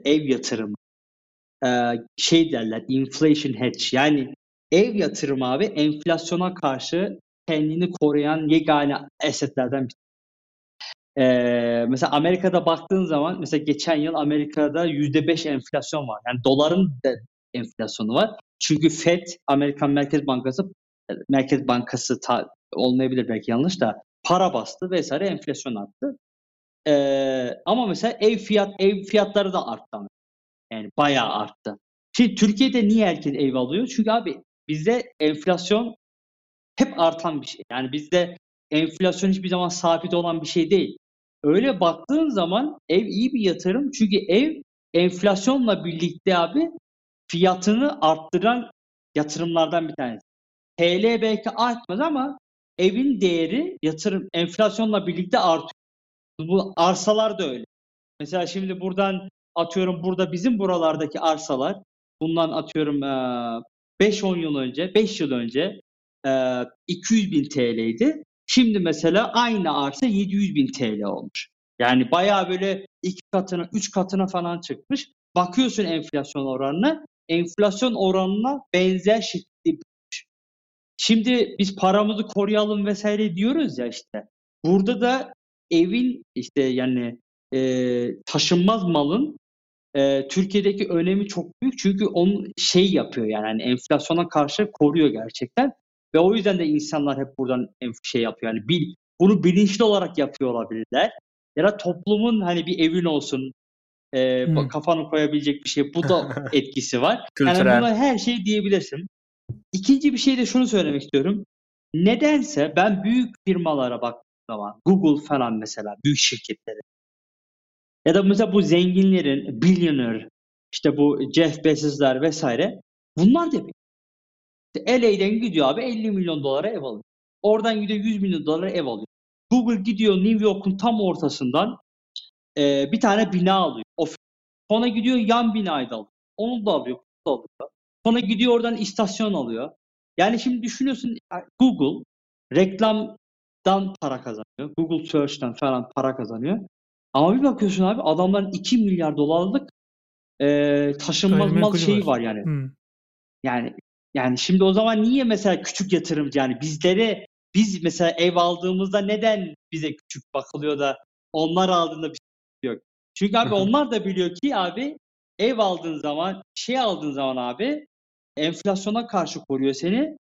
ev yatırımı, şey derler, inflation hedge, yani ev yatırımı abi enflasyona karşı kendini koruyan yegane assetlerden bir tanesi. Mesela Amerika'da baktığın zaman, mesela geçen yıl Amerika'da %5 enflasyon var. Yani doların da enflasyonu var. Çünkü Fed, Amerikan Merkez Bankası olmayabilir belki, yanlış da, para bastı vesaire, enflasyon arttı. Ama mesela ev fiyatları da arttı. Yani bayağı arttı. Şimdi Türkiye'de niye herkes ev alıyor? Çünkü abi bizde enflasyon hep artan bir şey. Yani bizde enflasyon hiçbir zaman sabit olan bir şey değil. Öyle baktığın zaman ev iyi bir yatırım. Çünkü ev enflasyonla birlikte abi fiyatını arttıran yatırımlardan bir tanesi. TL belki artmaz ama evin değeri yatırım enflasyonla birlikte artıyor. Bu arsalar da öyle. Mesela şimdi buradan atıyorum, burada bizim buralardaki arsalar bundan atıyorum 5-10 yıl önce, 5 yıl önce 200 bin TL'ydi. Şimdi mesela aynı arsa 700 bin TL olmuş. Yani bayağı böyle 2 katına, 3 katına falan çıkmış. Bakıyorsun enflasyon oranına benzer şekilde. Şimdi biz paramızı koruyalım vesaire diyoruz ya işte. Burada da evin işte yani taşınmaz malın Türkiye'deki önemi çok büyük. Çünkü onun şey yapıyor yani enflasyona karşı koruyor gerçekten. Ve o yüzden de insanlar hep buradan şey yapıyor. Yani bunu bilinçli olarak yapıyor olabilirler. Ya da toplumun hani bir evin olsun, kafanı koyabilecek bir şey. Bu da etkisi var. Yani buna her şey diyebilirsin. İkinci bir şey de şunu söylemek istiyorum. Nedense ben büyük firmalara baktığım zaman, Google falan mesela, büyük şirketlere ya da mesela bu zenginlerin, billionaire, işte bu Jeff Bezos'lar vesaire, bunlar da LA'den gidiyor abi 50 milyon dolara ev alıyor. Oradan gidiyor 100 milyon dolara ev alıyor. Google gidiyor New York'un tam ortasından bir tane bina alıyor. Sonra gidiyor yan binayı da alıyor. Onu da alıyor. Onu da alıyor. Sonra gidiyor oradan istasyon alıyor. Yani şimdi düşünüyorsun, Google reklamdan para kazanıyor. Google Search'ten falan para kazanıyor. Ama bir bakıyorsun abi adamların 2 milyar dolarlık taşınmaz mal şeyi var yani. Hmm. Yani şimdi o zaman niye mesela küçük yatırımcı, yani biz mesela ev aldığımızda neden bize küçük bakılıyor da onlar aldığında bir şey yok. Çünkü abi onlar da biliyor ki abi ev aldığın zaman, şey aldığın zaman abi enflasyona karşı koruyor seni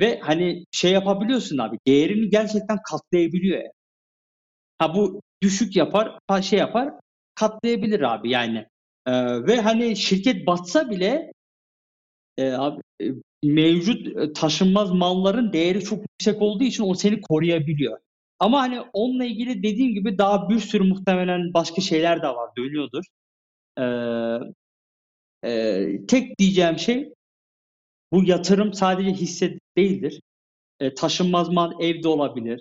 ve hani şey yapabiliyorsun abi, değerini gerçekten katlayabiliyor. Yani. Ha bu düşük yapar, şey yapar, katlayabilir abi yani. Ve hani şirket batsa bile abi mevcut taşınmaz malların değeri çok yüksek olduğu için o seni koruyabiliyor. Ama hani onunla ilgili dediğim gibi daha bir sürü muhtemelen başka şeyler de var, dönüyordur. Tek diyeceğim şey, bu yatırım sadece hisse değildir. Taşınmaz mal ev de olabilir,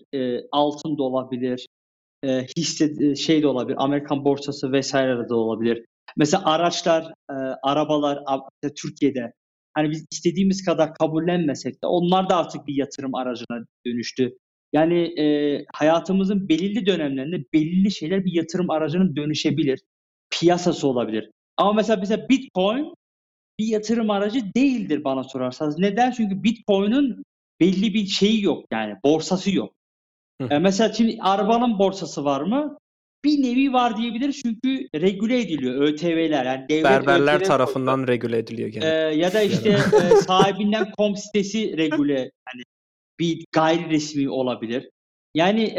altın da olabilir, hisse şey de olabilir, Amerikan borsası vesaire de olabilir. Mesela araçlar, arabalar Türkiye'de. Hani biz istediğimiz kadar kabullenmesek de onlar da artık bir yatırım aracına dönüştü. Yani hayatımızın belirli dönemlerinde belirli şeyler bir yatırım aracına dönüşebilir. Piyasası olabilir. Ama mesela Bitcoin bir yatırım aracı değildir bana sorarsanız. Neden? Çünkü Bitcoin'in belli bir şeyi yok yani. Borsası yok. Mesela şimdi arabanın borsası var mı? Bir nevi var diyebiliriz çünkü regüle ediliyor ÖTV'ler. Yani devlet berberler tarafından regüle ediliyor gene. Ya da işte sahibinden.com sitesi regüle, yani bir gayri resmi olabilir. Yani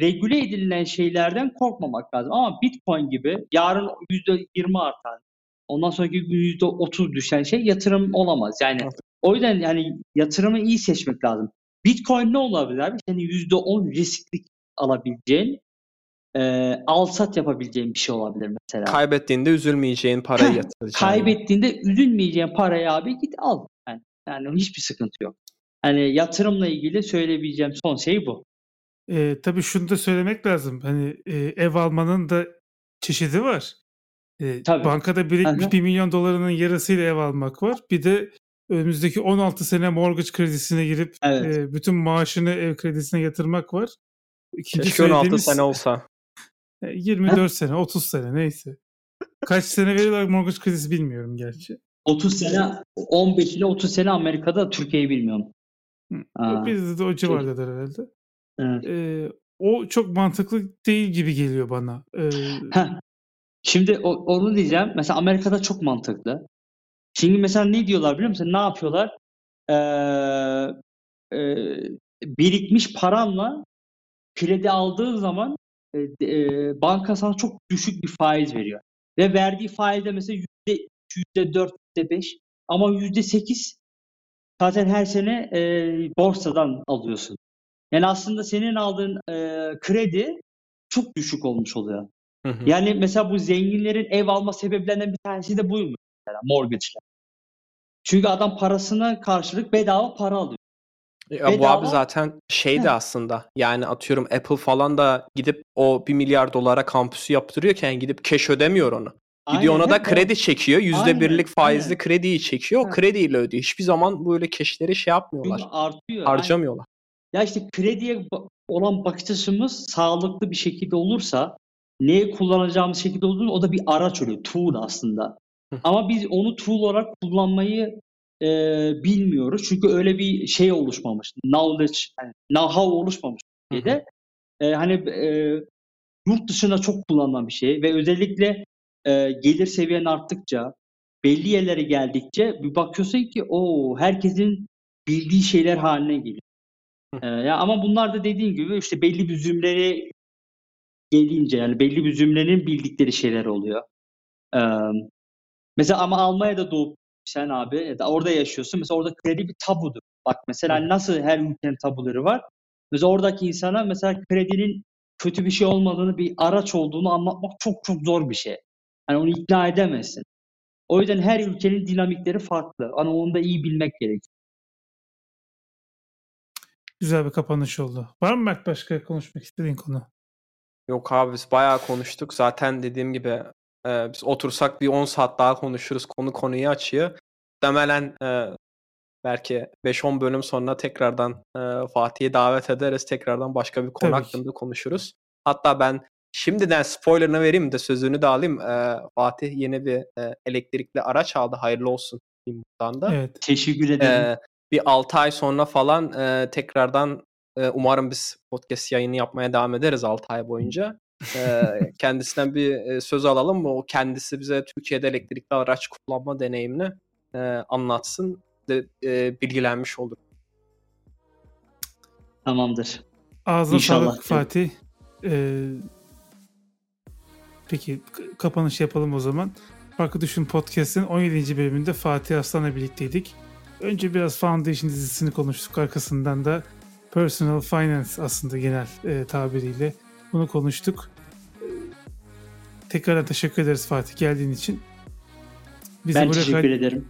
regüle edilen şeylerden korkmamak lazım. Ama Bitcoin gibi yarın %20 artan, ondan sonraki gün %30 düşen şey yatırım olamaz. Yani o yüzden yani yatırımı iyi seçmek lazım. Bitcoin ne olabilir abi? Yani %10 risklik alabileceğin, alsat yapabileceğin bir şey olabilir mesela. Kaybettiğinde üzülmeyeceğin parayı yatıracaksın. Kaybettiğinde üzülmeyeceğin parayı abi git al. Yani hiçbir sıkıntı yok. Yani yatırımla ilgili söyleyebileceğim son şey bu. Tabii şunu da söylemek lazım. Hani ev almanın da çeşidi var. Bankada birikmiş 1 milyon dolarının yarısıyla ev almak var. Bir de önümüzdeki 16 sene mortgage kredisine girip bütün maaşını ev kredisine yatırmak var. İkinci keşke 16 sene olsa. 24 sene, 30 sene neyse. Kaç sene veriyorlar mortgage kredisi bilmiyorum gerçi. 30 sene, 15 ile 30 sene Amerika'da, Türkiye'yi bilmiyorum. Bizde de o civardadır herhalde. Evet. O çok mantıklı değil gibi geliyor bana. Şimdi onu diyeceğim. Mesela Amerika'da çok mantıklı. Şimdi mesela ne diyorlar biliyor musun? Ne yapıyorlar? Birikmiş paranla kredi aldığın zaman banka sana çok düşük bir faiz veriyor. Ve verdiği faiz de mesela %4, %5 ama %8 zaten her sene borsadan alıyorsun. Yani aslında senin aldığın kredi çok düşük olmuş oluyor. Hı hı. Yani mesela bu zenginlerin ev alma sebeplerinden bir tanesi de buymuş mesela mortgage'ler. Çünkü adam parasına karşılık bedava para alıyor. Ya bu abi zaten şey de aslında yani atıyorum Apple falan da gidip o 1 milyar dolara kampüsü yaptırıyorken gidip cash ödemiyor onu. Gidiyor ona da kredi çekiyor. %1'lik faizli krediyi çekiyor. O krediyle ödüyor. Hiçbir zaman böyle cash'leri şey yapmıyorlar. Artıyor, harcamıyorlar. Ya işte krediye olan bakış açımız sağlıklı bir şekilde olursa neye kullanacağımız şekilde olduğunu o da bir araç oluyor. Tool aslında. Ama biz onu tool olarak kullanmayı bilmiyoruz. Çünkü öyle bir şey oluşmamış. Knowledge, yani know-how oluşmamış. De, yurt dışında çok kullanılan bir şey ve özellikle gelir seviyen arttıkça, belli yerlere geldikçe bir bakıyorsun ki o herkesin bildiği şeyler haline geliyor. Ya ama bunlar da dediğin gibi işte belli bir zümreye gelince yani belli bir zümrenin bildikleri şeyler oluyor. Mesela ama Almanya'da doğup sen abi ya da orada yaşıyorsun. Mesela orada kredi bir tabudur. Bak mesela nasıl her ülkenin tabuları var. Mesela oradaki insana mesela kredinin kötü bir şey olmadığını, bir araç olduğunu anlatmak çok zor bir şey. Yani onu ikna edemezsin. O yüzden her ülkenin dinamikleri farklı. Ama onu da iyi bilmek gerekiyor. Güzel bir kapanış oldu. Var mı Mert başka konuşmak istediğin konu? Yok abi biz bayağı konuştuk. Zaten dediğim gibi biz otursak bir 10 saat daha konuşuruz. Konuyu açıyor. Demelen belki 5-10 bölüm sonra tekrardan Fatih'i davet ederiz. Tekrardan başka bir konu hakkında konuşuruz. Hatta ben şimdiden spoilerını vereyim de sözünü de alayım. Fatih yeni bir elektrikli araç aldı. Hayırlı olsun. Evet, teşekkür ederim. Bir 6 ay sonra falan tekrardan umarım biz podcast yayını yapmaya devam ederiz 6 ay boyunca. Kendisinden bir söz alalım mı? O kendisi bize Türkiye'de elektrikli araç kullanma deneyimini anlatsın. Bilgilenmiş olur. Tamamdır. Ağzına sağlık Fatih. Peki kapanış yapalım o zaman. Farklı Düşün Podcast'ın 17. bölümünde Fatih Arslan'la birlikteydik. Önce biraz Foundation dizisini konuştuk. Arkasından da Personal Finance aslında genel tabiriyle bunu konuştuk. Tekrardan teşekkür ederiz Fatih geldiğin için. Ben teşekkür ederim.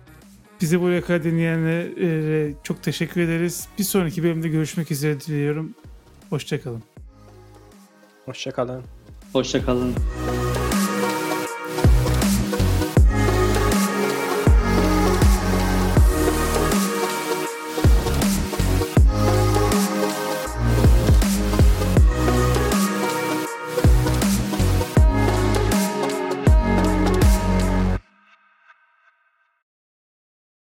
Bizi buraya kadar dinleyenlere çok teşekkür ederiz. Bir sonraki bölümde görüşmek üzere diliyorum. Hoşçakalın. Hoşçakalın. Hoşçakalın.